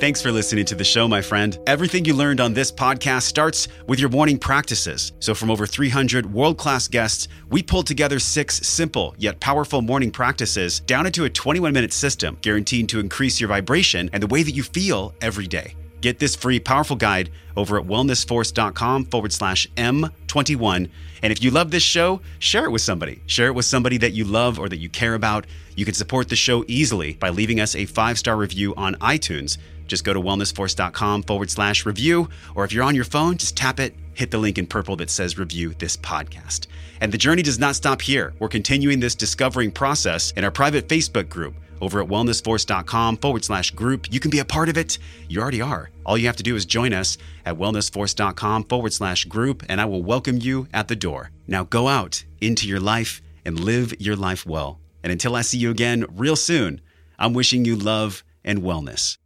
Thanks for listening to the show, my friend. Everything you learned on this podcast starts with your morning practices. So from over three hundred world-class guests, we pulled together six simple yet powerful morning practices down into a twenty-one minute system guaranteed to increase your vibration and the way that you feel every day. Get this free, powerful guide over at wellnessforce.com forward slash M21. And if you love this show, share it with somebody. Share it with somebody that you love or that you care about. You can support the show easily by leaving us a five-star review on iTunes. Just go to wellnessforce.com forward slash review, or if you're on your phone, just tap it, hit the link in purple that says review this podcast. And the journey does not stop here. We're continuing this discovering process in our private Facebook group over at wellnessforce.com forward slash group. You can be a part of it. You already are. All you have to do is join us at wellnessforce.com forward slash group, and I will welcome you at the door. Now go out into your life and live your life well. And until I see you again real soon, I'm wishing you love and wellness.